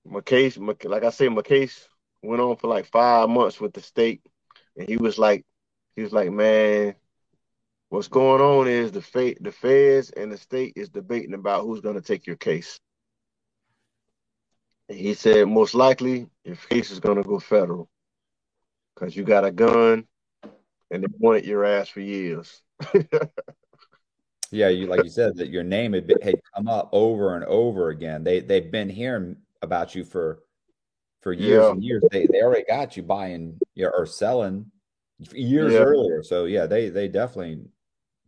McCase, like I said, McCase went on for like five months with the state, and he was like, he was like, man, what's going on is the fate, the feds and the state is debating about who's going to take your case. And he said, most likely, your case is going to go federal because you got a gun and they wanted your ass for years. Yeah, you like you said that your name had, been, had come up over and over again. They they've been hearing about you for for years yeah. and years. They they already got you buying you know, or selling years yeah. earlier. So yeah, they they definitely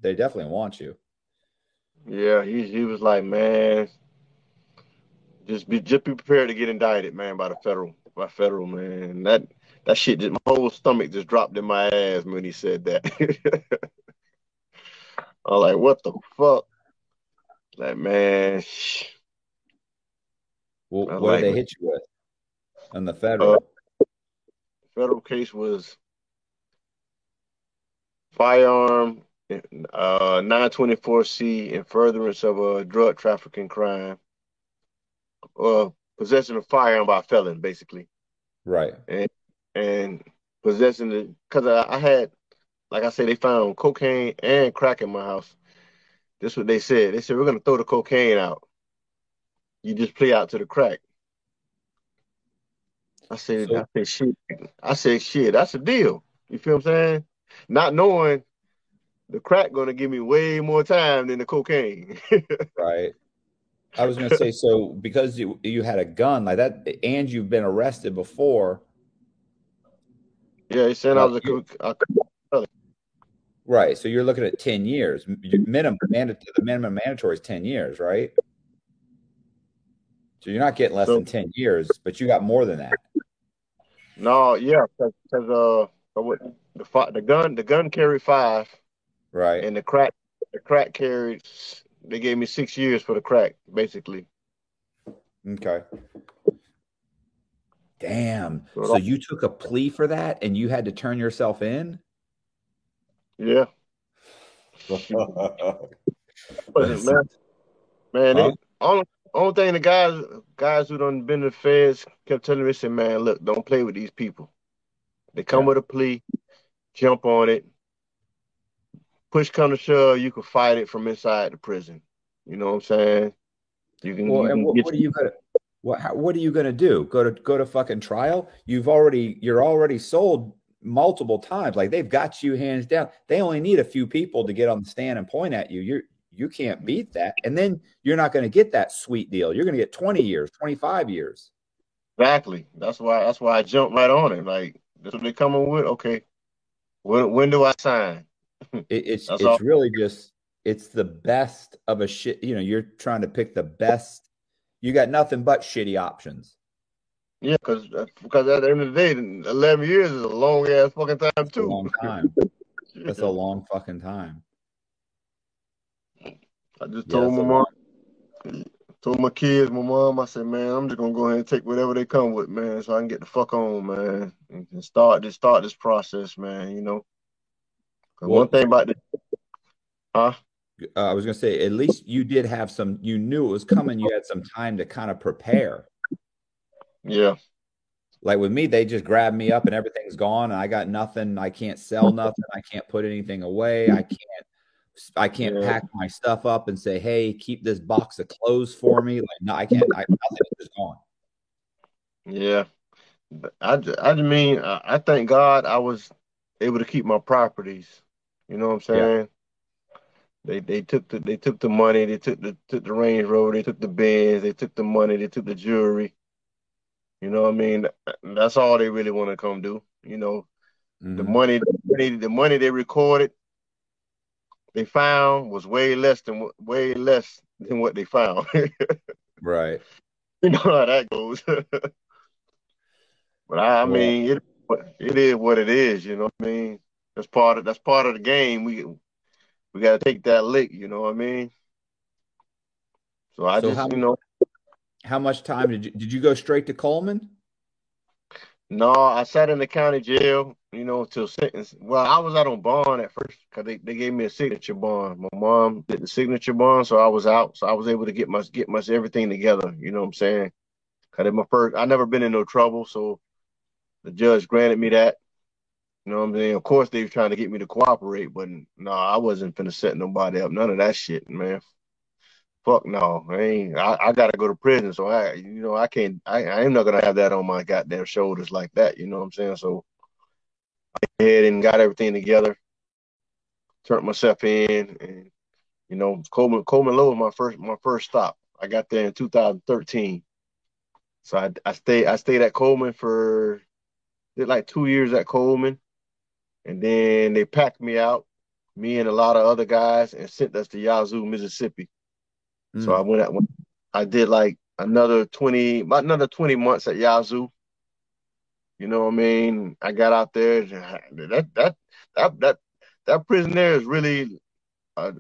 they definitely want you. Yeah, he he was like, man, just be just be prepared to get indicted, man, by the federal by federal man. That that shit just my whole stomach just dropped in my ass when he said that. I'm like, what the fuck? Like, man. Well, what like, did they hit you with on the federal? Uh, federal case was firearm, uh, nine twenty-four C, in furtherance of a drug trafficking crime, uh, possession of firearm by a felon, basically. Right. And and possessing it, because I, I had, like I said, they found cocaine and crack in my house. That's what they said. They said, we're going to throw the cocaine out. You just play out to the crack. I said, so, I said, shit. I said, shit, that's a deal. You feel what I'm saying? Not knowing the crack going to give me way more time than the cocaine. Right. I was going to say, so because you, you had a gun like that and you've been arrested before. Yeah, they said I was a, a Right, so you're looking at ten years. Minimum, mandatory, the minimum mandatory is ten years, right? So you're not getting less so, than ten years, but you got more than that. No, yeah, because uh, the the gun the gun carried five, right? And the crack the crack carried. They gave me six years for the crack, basically. Okay. Damn. So, so you took a plea for that, and you had to turn yourself in. Yeah. man, man huh? it, only, only thing the guys guys who done been to the feds kept telling me, they said, man, look, don't play with these people. They come yeah. with a plea, jump on it, push come to shove, you can fight it from inside the prison. You know what I'm saying? You can, well, you and can what, get what are you gonna what how, what are you gonna do? Go to go to fucking trial? You've already you're already sold multiple times. Like, they've got you hands down. They only need a few people to get on the stand and point at you. You you can't beat that. And then you're not going to get that sweet deal. You're going to get twenty years, twenty-five years. Exactly. That's why that's why I jumped right on it. Like, this what they're coming with? Okay. When, when do I sign? it, it's that's it's all. Really just, it's the best of a shit. You know, you're trying to pick the best. You got nothing but shitty options. Yeah, because because at the end of the day, eleven years is a long ass fucking time That's too. A long time. That's a long fucking time. I just yeah, told my mom, long. told my kids, my mom, I said, man, I'm just gonna go ahead and take whatever they come with, man, so I can get the fuck on, man, and start this start this process, man. You know, well, one thing about this, huh? Uh, I was gonna say, at least you did have some. You knew it was coming. You had some time to kind of prepare. Yeah. Like with me, they just grabbed me up and everything's gone. And I got nothing. I can't sell nothing. I can't put anything away. I can't I can't yeah. pack my stuff up and say, hey, keep this box of clothes for me. Like, no, I can't. I, nothing is just gone. Yeah. I, I mean, I thank God I was able to keep my properties. You know what I'm saying? Yeah. They they took the they took the money. They took the took the Range Rover. They took the Benz. They took the money. They took the jewelry. You know what I mean? That's all they really want to come do. You know, mm-hmm. the money, the money they recorded, they found was way less than way less than what they found. Right. You know how that goes. But I, I mean, it it is what it is. You know what I mean? That's part of that's part of the game. We we got to take that lick. You know what I mean? So I so just how- you know. How much time did you, did you go straight to Coleman? No, I sat in the county jail you know, till sentence. Well, I was out on bond at first because they, they gave me a signature bond. My mom did the signature bond, so I was out. So I was able to get my get my everything together. You know what I'm saying? Cause in my first, I never been in no trouble, so the judge granted me that. You know what I'm saying? Of course, they were trying to get me to cooperate, but no, nah, I wasn't finna set nobody up. None of that shit, man. Fuck no, I ain't. I, I gotta go to prison, so I, you know, I can't. I, I am not gonna have that on my goddamn shoulders like that. You know what I'm saying? So I went ahead and got everything together, turned myself in, and you know, Coleman, Coleman Low was my first, my first stop. I got there in two thousand thirteen, so I, I stayed, I stayed at Coleman for did like two years at Coleman, and then they packed me out, me and a lot of other guys, and sent us to Yazoo, Mississippi. Mm. So I went at, I did like another twenty, about another twenty months at Yazoo. You know what I mean? I got out there. That that that that that prison there is really uh,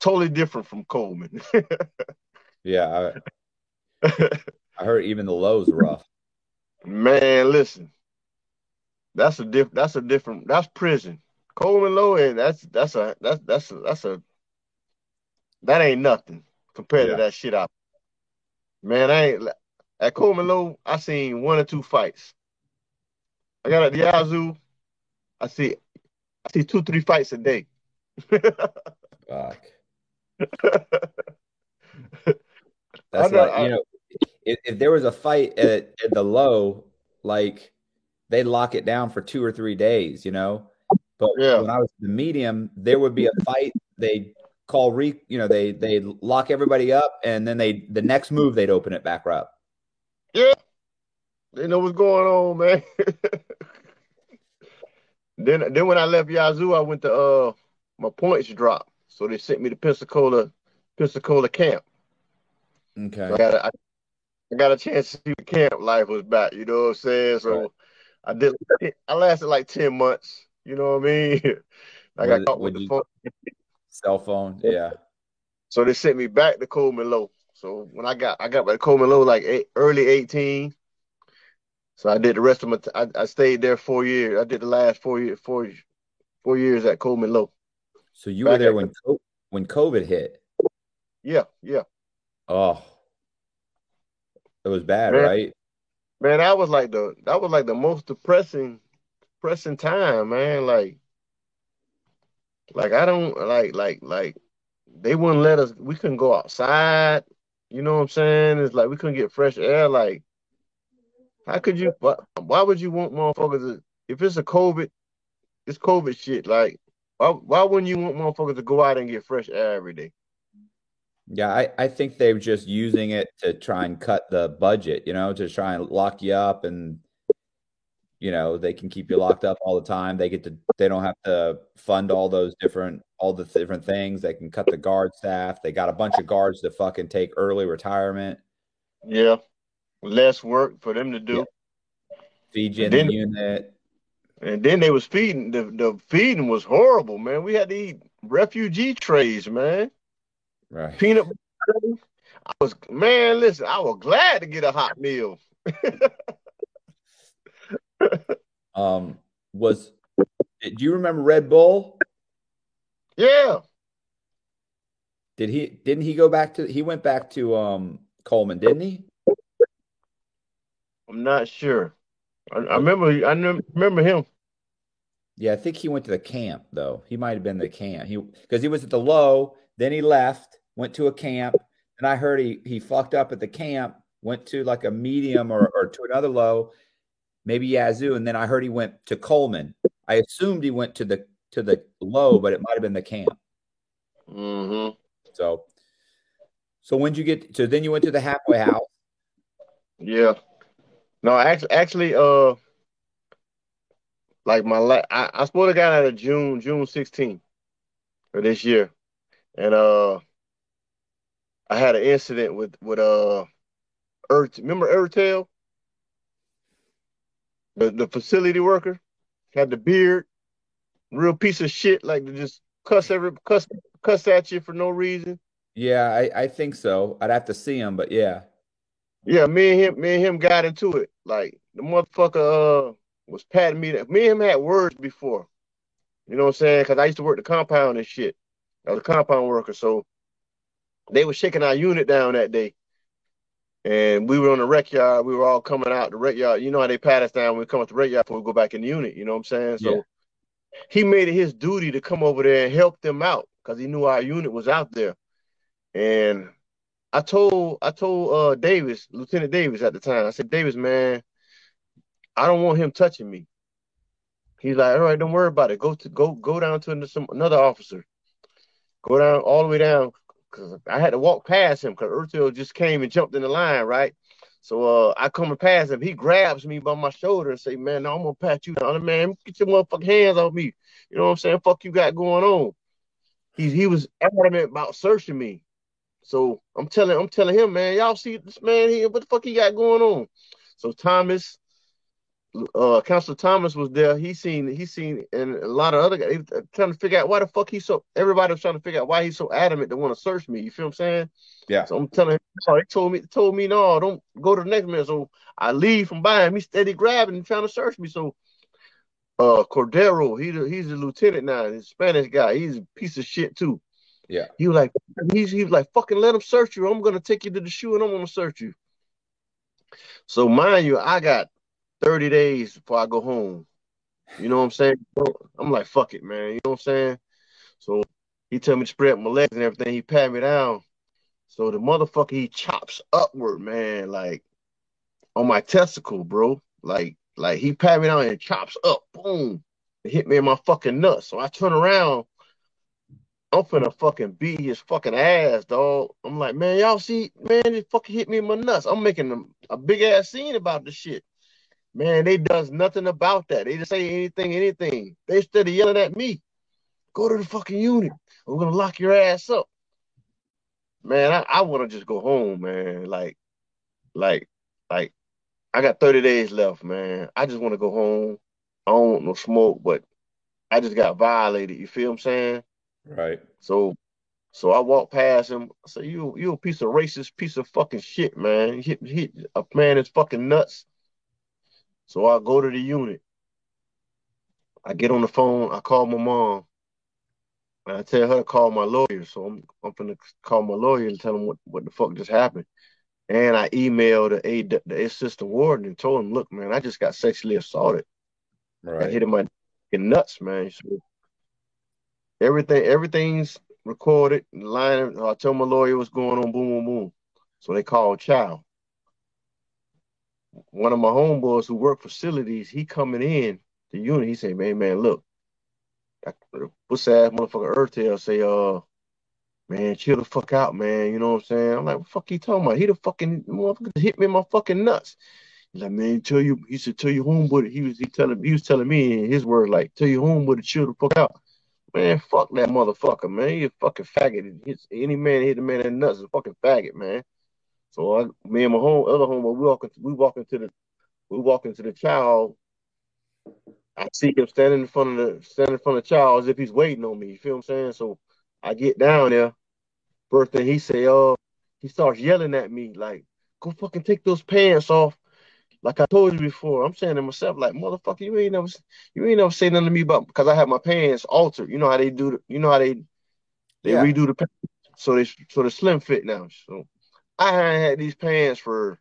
totally different from Coleman. Yeah, I, I heard even the Low's rough. Man, listen, that's a diff. That's a different. That's prison. Coleman Low, and that's that's a that's that's a, that's a that ain't nothing compared yeah. to that shit out. Man, I ain't at Coleman Low. I seen one or two fights. I got at Yazoo, I see, I see two, three fights a day. Fuck. That's not, like, you know, if, if there was a fight at, at the Low, like they'd lock it down for two or three days, you know. But yeah. when I was in the Medium, there would be a fight. They call re, you know, they they lock everybody up, and then they the next move they'd open it back up. Yeah. They know what's going on, man. then, then when I left Yazoo, I went to uh my points dropped, so they sent me to Pensacola, Pensacola camp. Okay, so I got a, I, I got a chance to see the camp life was back. You know what I'm saying? So right. I did. I lasted like ten months. You know what I mean? Like was, I got with the phone, cell phone. Yeah. So they sent me back to Coleman Low. So when I got I got back to Coleman Low like eight, early eighteen. So I did the rest of my. T- I, I stayed there four years. I did the last four years, four, four years at Coleman Low. So you Back were there when the- when COVID hit. Yeah, yeah. Oh, it was bad, man, right? Man, that was like the that was like the most depressing, depressing time, man. Like, like I don't like like like they wouldn't let us. We couldn't go outside. You know what I'm saying? It's like we couldn't get fresh air. Like. How could you? Why, why would you want motherfuckers? To, if it's a COVID, it's COVID shit. Like, why, why wouldn't you want motherfuckers to go out and get fresh air every day? Yeah, I, I think they were just using it to try and cut the budget, you know, to try and lock you up, and you know they can keep you locked up all the time. They get to they don't have to fund all those different all the different things. They can cut the guard staff. They got a bunch of guards to fucking take early retirement. Yeah. Less work for them to do. Yeah. Feed you in the unit. And then they was feeding. The, the feeding was horrible, man. We had to eat refugee trays, man. Right. Peanut butter. I was, man, listen, I was glad to get a hot meal. um, was, do you remember Red Bull? Yeah. Did he, didn't he go back to, he went back to um Coleman, didn't he? I'm not sure. I, I remember. I remember him. Yeah, I think he went to the camp though. He might have been the camp. He because he was at the Low. Then he left, went to a camp, and I heard he he fucked up at the camp. Went to like a Medium or or to another Low, maybe Yazoo, and then I heard he went to Coleman. I assumed he went to the to the Low, but it might have been the camp. Mm-hmm. So, so when did you get? So then you went to the halfway house. Yeah. No, actually, actually, uh, like my la- I, I supposed to got out of June, June sixteenth of this year, and uh, I had an incident with with uh, Ert- remember Ertel, the the facility worker, had the beard, real piece of shit, like to just cuss every cuss cuss at you for no reason. Yeah, I, I think so. I'd have to see him, but yeah. Yeah, me and him, me and him got into it. Like the motherfucker, uh, was patting me down. Me and him had words before. You know what I'm saying? Because I used to work the compound and shit. I was a compound worker. So they were shaking our unit down that day. And we were on the rec yard. We were all coming out the rec yard. You know how they pat us down when we come out the rec yard before we go back in the unit. You know what I'm saying? So yeah. He made it his duty to come over there and help them out because he knew our unit was out there. And I told I told uh, Davis, Lieutenant Davis at the time, I said, Davis, man, I don't want him touching me. He's like, all right, don't worry about it. Go to go go down to some, another officer. Go down all the way down. Cause I had to walk past him because Urtel just came and jumped in the line, right? So uh, I come and pass him. He grabs me by my shoulder and say, man, no, I'm going to pat you down. Man, get your motherfucking hands off me. You know what I'm saying? Fuck you got going on. He he was adamant about searching me. So I'm telling I'm telling him, man, y'all see this man here? What the fuck he got going on? So Thomas, uh, Counselor Thomas was there. He seen, he seen, and a lot of other guys trying to figure out why the fuck he so, everybody was trying to figure out why he's so adamant to want to search me. You feel what I'm saying? Yeah. So I'm telling him, oh, he told me, told me, no, don't go to the next man. So I leave from by him. He's steady grabbing and trying to search me. So uh, Cordero, he, he's a lieutenant now, he's a Spanish guy. He's a piece of shit too. Yeah. He was like, he's, he was like, fucking let him search you. I'm going to take you to the shoe and I'm going to search you. So mind you, I got thirty days before I go home. You know what I'm saying? I'm like, fuck it, man. You know what I'm saying? So he told me to spread my legs and everything. He pat me down. So the motherfucker, he chops upward, man, like on my testicle, bro. Like, like he pat me down and chops up, boom. It hit me in my fucking nuts. So I turn around. I'm finna fucking beat his fucking ass, dog. I'm like, man, y'all see, man, it fucking hit me in my nuts. I'm making a, a big ass scene about this shit. Man, they does nothing about that. They didn't say anything, anything. They started yelling at me. Go to the fucking unit. I'm gonna lock your ass up. Man, I, I wanna just go home, man. Like, like, like, I got thirty days left, man. I just wanna go home. I don't want no smoke, but I just got violated. You feel what I'm saying? Right. So, so I walked past him. I said, you, you a piece of racist, piece of fucking shit, man. Hit, hit a man is fucking nuts. So I go to the unit. I get on the phone. I call my mom. And I tell her to call my lawyer. So I'm, I'm going to call my lawyer and tell him what, what the fuck just happened. And I emailed the, aid, the assistant warden and told him, look, man, I just got sexually assaulted. Right. I hit him my nuts, man. So, Everything, everything's recorded. Line, I told my lawyer what's going on. Boom, boom, boom. So they called child. One of my homeboys who work facilities, he coming in the unit. He said, "Man, man, look, what's that motherfucker Urtel say? Uh, man, chill the fuck out, man. You know what I'm saying? I'm like, what the fuck he talking about? He the fucking motherfucker hit me in my fucking nuts. He's like, man, tell you, he said, tell your homeboy. He was, he telling, he was telling me in his words, like, tell your homeboy to chill the fuck out." Man, fuck that motherfucker, man. He a fucking faggot. Hits, any man hit a man in the nuts is a fucking faggot, man. So I, me and my home, other homie, we walk into, we walk into the we walk into the child. I see him standing in front of the standing in front of the child as if he's waiting on me. You feel what I'm saying? So I get down there. First thing he say, oh, he starts yelling at me like, "Go fucking take those pants off." Like I told you before, I'm saying to myself, like, motherfucker, you ain't never, you ain't never say nothing to me about, because I had my pants altered. You know how they do, the, you know how they, they yeah. redo the pants. So they, so the slim fit now. So I had these pants for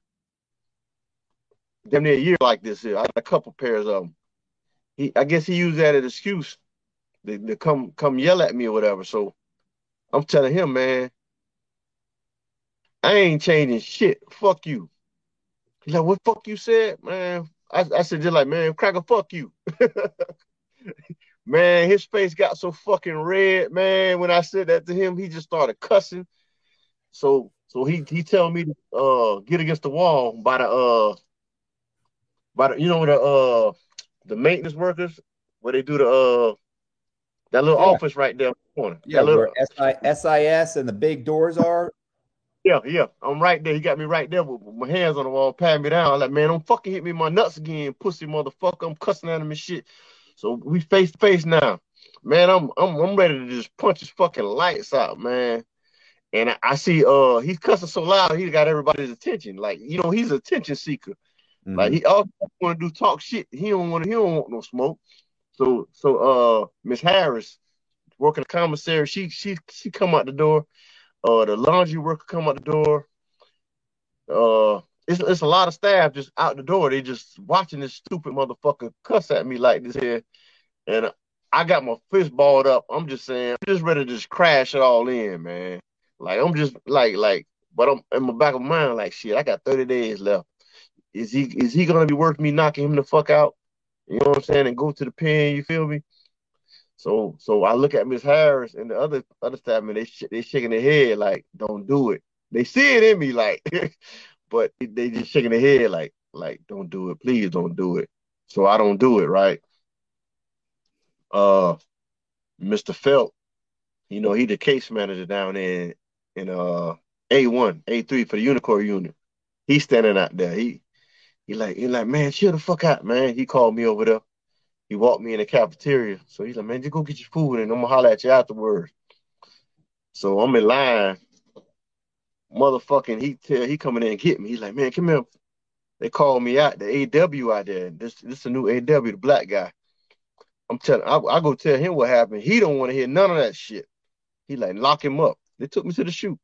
damn near a year like this here. I had a couple pairs of them. He, I guess he used that as an excuse to, to come, come yell at me or whatever. So I'm telling him, man, I ain't changing shit. Fuck you. He's like, what fuck you said, man? I, I said, just like, man, cracker, fuck you. Man, his face got so fucking red, man. When I said that to him, he just started cussing. So so he he tell me to uh, get against the wall by the, uh, by the you know, the uh, the maintenance workers, where they do the, uh, that little yeah. office right there in the corner. Yeah, that little, where S I S and the big doors are. Yeah, yeah, I'm right there. He got me right there with my hands on the wall, patting me down. I'm like, man, don't fucking hit me in my nuts again, pussy motherfucker. I'm cussing at him and shit. So we face to face now. Man, I'm I'm I'm ready to just punch his fucking lights out, man. And I, I see uh he's cussing so loud, he got everybody's attention. Like, you know, he's an attention seeker. Mm-hmm. Like he also want to do talk shit. He don't want. He don't want no smoke. So so uh, Miss Harris working the commissary. She she she come out the door. Uh, the laundry worker come out the door. Uh, it's it's a lot of staff just out the door. They just watching this stupid motherfucker cuss at me like this here, and I got my fist balled up. I'm just saying, I'm just ready to just crash it all in, man. Like I'm just like like, but I'm in my back of my mind like shit. I got thirty days left. Is he is he gonna be worth me knocking him the fuck out? You know what I'm saying? And go to the pen. You feel me? So so I look at Miss Harris and the other other staff, man. They sh- they shaking their head like, don't do it. They see it in me like, but they just shaking their head like like, don't do it. Please don't do it. So I don't do it, right? Uh, Mister Felt, you know he the case manager down in in uh A one, A three for the Unicorn Union. He's standing out there. He. He like, he like, man, chill the fuck out, man. He called me over there. He walked me in the cafeteria. So he's like, man, just go get your food and I'm going to holler at you afterwards. So I'm in line. Motherfucking, he tell, he coming in and get me. He's like, man, come here. They called me out, the A W out there. This this is a new A W, the black guy. I'm telling, I, I go tell him what happened. He don't want to hear none of that shit. He like, lock him up. They took me to the shoot.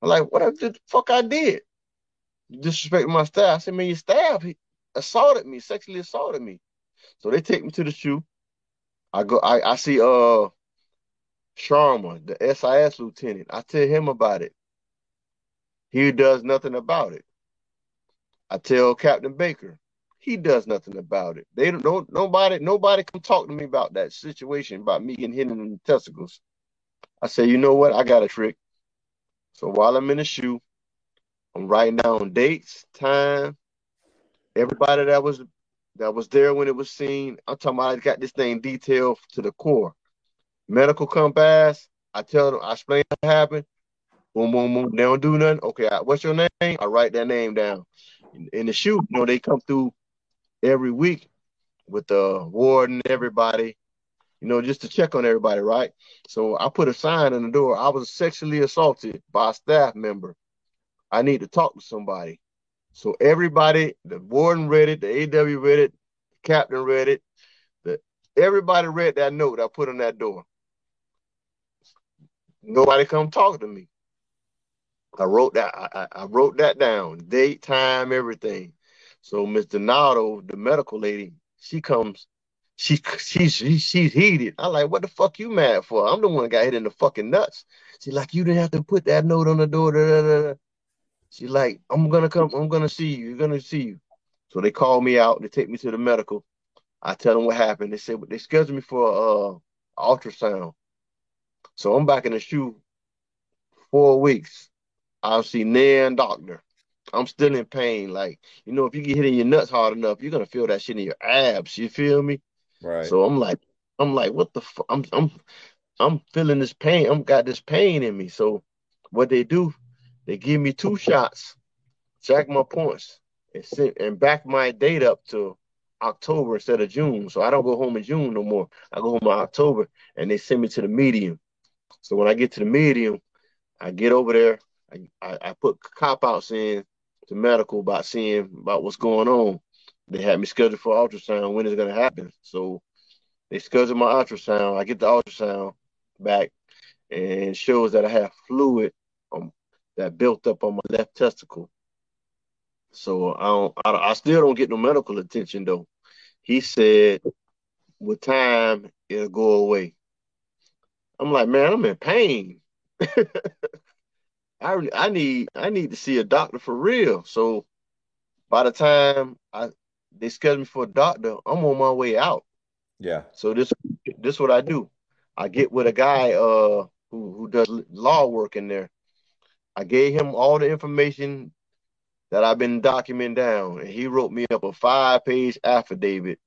I'm like, what the fuck I did? Disrespecting my staff. I said, man, your staff he assaulted me, sexually assaulted me. So they take me to the shoe. I go, I, I see uh Sharma, the S I S lieutenant. I tell him about it. He does nothing about it. I tell Captain Baker, he does nothing about it. They don't, don't nobody, nobody come talk to me about that situation, about me getting hit in the testicles. I say, you know what? I got a trick. So while I'm in the shoe, I'm writing down dates, time, everybody that was that was there when it was seen. I'm talking about I got this thing detailed to the core. Medical come past. I tell them, I explain what happened. Boom, boom, boom. They don't do nothing. Okay, I, what's your name? I write that name down. In, in the shoot, you know, they come through every week with the ward and everybody, you know, just to check on everybody, right? So I put a sign on the door. I was sexually assaulted by a staff member. I need to talk to somebody. So everybody, the warden read it, the A W read it, the captain read it, the, everybody read that note I put on that door. Nobody come talk to me. I wrote that. I, I wrote that down, date, time, everything. So Miz Donato, the medical lady, she comes. She, she she she's heated. I'm like, what the fuck you mad for? I'm the one that got hit in the fucking nuts. She's like, you didn't have to put that note on the door. Da, da, da, da. She's like, I'm going to come. I'm going to see you. You're going to see you. So they call me out. They take me to the medical. I tell them what happened. They said, well, they scheduled me for uh, ultrasound. So I'm back in the shoe four weeks. I'll see Nan doctor. I'm still in pain. Like, you know, if you get hit in your nuts hard enough, you're going to feel that shit in your abs. You feel me? Right. So I'm like, I'm like, what the fuck? I'm, I'm, I'm feeling this pain. I'm got this pain in me. So what they do, they give me two shots, jack my points, and sit, and back my date up to October instead of June. So I don't go home in June no more. I go home in October, and they send me to the medium. So when I get to the medium, I get over there. I, I, I put cop-outs in to medical about seeing about what's going on. They had me scheduled for ultrasound, when it's going to happen. So they scheduled my ultrasound. I get the ultrasound back, and it shows that I have fluid um, that built up on my left testicle. So I don't, I, don't, I still don't get no medical attention though. He said, with time, it'll go away. I'm like, man, I'm in pain. I really, I need, I need to see a doctor for real. So by the time I, they scheduled me for a doctor, I'm on my way out. Yeah. So this, this what I do. I get with a guy uh who, who does law work in there. I gave him all the information that I've been documenting down, and he wrote me up a five-page affidavit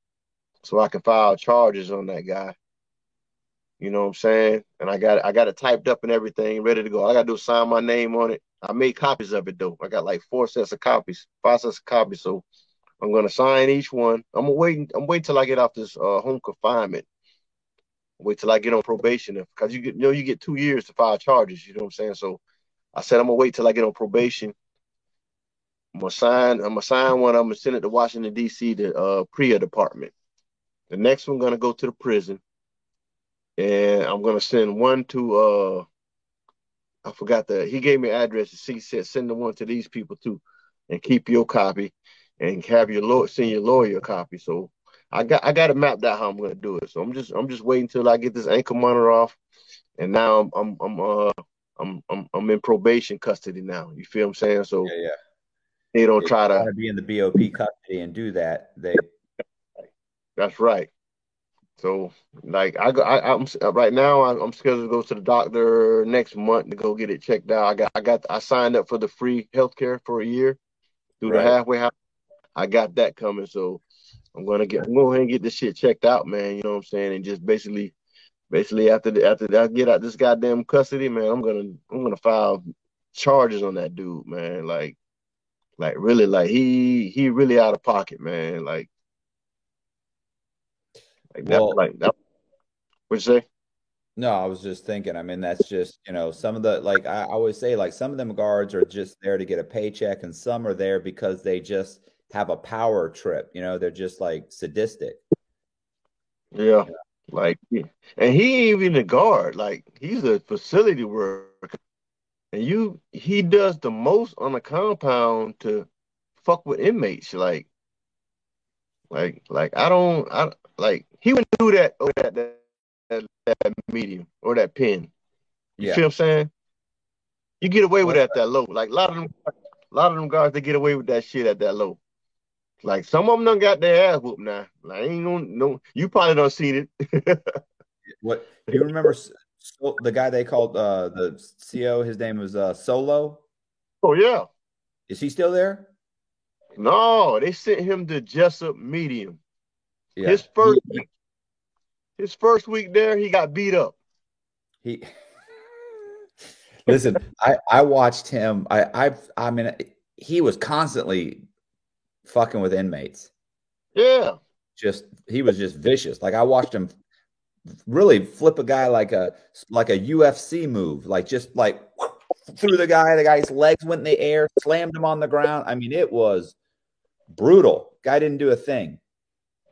so I can file charges on that guy. You know what I'm saying? And I got I got it typed up and everything, ready to go. All I got to do is sign my name on it. I made copies of it, though. I got like four sets of copies, five sets of copies. So I'm going to sign each one. I'm waiting. I'm waiting till I get off this uh, home confinement. Wait till I get on probation. Because you, you know you get two years to file charges. You know what I'm saying? So I said, I'm going to wait till I get on probation. I'm gonna sign. I'm gonna sign one. I'm gonna send it to Washington D C to uh, PREA department. The next one gonna go to the prison, and I'm gonna send one to. Uh, I forgot that he gave me addresses. He said send the one to these people too, and keep your copy, and have your lawyer send your lawyer a copy. So I got I got it mapped out how I'm gonna do it. So I'm just I'm just waiting until I get this ankle monitor off, and now I'm I'm I'm uh I'm I'm I'm in probation custody now. You feel what I'm saying? So yeah. yeah. They don't they try to be in the B O P custody and do that. They, that's right. So, like I, I I'm right now. I'm, I'm scheduled to go to the doctor next month to go get it checked out. I got, I got, I signed up for the free healthcare for a year through right. the halfway house. I got that coming, so I'm gonna get, I'm gonna go ahead and get this shit checked out, man. You know what I'm saying? And just basically, basically after the, after I get out this goddamn custody, man, I'm gonna, I'm gonna file charges on that dude, man. Like. Like really, like he he really out of pocket, man. Like, like well, that, like that. What you say? No, I was just thinking. I mean, that's just you know, some of the like I always say, like some of them guards are just there to get a paycheck, and some are there because they just have a power trip. You know, they're just like sadistic. Yeah, yeah. Like, and he ain't even a guard. Like, he's a facility worker. And you, he does the most on the compound to fuck with inmates. Like, like, like I don't, I like he wouldn't do that over that, that that medium or that pen. You yeah. feel what I'm saying? You get away with that that low. Like a lot of them, a lot of them guards, they get away with that shit at that low. Like some of them done got their ass whooped now. Like ain't no, no, you probably don't see it. What do you remember? So the guy they called uh, the C O, his name was uh, Solo. Oh, yeah. Is he still there? No, they sent him to Jessup Medium. Yeah. His first week, his first week there, he got beat up. He Listen, I, I watched him. I, I I mean, he was constantly fucking with inmates. Yeah. Just he was just vicious. Like I watched him. Really flip a guy like a like a U F C move, like just like whoop, threw the guy. The guy's legs went in the air, slammed him on the ground. I mean, it was brutal. Guy didn't do a thing.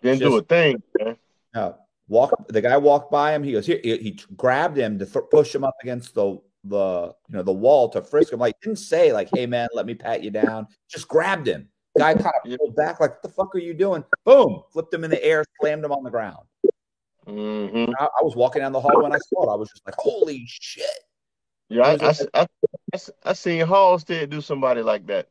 Didn't just, do a thing. Man. No, walk. The guy walked by him. He goes. He, he grabbed him to th- push him up against the the you know the wall to frisk him. Like didn't say like, hey man, let me pat you down. Just grabbed him. Guy kind of pulled back like, what the fuck are you doing? Boom! Flipped him in the air, slammed him on the ground. Mm-hmm. I, I was walking down the hall when I saw it. I was just like, "Holy shit!" Yeah, I I, like, I, I, I seen Halstead do somebody like that.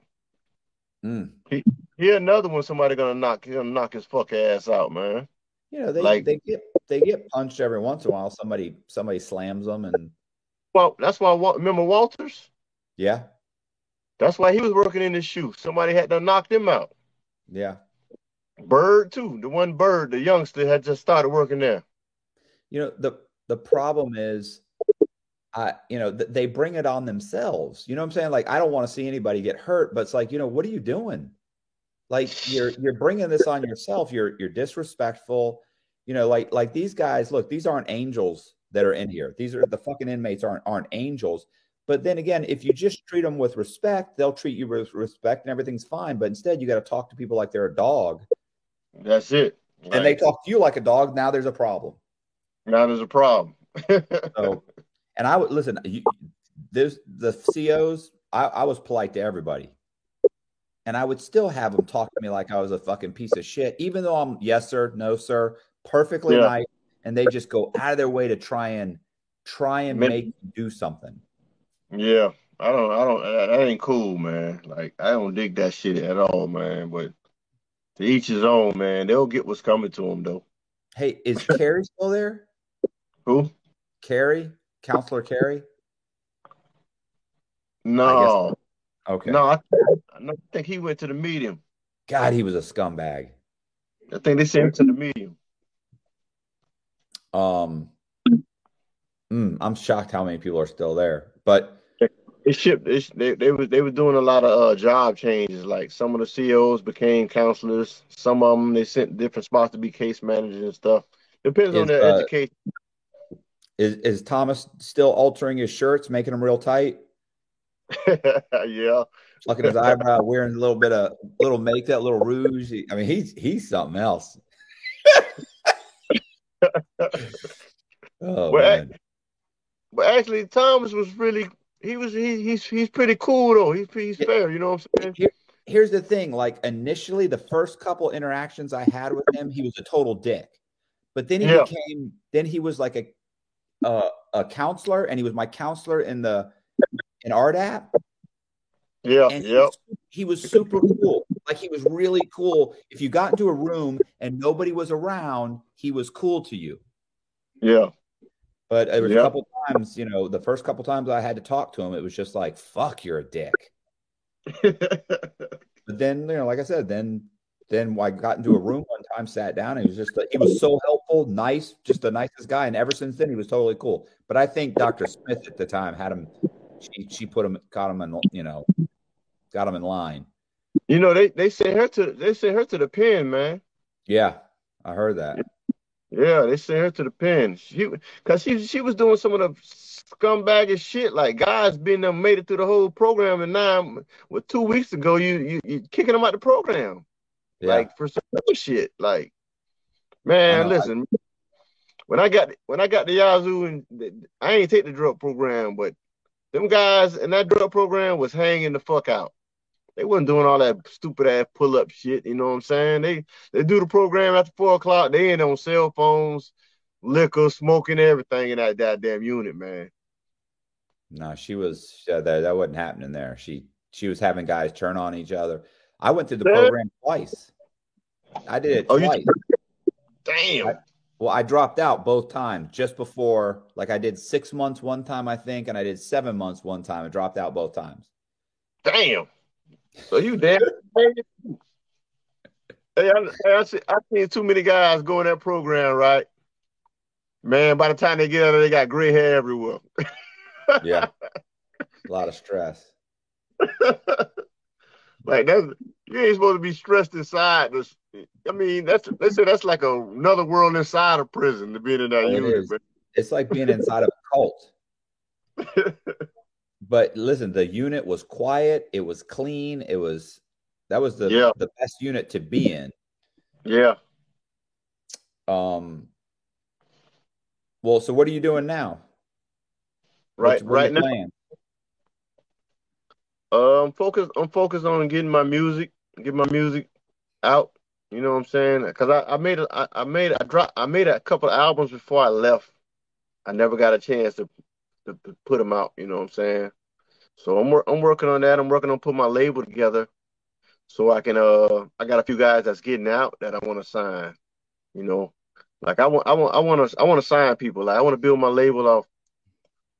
Mm. He, he another one. Somebody gonna knock him, knock his fuck ass out, man. You know, they like, they get they get punched every once in a while. Somebody somebody slams them, and well, that's why. Remember Walters? Yeah, that's why he was working in his shoe. Somebody had to knock him out. Yeah. Bird too. The one Bird, the youngster had just started working there. You know, the the problem is, I you know, th- they bring it on themselves. You know what I'm saying? Like, I don't want to see anybody get hurt, but it's like, you know, what are you doing? Like, you're you're bringing this on yourself. You're you're disrespectful. You know, like like these guys. Look, these aren't angels that are in here. These are the fucking inmates aren't aren't angels. But then again, if you just treat them with respect, they'll treat you with respect, and everything's fine. But instead, you got to talk to people like they're a dog. That's it. Right. And they talk to you like a dog. Now there's a problem. Now there's a problem. So, and I would listen. You, there's the C Os. I, I was polite to everybody, and I would still have them talk to me like I was a fucking piece of shit, even though I'm yes sir, no sir, perfectly yeah. nice. And they just go out of their way to try and try and Maybe. make you do something. Yeah, I don't. I don't. That ain't cool, man. Like I don't dig that shit at all, man. But. To each his own, man. They'll get what's coming to them, though. Hey, is Carrie still there? Who? Carrie? Counselor Carrie? No. Okay. No, I, I think he went to the medium. God, he was a scumbag. I think they sent him to the medium. Um, mm, I'm shocked how many people are still there. But It shipped. It, they they was they were doing a lot of uh, job changes. Like some of the C Os became counselors. Some of them they sent different spots to be case managers and stuff. Depends is, on their uh, education. Is is Thomas still altering his shirts, making them real tight? Yeah. Look at his eyebrow, wearing a little bit of little makeup, little rouge. I mean, he's he's something else. Oh, well, man. But actually, Thomas was really he was he, he's he's pretty cool though. He's he's fair, you know what I'm saying? Here, here's the thing: like initially, the first couple interactions I had with him, he was a total dick. But then he yeah. became then he was like a uh, a counselor, and he was my counselor in the in R D A P. Yeah, and yeah. He was, he was super cool. Like he was really cool. If you got into a room and nobody was around, he was cool to you. Yeah. But there was yeah. a couple times, you know, the first couple times I had to talk to him, it was just like, "Fuck, you're a dick." But then, you know, like I said, then then I got into a room one time, sat down, and he was just he was so helpful, nice, just the nicest guy. And ever since then, he was totally cool. But I think Doctor Smith at the time had him. She she put him, caught him, in, you know, got him in line. You know, they they sent her to they sent her to the pen, man. Yeah, I heard that. Yeah, they sent her to the pen. She, cause she she was doing some of the scumbaggy shit. Like guys being them made it through the whole program, and now, well, two weeks ago, you you, you kicking them out the program, yeah. like for some shit. Like, man, listen. I, when I got when I got to Yazoo, and I ain't take the drug program, but them guys in that drug program was hanging the fuck out. They wasn't doing all that stupid ass pull up shit. You know what I'm saying? They they do the program after four o'clock. They in on cell phones, liquor, smoking, everything in that goddamn unit, man. No, she was uh, that that wasn't happening there. She she was having guys turn on each other. I went through the Damn. program twice. I did it oh, twice. You... Damn. I, well, I dropped out both times just before. Like I did six months one time, I think, and I did seven months one time. I dropped out both times. Damn. So you damn hey, I, I see, I've seen too many guys go in that program, right? Man, by the time they get out of there, they got gray hair everywhere. Yeah. A lot of stress. Like that's you ain't supposed to be stressed inside. I mean, that's they say that's like a, another world inside of prison to being in that it unit. But... It's like being inside of a cult. But listen, the unit was quiet. It was clean. It was that was the yeah. the best unit to be in. Yeah. Um. Well, so what are you doing now? Right, right now. Plan? Uh, I'm focused. I'm focused on getting my music, get my music out. You know what I'm saying? Because I, I made a, I, I made I dropped I made a couple of albums before I left. I never got a chance to. To put them out, you know what I'm saying? So I'm I'm working on that. I'm working on putting my label together, so I can uh I got a few guys that's getting out that I want to sign, you know, like I want I want I want to I want to sign people. Like I want to build my label off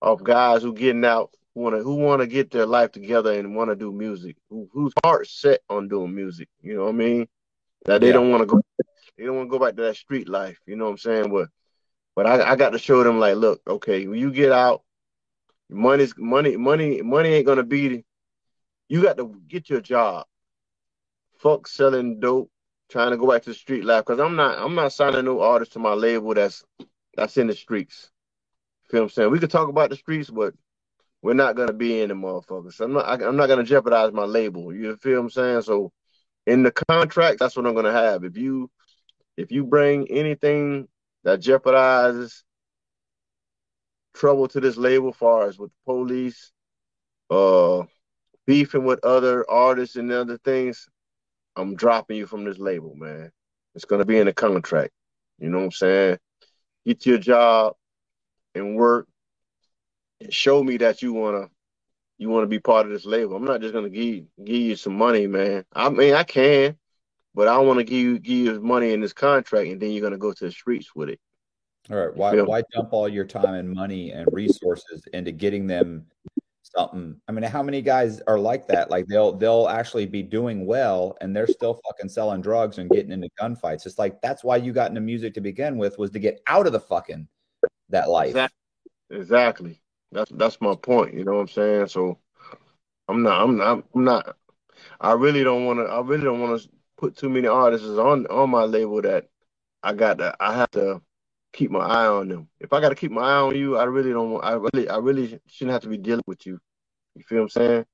off guys who getting out who want to who want to get their life together and want to do music, who, whose heart's set on doing music. You know what I mean? That they yeah. don't want to go they don't want to go back to that street life. You know what I'm saying? But but I I got to show them like, look, okay, when you get out. Money's money, money, money ain't gonna be. You got to get your job. Fuck selling dope, trying to go back to the street life. Cause I'm not, I'm not signing no artist to my label that's that's in the streets. Feel what I'm saying? We could talk about the streets, but we're not gonna be in the motherfuckers. So I'm not, I, I'm not gonna jeopardize my label. You feel what I'm saying? So in the contract, that's what I'm gonna have. If you, if you bring anything that jeopardizes. Trouble to this label, far as with the police, uh, beefing with other artists and other things. I'm dropping you from this label, man. It's gonna be in the contract. You know what I'm saying? Get your job and work, and show me that you wanna you wanna be part of this label. I'm not just gonna give give you some money, man. I mean, I can, but I want to give you give you money in this contract, and then you're gonna go to the streets with it. All right. Why why dump all your time and money and resources into getting them something? I mean, how many guys are like that? Like they'll they'll actually be doing well and they're still fucking selling drugs and getting into gunfights. It's like that's why you got into music to begin with, was to get out of the fucking that life. Exactly. Exactly. That's that's my point. You know what I'm saying? So I'm not I'm not I'm not I really don't wanna I really don't wanna put too many artists on on my label that I got to I have to keep my eye on them. If I got to keep my eye on you, I really don't want, I really, I really shouldn't have to be dealing with you. You feel what I'm saying?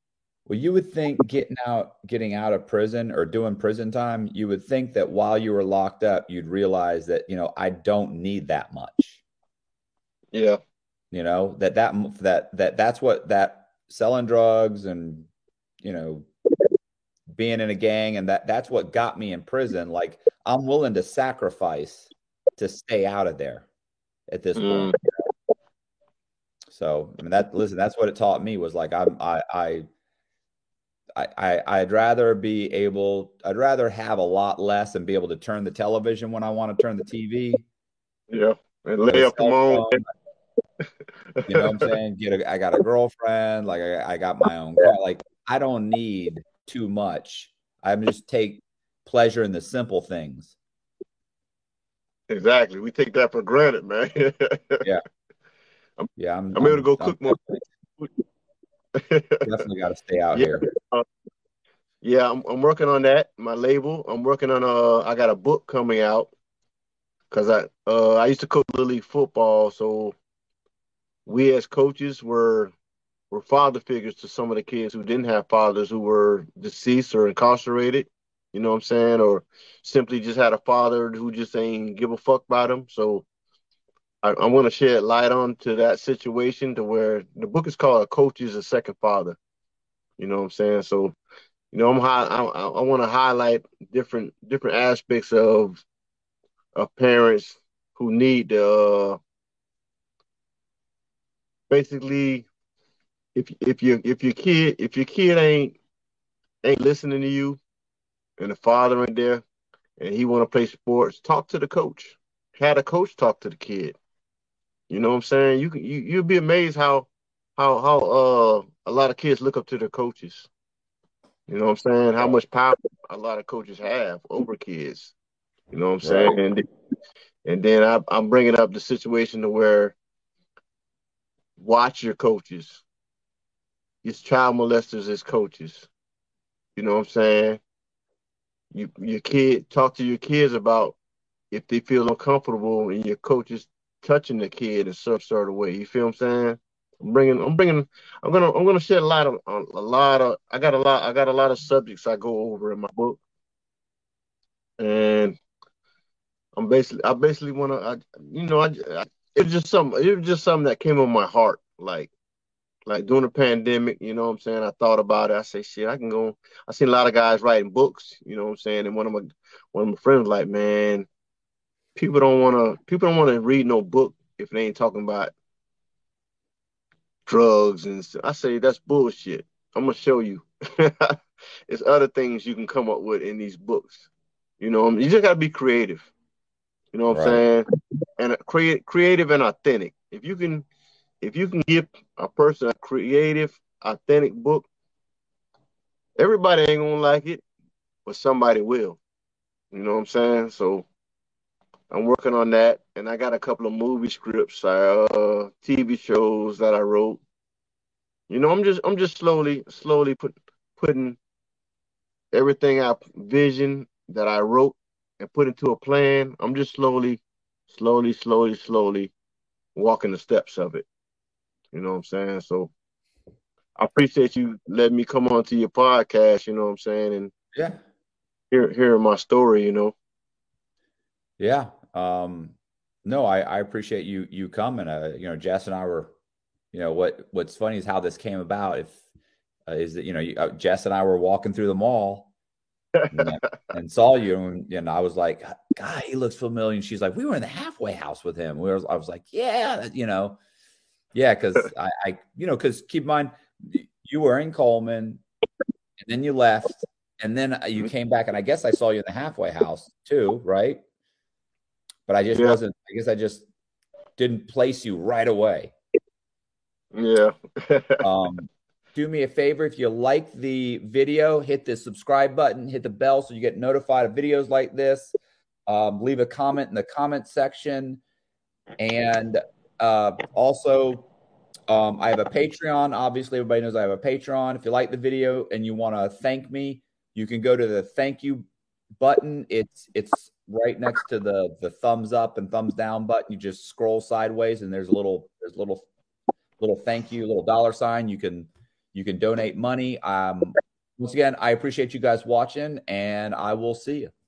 Well, you would think getting out, getting out of prison or doing prison time, you would think that while you were locked up, you'd realize that, you know, I don't need that much. Yeah. You know, that, that, that, that, that's what that selling drugs and, you know, being in a gang and that, that's what got me in prison. Like, I'm willing to sacrifice to stay out of there at this mm. point. So, I mean, that, listen, that's what it taught me was like, I'm, I, I, I, I'd rather be able, I'd rather have a lot less and be able to turn the television when I want to turn the T V. Yeah. And lay up the moon. You know what I'm saying? Get a, I got a girlfriend. Like I, I got my own car. Like I don't need too much. I just take pleasure in the simple things. Exactly. We take that for granted, man. Yeah. I'm, yeah. I'm, I'm able to go I'm, cook I'm, more. Definitely got to stay out yeah. here. Uh, yeah, I'm, I'm working on that. My label. I'm working on a. I got a book coming out because I uh, I used to coach little league football, so we as coaches were were father figures to some of the kids who didn't have fathers, who were deceased or incarcerated. You know what I'm saying, or simply just had a father who just ain't give a fuck about them. So I, I want to shed light on to that situation to where the book is called A Coach is a Second Father. You know what I'm saying? So, you know, I'm high, I, I want to highlight different, different aspects of, of parents who need to uh, basically, if, if you, if your kid, if your kid ain't, ain't listening to you and the father ain't there and he want to play sports, talk to the coach, had a coach talk to the kid. You know what I'm saying? You can you you'll be amazed how how how uh a lot of kids look up to their coaches. You know what I'm saying? How much power a lot of coaches have over kids. You know what I'm right. saying? And and then I, I'm bringing up the situation to where watch your coaches. It's child molesters as coaches. You know what I'm saying? You your kid talk to your kids about if they feel uncomfortable and your coaches touching the kid in some sort of way. You feel what I'm saying? I'm bringing, I'm bringing, I'm gonna, I'm gonna shed a lot of, a lot of, I got a lot, I got a lot of subjects I go over in my book, and I'm basically, I basically wanna, I, you know, I, I it was just something, it was just something that came on my heart, like, like during the pandemic, you know what I'm saying? I thought about it. I say, shit, I can go. I seen a lot of guys writing books, you know what I'm saying? And one of my, one of my friends was like, man, People don't want to. People don't want to read no book if they ain't talking about drugs and stuff. I say that's bullshit. I'm gonna show you. It's other things you can come up with in these books. You know, I mean, you just gotta be creative. You know what right. I'm saying? And create, creative and authentic. If you can, if you can give a person a creative, authentic book, everybody ain't gonna like it, but somebody will. You know what I'm saying? So I'm working on that, and I got a couple of movie scripts, uh, T V shows that I wrote. You know, I'm just I'm just slowly, slowly put, putting everything I vision that I wrote and put into a plan. I'm just slowly, slowly, slowly, slowly walking the steps of it. You know what I'm saying? So I appreciate you letting me come on to your podcast. You know what I'm saying? And yeah, hear hearing my story. You know. Yeah. Um, no, I, I appreciate you, you coming, uh, you know, Jess and I were, you know, what, what's funny is how this came about. If, uh, is that, you know, you, uh, Jess and I were walking through the mall and, and saw you and, and I was like, God, he looks familiar. And she's like, we were in the halfway house with him. We were, I was like, yeah, you know, yeah. Cause I, I, you know, cause keep in mind you were in Coleman and then you left and then you came back and I guess I saw you in the halfway house too. Right. But I just yeah. wasn't, I guess I just didn't place you right away. Yeah. um, do me a favor. If you like the video, hit the subscribe button, hit the bell so you get notified of videos like this. Um, leave a comment in the comment section. And uh, also, um, I have a Patreon. Obviously, everybody knows I have a Patreon. If you like the video and you want to thank me, you can go to the thank you button. It's, it's, right next to the the thumbs up and thumbs down button. You just scroll sideways and there's a little there's a little little thank you, little dollar sign. You can You can donate money. Um, once again, I appreciate you guys watching, and I will see you.